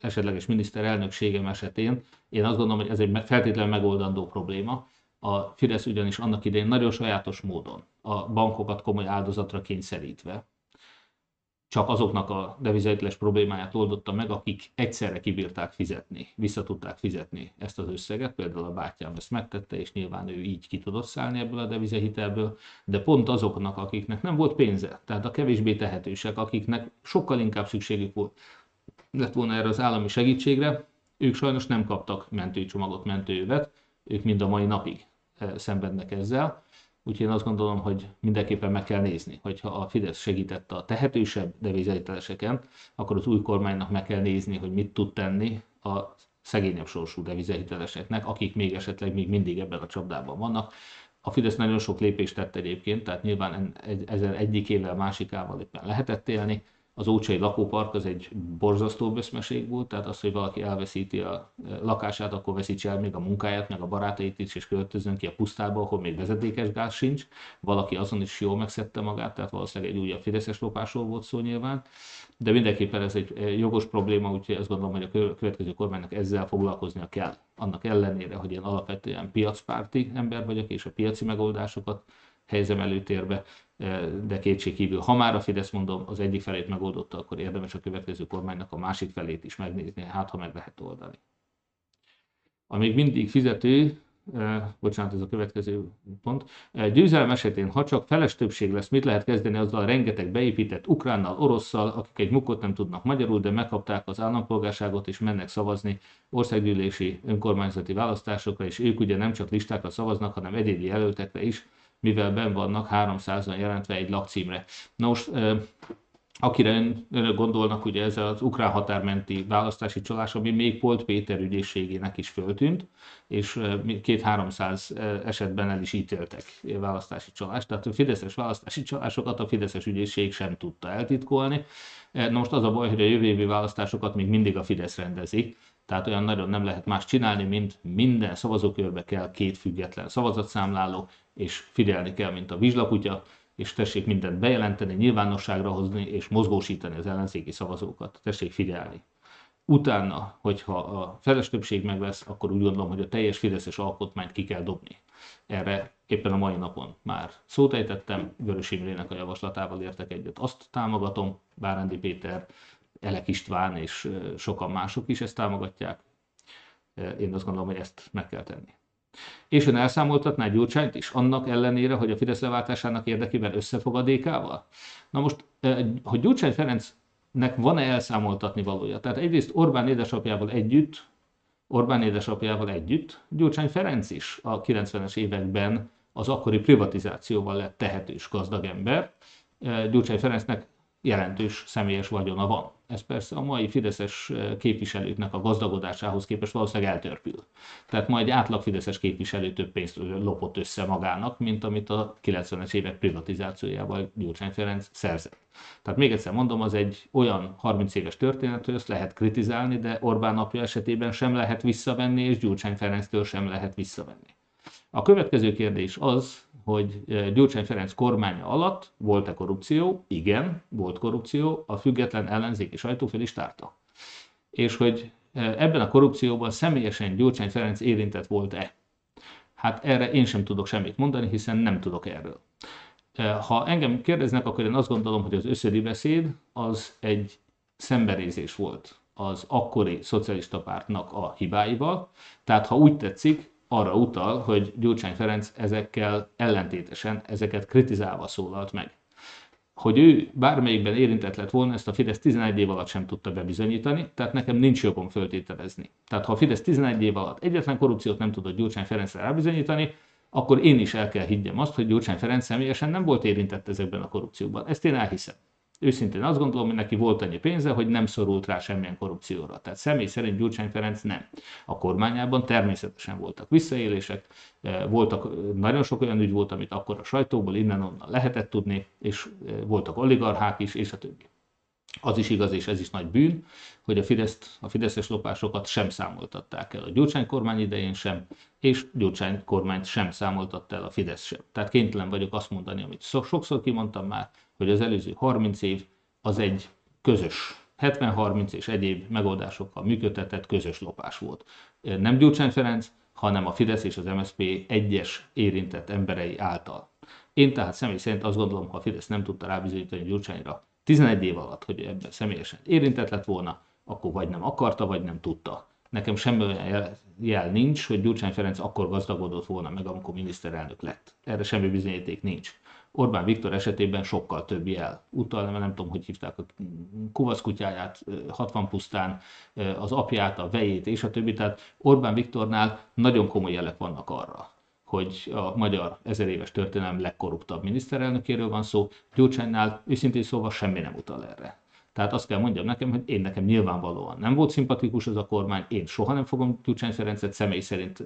esetleges miniszterelnökségem esetén én azt gondolom, hogy ez egy feltétlenül megoldandó probléma. A Fidesz ugyanis annak idején nagyon sajátos módon a bankokat komoly áldozatra kényszerítve csak azoknak a devizahiteles problémáját oldotta meg, akik egyszerre kibírták fizetni, vissza tudták fizetni ezt az összeget. Például a bátyám ezt megtette, és nyilván ő így ki tudott szállni ebből a devizahitelből, de pont azoknak, akiknek nem volt pénze, tehát a kevésbé tehetősek, akiknek sokkal inkább szükségük volt, lett volna erre az állami segítségre, ők sajnos nem kaptak mentőcsomagot, mentőövet, ők mind a mai napig szenvednek ezzel. Úgyhogy én azt gondolom, hogy mindenképpen meg kell nézni, hogyha a Fidesz segített a tehetősebb devizahiteleseken, akkor az új kormánynak meg kell nézni, hogy mit tud tenni a szegényebb sorsú devizahiteleseknek, akik még esetleg még mindig ebben a csapdában vannak. A Fidesz nagyon sok lépést tett egyébként, tehát nyilván ezen egyikével, másikával éppen lehetett élni. Az ócsai lakópark az egy borzasztó böszmeség volt, tehát az, hogy valaki elveszíti a lakását, akkor veszítse el még a munkáját, meg a barátait is, és költözön ki a pusztába, ahol még vezetékes gáz sincs. Valaki azon is jól megszedte magát, tehát valószínűleg egy újabb fideszes lopásról volt szó nyilván. De mindenképpen ez egy jogos probléma, úgyhogy azt gondolom, hogy a következő kormánynak ezzel foglalkoznia kell. Annak ellenére, hogy én alapvetően piacpárti ember vagyok, és a piaci megoldásokat helyezem előtérbe, de kétségkívül, ha már a Fidesz, mondom, az egyik felét megoldotta, akkor érdemes a következő kormánynak a másik felét is megnézni, hát ha meg lehet oldani. A még mindig fizető, bocsánat, ez a következő pont, győzelem esetén, ha csak feles többség lesz, mit lehet kezdeni azzal rengeteg beépített ukránnal, orosszal, akik egy mukot nem tudnak magyarul, de megkapták az állampolgárságot és mennek szavazni országgyűlési önkormányzati választásokra, és ők ugye nem csak listákra szavaznak, hanem egyéni jelöltekre is, mivel benn vannak háromszázan jelentve egy lakcímre. Na most, akire önök gondolnak, ugye ez az ukrán határmenti választási csalás, ami még Polt Péter ügyészségének is föltűnt, és kétszáz-háromszáz esetben el is ítéltek választási csalást, tehát a fideszes választási csalásokat a fideszes ügyészség sem tudta eltitkolni. Na most az a baj, hogy a jövő évi választásokat még mindig a Fidesz rendezi, tehát olyan nagyon nem lehet más csinálni, mint minden szavazókörbe kell két független szavazatszámláló, és figyelni kell, mint a vizslakutya, és tessék mindent bejelenteni, nyilvánosságra hozni, és mozgósítani az ellenzéki szavazókat. Tessék figyelni. Utána, hogyha a feles többség meg lesz, akkor úgy gondolom, hogy a teljes fideszes alkotmányt ki kell dobni. Erre éppen a mai napon már szót ejtettem, Vörös Imrének a javaslatával értek egyet, azt támogatom, Bárándi Péter, Elek István és sokan mások is ezt támogatják. Én azt gondolom, hogy ezt meg kell tenni. És ön elszámoltatná Gyurcsányt is, annak ellenére, hogy a Fidesz leváltásának érdekében összefog a dé ká-val? Na most, hogy Gyurcsány Ferencnek van-e elszámoltatni valója? Tehát egyrészt Orbán édesapjával együtt, Orbán édesapjával együtt, Gyurcsány Ferenc is a kilencvenes években az akkori privatizációval lett tehetős, gazdag ember. Gyurcsány Ferencnek jelentős személyes vagyona van. Ez persze a mai fideszes képviselőknek a gazdagodásához képest valószínűleg eltörpül. Tehát majd egy átlag fideszes képviselő több pénzt lopott össze magának, mint amit a kilencvenes évek privatizációjával Gyurcsány Ferenc szerzett. Tehát még egyszer mondom, az egy olyan harminc éves történet, hogy ezt lehet kritizálni, de Orbán apja esetében sem lehet visszavenni, és Gyurcsány Ferenctől sem lehet visszavenni. A következő kérdés az, hogy Gyurcsány Ferenc kormánya alatt volt-e korrupció? Igen, volt korrupció, a független ellenzéki sajtó fel is tárta. És hogy ebben a korrupcióban személyesen Gyurcsány Ferenc érintett volt-e? Hát erre én sem tudok semmit mondani, hiszen nem tudok erről. Ha engem kérdeznek, akkor én azt gondolom, hogy az összödi beszéd az egy szembenézés volt az akkori szocialista pártnak a hibáival. Tehát ha úgy tetszik, arra utal, hogy Gyurcsány Ferenc ezekkel ellentétesen, ezeket kritizálva szólalt meg. Hogy ő bármelyikben érintett lett volna, ezt a Fidesz tizenegy év alatt sem tudta bebizonyítani, tehát nekem nincs jogom föltételezni. Tehát ha a Fidesz tizenegy év alatt egyetlen korrupciót nem tudott Gyurcsány Ferencre rábizonyítani, akkor én is el kell higgyem azt, hogy Gyurcsány Ferenc személyesen nem volt érintett ezekben a korrupciókban. Ezt én elhiszem. Őszintén azt gondolom, hogy neki volt annyi pénze, hogy nem szorult rá semmilyen korrupcióra. Tehát személy szerint Gyurcsány Ferenc nem. A kormányában természetesen voltak visszaélések, voltak, nagyon sok olyan ügy volt, amit akkor a sajtóból innen-onnan lehetett tudni, és voltak oligarchák is, és a többi. Az is igaz, és ez is nagy bűn, hogy a Fideszt, a fideszes lopásokat sem számoltatták el a Gyurcsány kormány idején sem, és Gyurcsány kormányt sem számoltatta el a Fidesz sem. Tehát kénytelen vagyok azt mondani, amit sokszor kimondtam már, hogy az előző harminc év az egy közös, hetven harminc és egyéb megoldásokkal működtetett közös lopás volt. Nem Gyurcsány Ferenc, hanem a Fidesz és az em es zé pé egyes érintett emberei által. Én tehát személy szerint azt gondolom, ha a Fidesz nem tudta rábizonyítani Gyurcsányra tizenegy év alatt, hogy ebben személyesen érintett lett volna, akkor vagy nem akarta, vagy nem tudta. Nekem semmi olyan jel, jel nincs, hogy Gyurcsány Ferenc akkor gazdagodott volna meg, amikor miniszterelnök lett. Erre semmi bizonyíték nincs. Orbán Viktor esetében sokkal több jel utal, mert nem tudom, hogy hívták a kuvaszkutyáját, hatvan pusztán, az apját, a vejét és a többi. Tehát Orbán Viktornál nagyon komoly jelek vannak arra, hogy a magyar ezer éves történelem legkorruptabb miniszterelnökéről van szó. Gyurcsánynál őszintén szóval semmi nem utal erre. Tehát azt kell mondjam nekem, hogy én nekem nyilvánvalóan nem volt szimpatikus az a kormány, én soha nem fogom Gyurcsány Ferencet személy szerint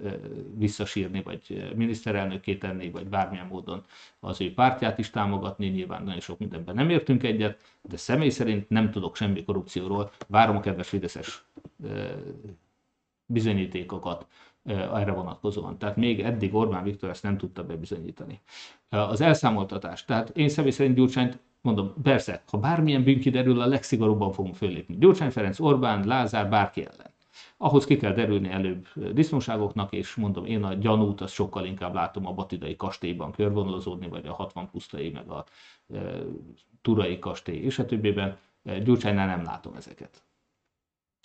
visszasírni, vagy miniszterelnökké tenni, vagy bármilyen módon az ő pártját is támogatni, nyilván nagyon sok mindenben nem értünk egyet, de személy szerint nem tudok semmi korrupcióról, várom a kedves fideszes bizonyítékokat erre vonatkozóan. Tehát még eddig Orbán Viktor ezt nem tudta bebizonyítani. Az elszámoltatás. Tehát én személy szerint Gyurcsányt, mondom, persze, ha bármilyen bűn kiderül, a legszigorúbban fogunk föllépni. Gyurcsány Ferenc, Orbán, Lázár, bárki ellen. Ahhoz ki kell derülni előbb disznóságoknak, és mondom, én a gyanút azt sokkal inkább látom a batidai kastélyban körvonalazódni, vagy a hatvan pusztai, meg a e, turai kastély, és a többiben. Gyurcsánynál nem látom ezeket.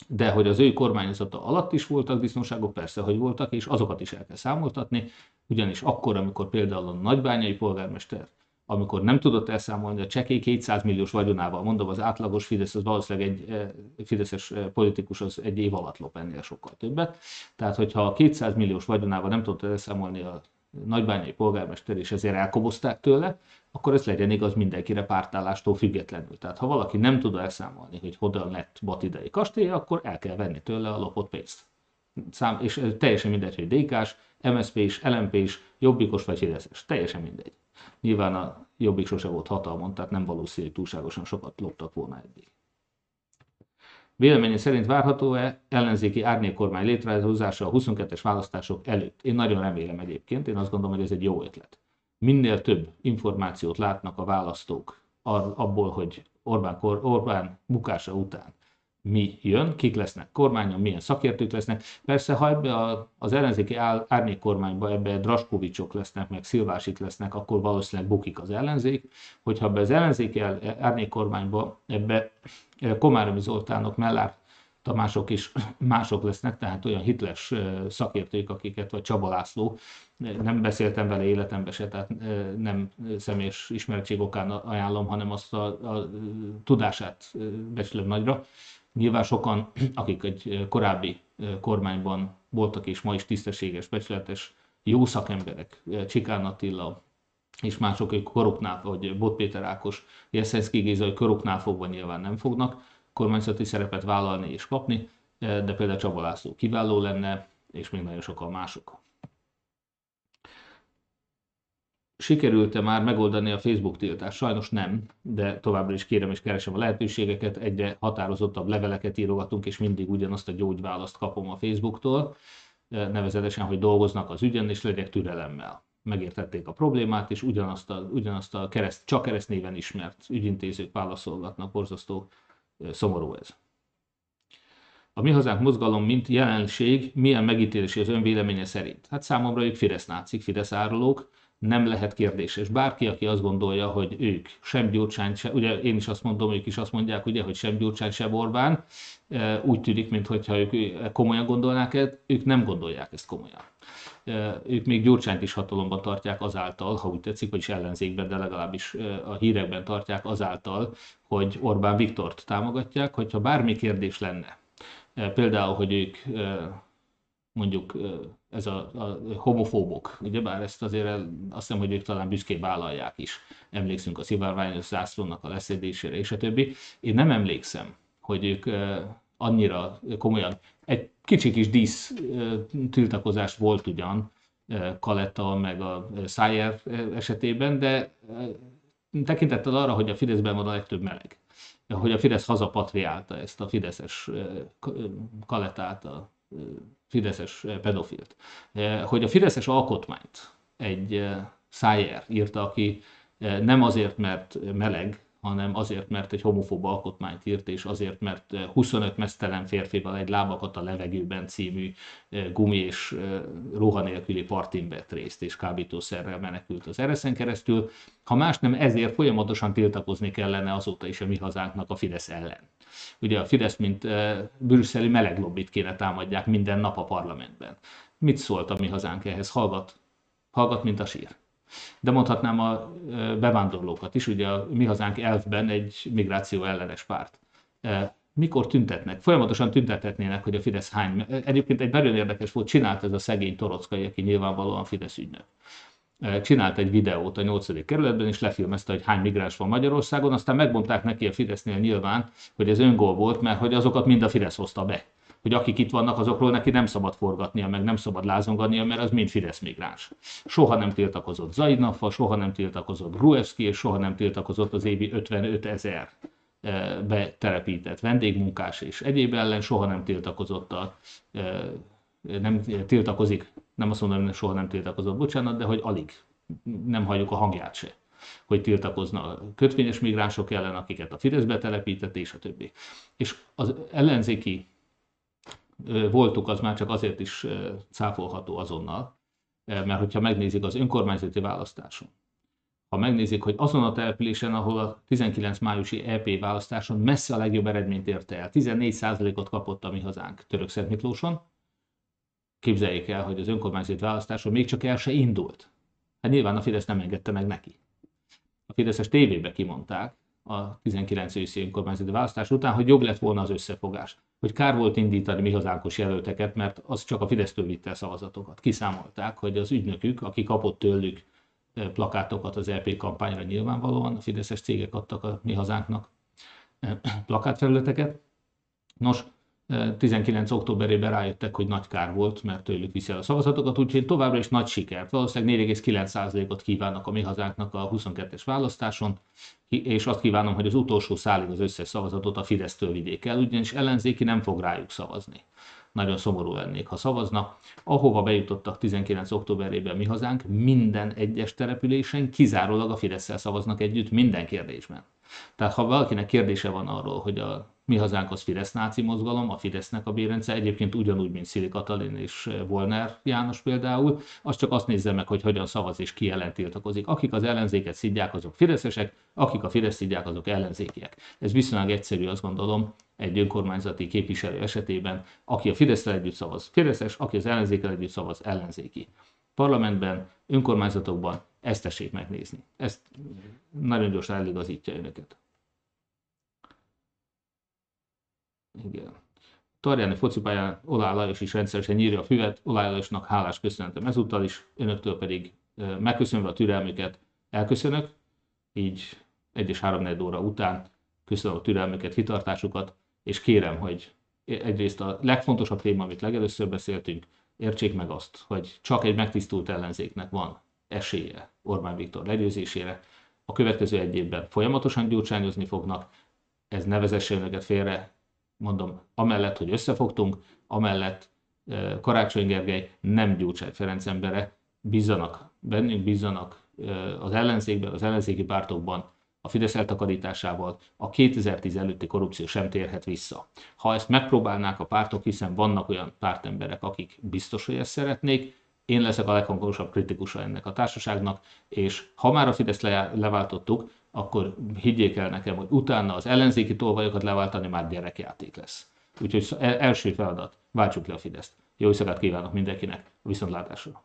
De hogy az ő kormányzata alatt is voltak disznóságok, persze, hogy voltak, és azokat is el kell számoltatni, ugyanis akkor, amikor például a nagybányai polgármester, amikor nem tudott elszámolni a csekély kétszáz milliós vagyonával, mondom, az átlagos Fidesz, az valószínűleg egy fideszes politikus az egy év alatt lop ennél sokkal többet. Tehát, hogyha a kétszáz milliós vagyonával nem tudott elszámolni a nagybányai polgármester, és ezért elkobozták tőle, akkor ez legyen igaz mindenkire pártállástól függetlenül. Tehát, ha valaki nem tud elszámolni, hogy hogyan lett batidai kastély, akkor el kell venni tőle a lopott pénzt. Szám, és teljesen mindegy, hogy dé ká-s, em es zé pé-s, el em pé-s, jobbikos vagy fideszes. Teljesen mindegy. Nyilván a Jobbik sose volt hatalmon, tehát nem valószínű, hogy túlságosan sokat loptak volna eddig. Véleménye szerint várható-e ellenzéki árnyékkormány létrehozása a huszonkettes választások előtt? Én nagyon remélem egyébként, én azt gondolom, hogy ez egy jó ötlet. Minél több információt látnak a választók abból, hogy Orbán, Orbán bukása után mi jön, kik lesznek kormányon, milyen szakértők lesznek. Persze, ha ebbe a, az ellenzéki árnyékkormányba ebbe Draskovicsok lesznek, meg Szilvásik lesznek, akkor valószínűleg bukik az ellenzék. Hogyha ebbe az ellenzéki árnyékkormányba ebbe Komáromi Zoltánok, Mellár Tamások is mások lesznek, tehát olyan hitles szakértők, akiket, vagy Csaba László, nem beszéltem vele életemben se, tehát nem személyes ismertség okán ajánlom, hanem azt a, a tudását becsülöm nagyra. Nyilván sokan, akik egy korábbi kormányban voltak és ma is tisztességes, becsületes, jó szakemberek, Csikán Attila és mások, ők koroknál, vagy Bot Péter Ákos, Jeszenszky Géza, hogy koroknál fogva nyilván nem fognak kormányzati szerepet vállalni és kapni, de például Csaba László kiváló lenne, és még nagyon sokan mások. Sikerült-e már megoldani a Facebook tiltást? Sajnos nem, de továbbra is kérem és keresem a lehetőségeket, egyre határozottabb leveleket írogatunk, és mindig ugyanazt a gyógyválaszt kapom a Facebooktól, nevezetesen, hogy dolgoznak az ügyen, és legyek türelemmel. Megértették a problémát, és ugyanazt a, ugyanazt a kereszt, csak keresztnéven ismert ügyintézők válaszolgatnak, borzasztó szomorú ez. A Mi Hazánk mozgalom, mint jelenség, milyen megítélési az ön véleménye szerint? Hát számomra ők Fidesz nácik, Fidesz árulók, nem lehet kérdés. És bárki, aki azt gondolja, hogy ők sem Gyurcsány, se, ugye én is azt mondom, ők is azt mondják, ugye, hogy sem Gyurcsány, sem Orbán, úgy tűnik, mintha ők komolyan gondolnák ezt, ők nem gondolják ezt komolyan. Ők még Gyurcsányt is hatalomban tartják azáltal, ha úgy tetszik, vagyis ellenzékben, de legalábbis a hírekben tartják azáltal, hogy Orbán Viktort támogatják, hogyha bármi kérdés lenne. Például, hogy ők mondjuk ez a, a homofóbok, ugyebár ezt azért azt hiszem, hogy ők talán büszkén vállalják is. Emlékszünk a szivárványos zászlónak a leszedésére és a többi. Én nem emlékszem, hogy ők annyira komolyan, egy kicsi kis dísz tiltakozás volt ugyan Kaleta meg a Szájer esetében, de tekintettel arra, hogy a Fideszben van a legtöbb meleg, hogy a Fidesz hazapatriálta ezt a fideszes Kaletát, a fideszes pedofilt, hogy a fideszes alkotmányt egy Szájer írta, aki nem azért, mert meleg, hanem azért, mert egy homofób alkotmányt írt, és azért, mert huszonöt meztelen férfival egy lábakat a levegőben című gumi és ruha nélküli partin vett részt, és kábítószerrel menekült az ereszen keresztül. Ha más nem, ezért folyamatosan tiltakozni kellene azóta is a Mi Hazánknak a Fidesz ellen. Ugye a Fidesz, mint brüsszeli meleglobbit kéne támadják minden nap a parlamentben. Mit szólt a Mi Hazánk ehhez? Hallgat, hallgat mint a sír. De mondhatnám a bevándorlókat is, ugye a Mi Hazánk elfben egy migráció ellenes párt. Mikor tüntetnek? Folyamatosan tüntethetnének, hogy a Fidesz hány... Egyébként egy nagyon érdekes volt, csinált ez a szegény Torockai, aki nyilvánvalóan Fidesz ügynök. Csinált egy videót a nyolcadik kerületben, és lefilmezte, hogy hány migráns van Magyarországon, aztán megmondták neki a Fidesznél nyilván, hogy ez öngól volt, mert hogy azokat mind a Fidesz hozta be. Hogy akik itt vannak, azokról neki nem szabad forgatnia, meg nem szabad lázongatnia, mert az mind Fidesz migráns. Soha nem tiltakozott Zaidnafa, soha nem tiltakozott Gruevski, és soha nem tiltakozott az évi ötvenöt ezer betelepített vendégmunkás és egyéb ellen, soha nem tiltakozott a... nem tiltakozik, nem azt mondom, hogy soha nem tiltakozott, bocsánat, de hogy alig nem halljuk a hangját se, hogy tiltakozna a kötvényes migránsok ellen, akiket a Fidesz betelepített, és a többi. És az ellenzéki voltuk az már csak azért is cáfolható azonnal, mert hogyha megnézik az önkormányzati választáson, ha megnézik, hogy azon a településen, ahol a tizenkilenc májusi é pé választáson messze a legjobb eredményt érte el, tizennégy százalékot kapott a Mi Hazánk Törökszentmiklóson, képzeljék el, hogy az önkormányzati választáson még csak el se indult. Hát nyilván a Fidesz nem engedte meg neki. A Fideszes tévébe kimondták a tizenkilenc őszi önkormányzati választás után, hogy jobb lett volna az összefogás, hogy kár volt indítani Mi Hazánkos jelölteket, mert az csak a Fidesztől vitte el szavazatokat. Kiszámolták, hogy az ügynökük, aki kapott tőlük plakátokat az é pé kampányra nyilvánvalóan, a fideszes cégek adtak a Mi Hazánknak plakátfelületeket. Nos, tizenkilenc októberében rájöttek, hogy nagy kár volt, mert tőlük viszi el a szavazatokat, úgyhogy továbbra is nagy sikert. Valószínűleg négy egész kilenc százalékot kívánnak a Mi Hazánknak a huszonkettes választáson, és azt kívánom, hogy az utolsó szálig az összes szavazatot a Fidesztől vigyék el, ugyanis ellenzéki nem fog rájuk szavazni. Nagyon szomorú lennék, ha szavaznak. Ahova bejutottak tizenkilenc októberében Mi Hazánk, minden egyes településen kizárólag a Fidesszel szavaznak együtt minden kérdésben. Tehát ha valakinek kérdése van arról, hogy a Mi Hazánk az Fidesz náci mozgalom, a Fidesznek a bérence, egyébként ugyanúgy, mint Szili Katalin és Volner János például, az csak azt nézze meg, hogy hogyan szavaz és ki ellen tiltakozik. Akik az ellenzéket szidják, azok fideszesek, akik a Fidesz szidják, azok ellenzékiek. Ez viszonylag egyszerű, azt gondolom, egy önkormányzati képviselő esetében, aki a Fideszre együtt szavaz fideszes, aki az ellenzékkel együtt szavaz ellenzéki. Parlamentben, önkormányzatokban ezt tessék megnézni. Ezt nagyon gyorsan eligazítja önöket. Igen. Tarjáni focipályán Olá Lajos is rendszeresen nyírja a füvet. Olá Lajosnak hálás köszönetem ezúttal is, önöktől pedig megköszönve a türelmüket elköszönök, így egy és három negyed óra után köszönöm a türelmüket, kitartásukat, és kérem, hogy egyrészt a legfontosabb téma, amit legelőször beszéltünk, értsék meg azt, hogy csak egy megtisztult ellenzéknek van esélye Orbán Viktor legyőzésére. A következő egy évben folyamatosan gyurcsányozni fognak, ez ne vezesse önöket félre. Mondom, amellett, hogy összefogtunk, amellett Karácsony Gergely nem Gyurcsány Ferenc embere, bízzanak bennünk, bízzanak az ellenzékben, az ellenzéki pártokban, a Fidesz eltakarításával a kétezer-tíz előtti korrupció sem térhet vissza. Ha ezt megpróbálnák a pártok, hiszen vannak olyan pártemberek, akik biztos, hogy ezt szeretnék, én leszek a leghangosabb kritikusa ennek a társaságnak, és ha már a Fideszt le, leváltottuk, akkor higgyék el nekem, hogy utána az ellenzéki tolvajokat leváltani már gyerekjáték lesz. Úgyhogy első feladat, váltsuk le a Fideszt. Jó éjszakát kívánok mindenkinek, a viszontlátásra!